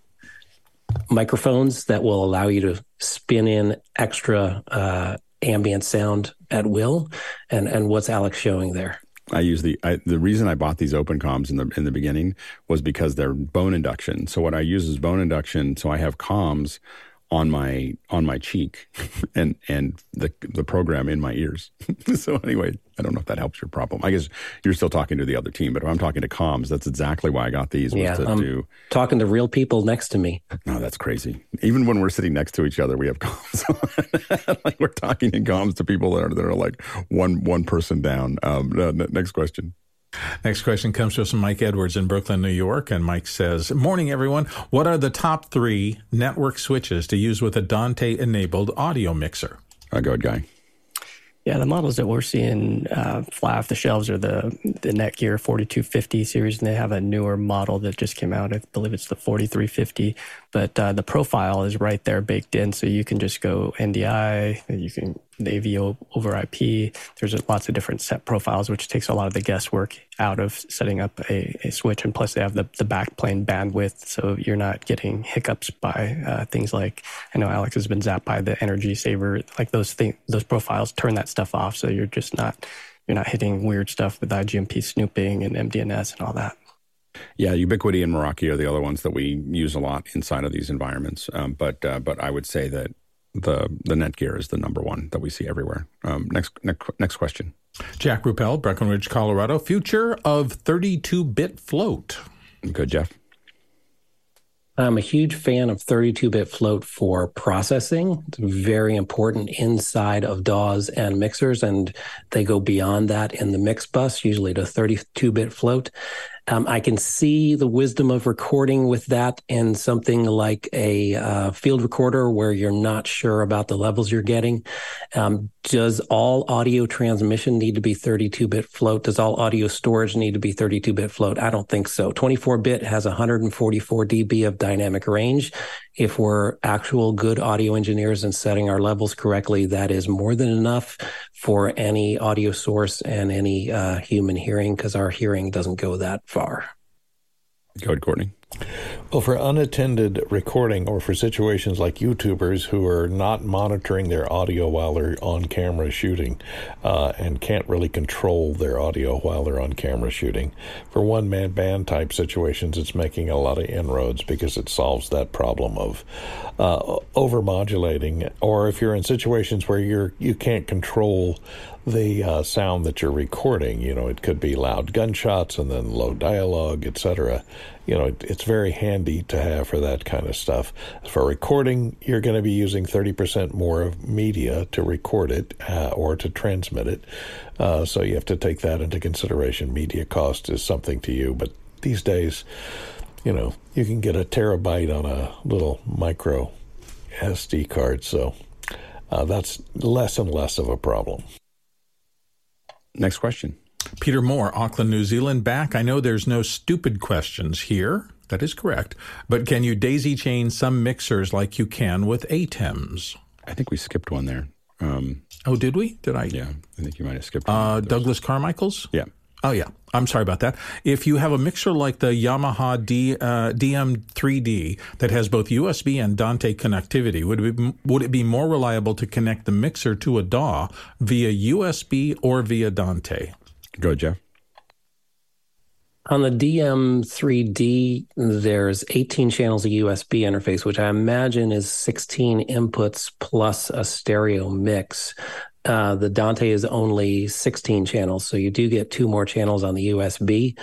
microphones that will allow you to spin in extra uh, ambient sound at will. And, and what's Alex showing there? I use the I, the reason I bought these open comms in the in the beginning was because they're bone induction. So what I use is bone induction. So I have comms on my on my cheek, and and the the program in my ears. So anyway, I don't know if that helps your problem. I guess you're still talking to the other team, but if I'm talking to comms, that's exactly why I got these. Was yeah, to I'm do... talking to real people next to me. No, that's crazy. Even when we're sitting next to each other, we have comms on. Like we're talking in comms to people that are that are like one one person down. Um, no, no, next question. Next question comes to us from Mike Edwards in Brooklyn, New York. And Mike says, morning, everyone. What are the top three network switches to use with a Dante-enabled audio mixer? I'll go ahead, Guy. Yeah, the models that we're seeing uh, fly off the shelves are the, the Netgear forty-two fifty series, and they have a newer model that just came out. I believe it's the forty-three fifty, but uh, the profile is right there baked in, so you can just go N D I, you can the A V over I P. There's lots of different set profiles, which takes a lot of the guesswork out of setting up a, a switch, and plus they have the, the backplane bandwidth, so you're not getting hiccups by uh, things like, I know Alex has been zapped by the energy saver, like those things, those profiles turn that stuff off, so you're just not you're not hitting weird stuff with I G M P snooping and M D N S and all that. Yeah, Ubiquiti and Meraki are the other ones that we use a lot inside of these environments. Um, but uh, but I would say that the the Netgear is the number one that we see everywhere. Um, next ne- next question. Jack Ruppel, Breckenridge, Colorado. Future of thirty-two bit float. Good, Jeff. I'm a huge fan of thirty-two bit float for processing. It's very important inside of D A Ws and mixers, and they go beyond that in the mix bus, usually to thirty-two bit float. Um, I can see the wisdom of recording with that in something like a uh, field recorder where you're not sure about the levels you're getting. Um, does all audio transmission need to be thirty-two bit float? Does all audio storage need to be thirty-two bit float? I don't think so. twenty-four bit has one hundred forty-four decibels of dynamic range. If we're actual good audio engineers and setting our levels correctly, that is more than enough for any audio source and any uh, human hearing, because our hearing doesn't go that far. Go ahead, Courtney. Well, for unattended recording or for situations like YouTubers who are not monitoring their audio while they're on camera shooting uh, and can't really control their audio while they're on camera shooting, for one-man band type situations, it's making a lot of inroads because it solves that problem of uh, overmodulating. Or if you're in situations where you're you can't control the uh, sound that you're recording, you know, it could be loud gunshots and then low dialogue, et cetera. You know, it, it's very handy to have for that kind of stuff. For recording, you're going to be using thirty percent more of media to record it uh, or to transmit it. Uh, so you have to take that into consideration. Media cost is something to you, but these days, you know, you can get a terabyte on a little micro S D card. So uh, that's less and less of a problem. Next question. Peter Moore, Auckland, New Zealand, back. I know there's no stupid questions here. That is correct. But can you daisy chain some mixers like you can with A T E Ms? I think we skipped one there. Um, oh, did we? Did I? Yeah, I think you might have skipped one. Uh, Douglas Carmichael's? Yeah. Oh, yeah. I'm sorry about that. If you have a mixer like the Yamaha D, uh, D M three D that has both U S B and Dante connectivity, would it, be, would it be more reliable to connect the mixer to a D A W via U S B or via Dante? Go, Jeff. On the D M three D, there's eighteen channels of U S B interface, which I imagine is sixteen inputs plus a stereo mix. Uh, the Dante is only sixteen channels, so you do get two more channels on the U S B.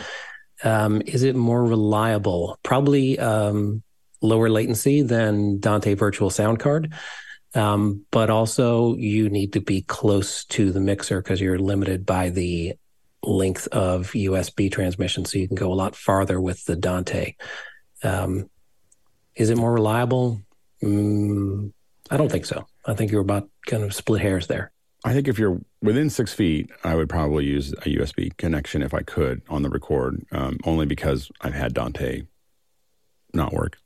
Um, is it more reliable? Probably um, lower latency than Dante Virtual Sound Card. Um, but also you need to be close to the mixer because you're limited by the length of U S B transmission, so you can go a lot farther with the Dante. Um, is it more reliable? Mm, I don't think so. I think you're about kind of split hairs there. I think if you're within six feet, I would probably use a U S B connection if I could on the record, um, only because I've had Dante not work,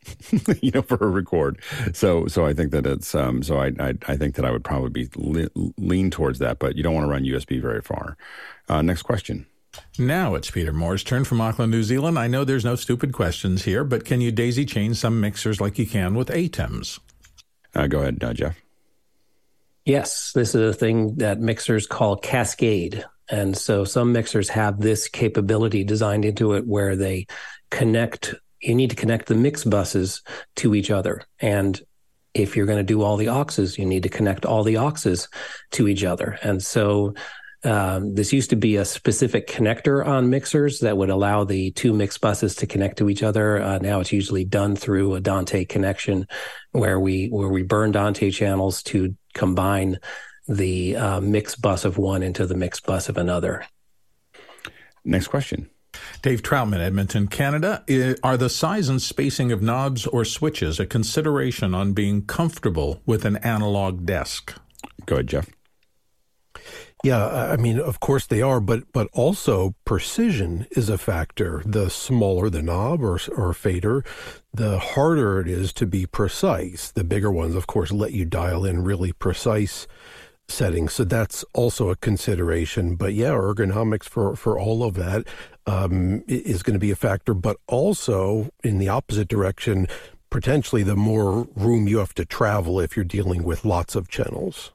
you know, for a record. So, so I think that it's um, so I, I I think that I would probably be le- lean towards that, but you don't want to run U S B very far. Uh, next question. Now it's Peter Moore's turn from Auckland, New Zealand. I know there's no stupid questions here, but can you daisy-chain some mixers like you can with A T E Ms? Uh, go ahead, uh, Jeff. Yes, this is a thing that mixers call cascade. And so some mixers have this capability designed into it where they connect, you need to connect the mix buses to each other. And if you're going to do all the auxes, you need to connect all the auxes to each other. And so um, this used to be a specific connector on mixers that would allow the two mix buses to connect to each other. Uh, now it's usually done through a Dante connection where we where we burn Dante channels to combine the uh, mix bus of one into the mix bus of another. Next question. Dave Troutman, Edmonton, Canada. Are the size and spacing of knobs or switches a consideration on being comfortable with an analog desk? Go ahead, Jeff. Yeah, I mean, of course they are, but but also precision is a factor. The smaller the knob or, or fader, the harder it is to be precise. The bigger ones, of course, let you dial in really precise settings. So that's also a consideration. But yeah, ergonomics for, for all of that um, is going to be a factor. But also in the opposite direction, potentially the more room you have to travel if you're dealing with lots of channels.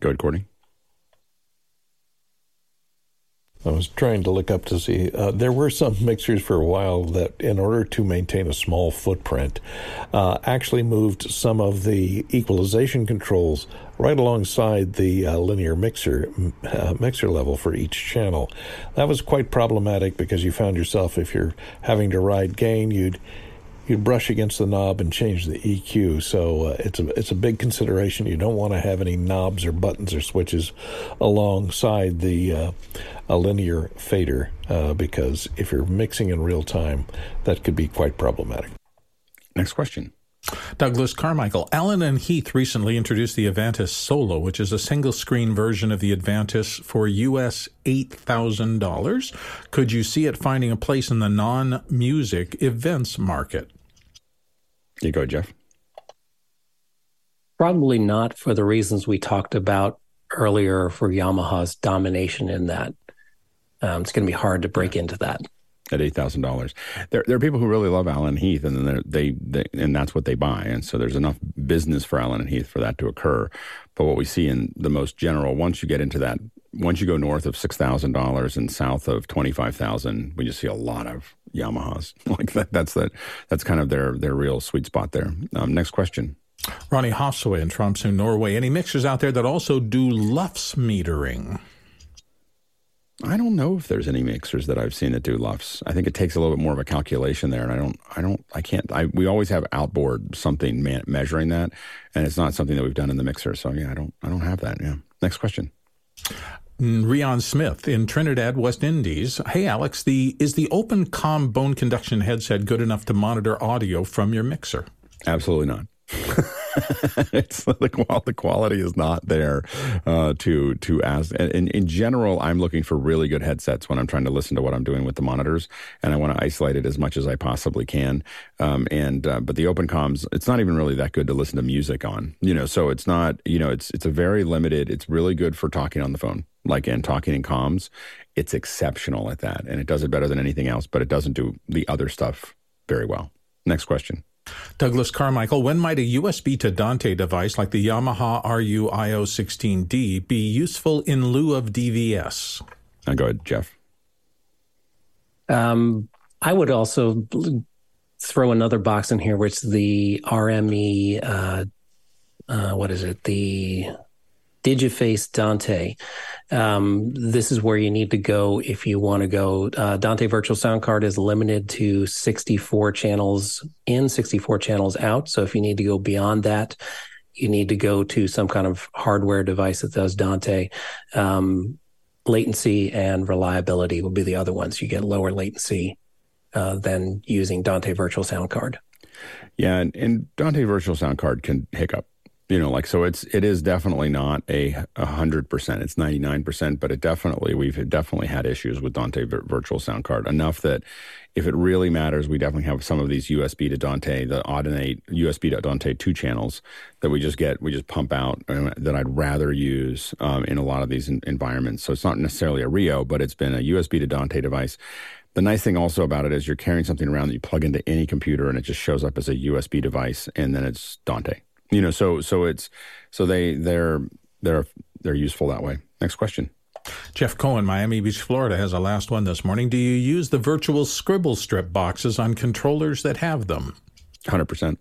Go ahead, Courtney. I was trying to look up to see. Uh, there were some mixers for a while that, in order to maintain a small footprint, uh, actually moved some of the equalization controls right alongside the uh, linear mixer uh, mixer level for each channel. That was quite problematic because you found yourself, if you're having to ride gain, you'd you'd brush against the knob and change the E Q. So uh, it's a it's a big consideration. You don't want to have any knobs or buttons or switches alongside the uh, a linear fader uh, because if you're mixing in real time, that could be quite problematic. Next question. Douglas Carmichael. Allen and Heath recently introduced the Avantis Solo, which is a single-screen version of the Avantis for U S eight thousand dollars. Could you see it finding a place in the non-music events market? You go, Jeff. Probably not, for the reasons we talked about earlier for Yamaha's domination in that. Um, it's going to be hard to break into that. At eight thousand dollars. There there are people who really love Allen and Heath, and then they, they and that's what they buy. And so there's enough business for Allen and Heath for that to occur. But what we see in the most general, once you get into that, once you go north of six thousand dollars and south of twenty-five thousand dollars, we just see a lot of Yamahas. Like that, that's that that's kind of their their real sweet spot there. Um, next question. Ronnie Hofsway in Tromsø, Norway. Any mixers out there that also do L U F S metering? I don't know if there's any mixers that I've seen that do L U F S. I think it takes a little bit more of a calculation there, and I don't, I don't, I can't. I we always have outboard something man, measuring that, and it's not something that we've done in the mixer. So yeah, I don't, I don't have that. Yeah. Next question. Rion Smith in Trinidad, West Indies. Hey Alex, the is the OpenComm bone conduction headset good enough to monitor audio from your mixer? Absolutely not. It's the, the quality is not there uh, to to ask. And in, in general, I'm looking for really good headsets when I'm trying to listen to what I'm doing with the monitors, and I want to isolate it as much as I possibly can. Um, and uh, but the OpenComms, it's not even really that good to listen to music on, you know. So it's not, you know, it's it's a very limited. It's really good for talking on the phone, like and talking in comms. It's exceptional at that, and it does it better than anything else. But it doesn't do the other stuff very well. Next question. Douglas Carmichael, when might a U S B to Dante device like the Yamaha R U I O sixteen D be useful in lieu of D V S? Now go ahead, Jeff. Um, I would also throw another box in here, which is the R M E, uh, uh, what is it, the Digiface Dante. Um, this is where you need to go if you want to go. Uh, Dante Virtual Sound Card is limited to sixty-four channels in, sixty-four channels out. So if you need to go beyond that, you need to go to some kind of hardware device that does Dante. Um, latency and reliability will be the other ones. You get lower latency uh, than using Dante Virtual Sound Card. Yeah, and, and Dante Virtual Sound Card can hiccup. You know, like, so it's, it is definitely not a a hundred percent. It's ninety-nine percent, but it definitely, we've definitely had issues with Dante virtual sound card enough that if it really matters, we definitely have some of these U S B to Dante, the Audinate U S B to Dante two channels that we just get, we just pump out uh, that I'd rather use um, in a lot of these in- environments. So it's not necessarily a Rio, but it's been a U S B to Dante device. The nice thing also about it is you're carrying something around that you plug into any computer and it just shows up as a U S B device and then it's Dante. You know, so so it's so they they're they're they're useful that way. Next question. Jeff Cohen, Miami Beach, Florida, has a last one this morning. Do you use the virtual scribble strip boxes on controllers that have them? one hundred percent.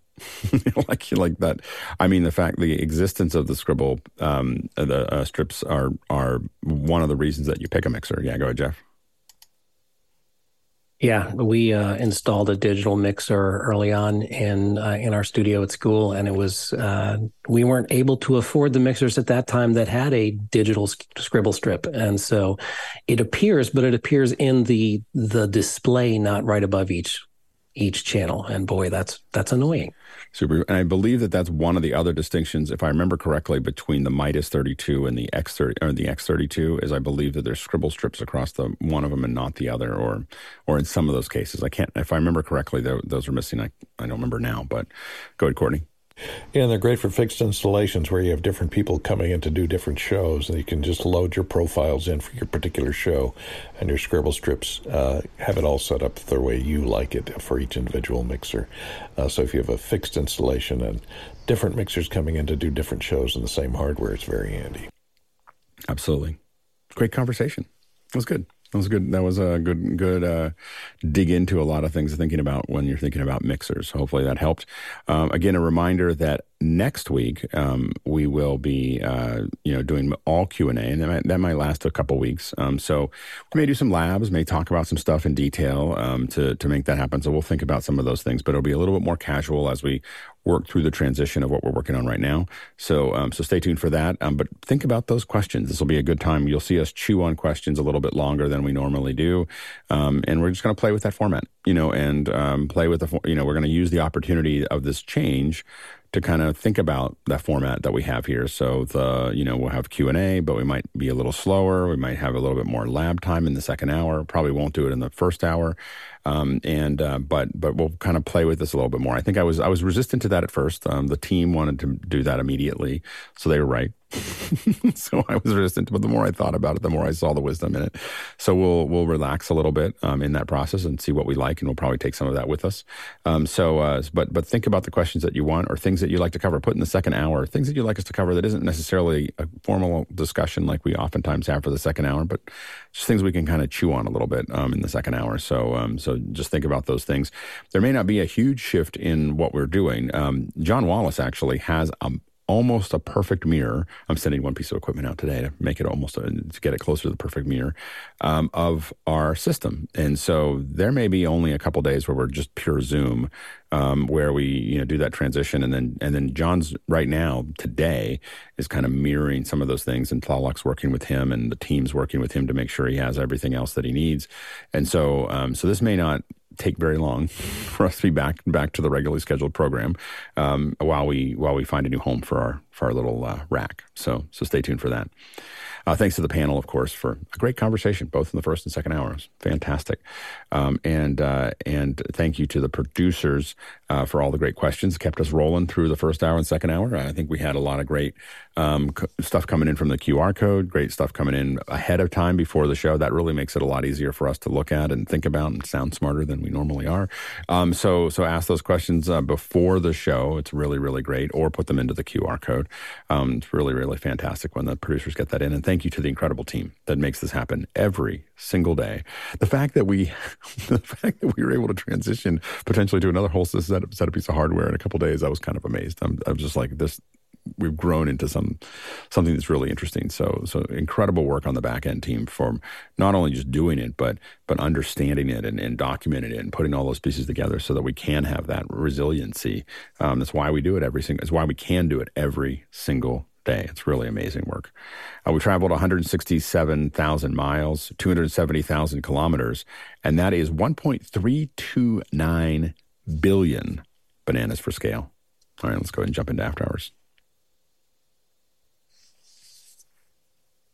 like like that. I mean, the fact the existence of the scribble um, the uh, strips are are one of the reasons that you pick a mixer. Yeah, go ahead, Jeff. Yeah, we uh, installed a digital mixer early on in uh, in our studio at school, and it was uh, we weren't able to afford the mixers at that time that had a digital sc- scribble strip, and so it appears, but it appears in the the display, not right above each each channel. And boy, that's that's annoying. Super, and I believe that that's one of the other distinctions, if I remember correctly, between the Midas thirty-two and the X thirty or the X thirty-two is I believe that there's scribble strips across the one of them and not the other, or or in some of those cases. I can't, if I remember correctly, those are missing. I, I don't remember now, but go ahead, Courtney. Yeah, and they're great for fixed installations where you have different people coming in to do different shows, and you can just load your profiles in for your particular show, and your scribble strips uh, have it all set up the way you like it for each individual mixer. Uh, so if you have a fixed installation and different mixers coming in to do different shows on the same hardware, it's very handy. Absolutely. Great conversation. That was good. That was good. That was a good, good uh, dig into a lot of things thinking about when you're thinking about mixers. Hopefully that helped. Um, again, a reminder that next week um, we will be, uh, you know, doing all Q and A, and that might, that might last a couple weeks. Um, so we may do some labs, may talk about some stuff in detail um, to to make that happen. So we'll think about some of those things, but it'll be a little bit more casual as we work through the transition of what we're working on right now. So um, so stay tuned for that. Um, but think about those questions. This will be a good time. You'll see us chew on questions a little bit longer than we normally do. Um, and we're just going to play with that format, you know, and um, play with the, you know, we're going to use the opportunity of this change to kind of think about that format that we have here. So the, you know, we'll have Q and A, but we might be a little slower. We might have a little bit more lab time in the second hour. Probably won't do it in the first hour. Um, and uh, but but we'll kind of play with this a little bit more. I think I was I was resistant to that at first. Um, the team wanted to do that immediately, so they were right. So I was resistant, but the more I thought about it, the more I saw the wisdom in it. So we'll we'll relax a little bit um, in that process and see what we like, and we'll probably take some of that with us. Um, so, uh, but but think about the questions that you want or things that you like to cover. Put in the second hour things that you'd like us to cover that isn't necessarily a formal discussion like we oftentimes have for the second hour, but just things we can kind of chew on a little bit um, in the second hour. So um, so. Just think about those things. There may not be a huge shift in what we're doing. Um, John Wallace actually has a, almost a perfect mirror. I'm sending one piece of equipment out today to make it almost, a, to get it closer to the perfect mirror um, of our system. And so there may be only a couple days where we're just pure Zoom, um, where we, you know, do that transition. And then, and then John's right now today is kind of mirroring some of those things, and Tlaloc's working with him and the team's working with him to make sure he has everything else that he needs. And so, um, so this may not take very long for us to be back back to the regularly scheduled program um, while we while we find a new home for our for our little uh, rack. So so stay tuned for that. Uh, thanks to the panel, of course, for a great conversation, both in the first and second hours. Fantastic. Um, and uh, and thank you to the producers uh, for all the great questions. Kept us rolling through the first hour and second hour. I think we had a lot of great um, co- stuff coming in from the Q R code, great stuff coming in ahead of time before the show. That really makes it a lot easier for us to look at and think about and sound smarter than we normally are. Um, so so ask those questions uh, before the show. It's really, really great. Or put them into the Q R code. Um, it's really, really fantastic when the producers get that in. And thank Thank you to the incredible team that makes this happen every single day. The fact that we, the fact that we were able to transition potentially to another whole set of, set of piece of hardware in a couple of days, I was kind of amazed. I'm, I'm just like this. We've grown into some something that's really interesting. So, so incredible work on the back end team for not only just doing it, but but understanding it and, and documenting it and putting all those pieces together so that we can have that resiliency. Um, that's why we do it every single. That's why we can do it every single. Day. It's really amazing work. Uh, we traveled one hundred sixty-seven thousand miles, two hundred seventy thousand kilometers, and that is one point three two nine billion bananas for scale. All right, let's go ahead and jump into after hours.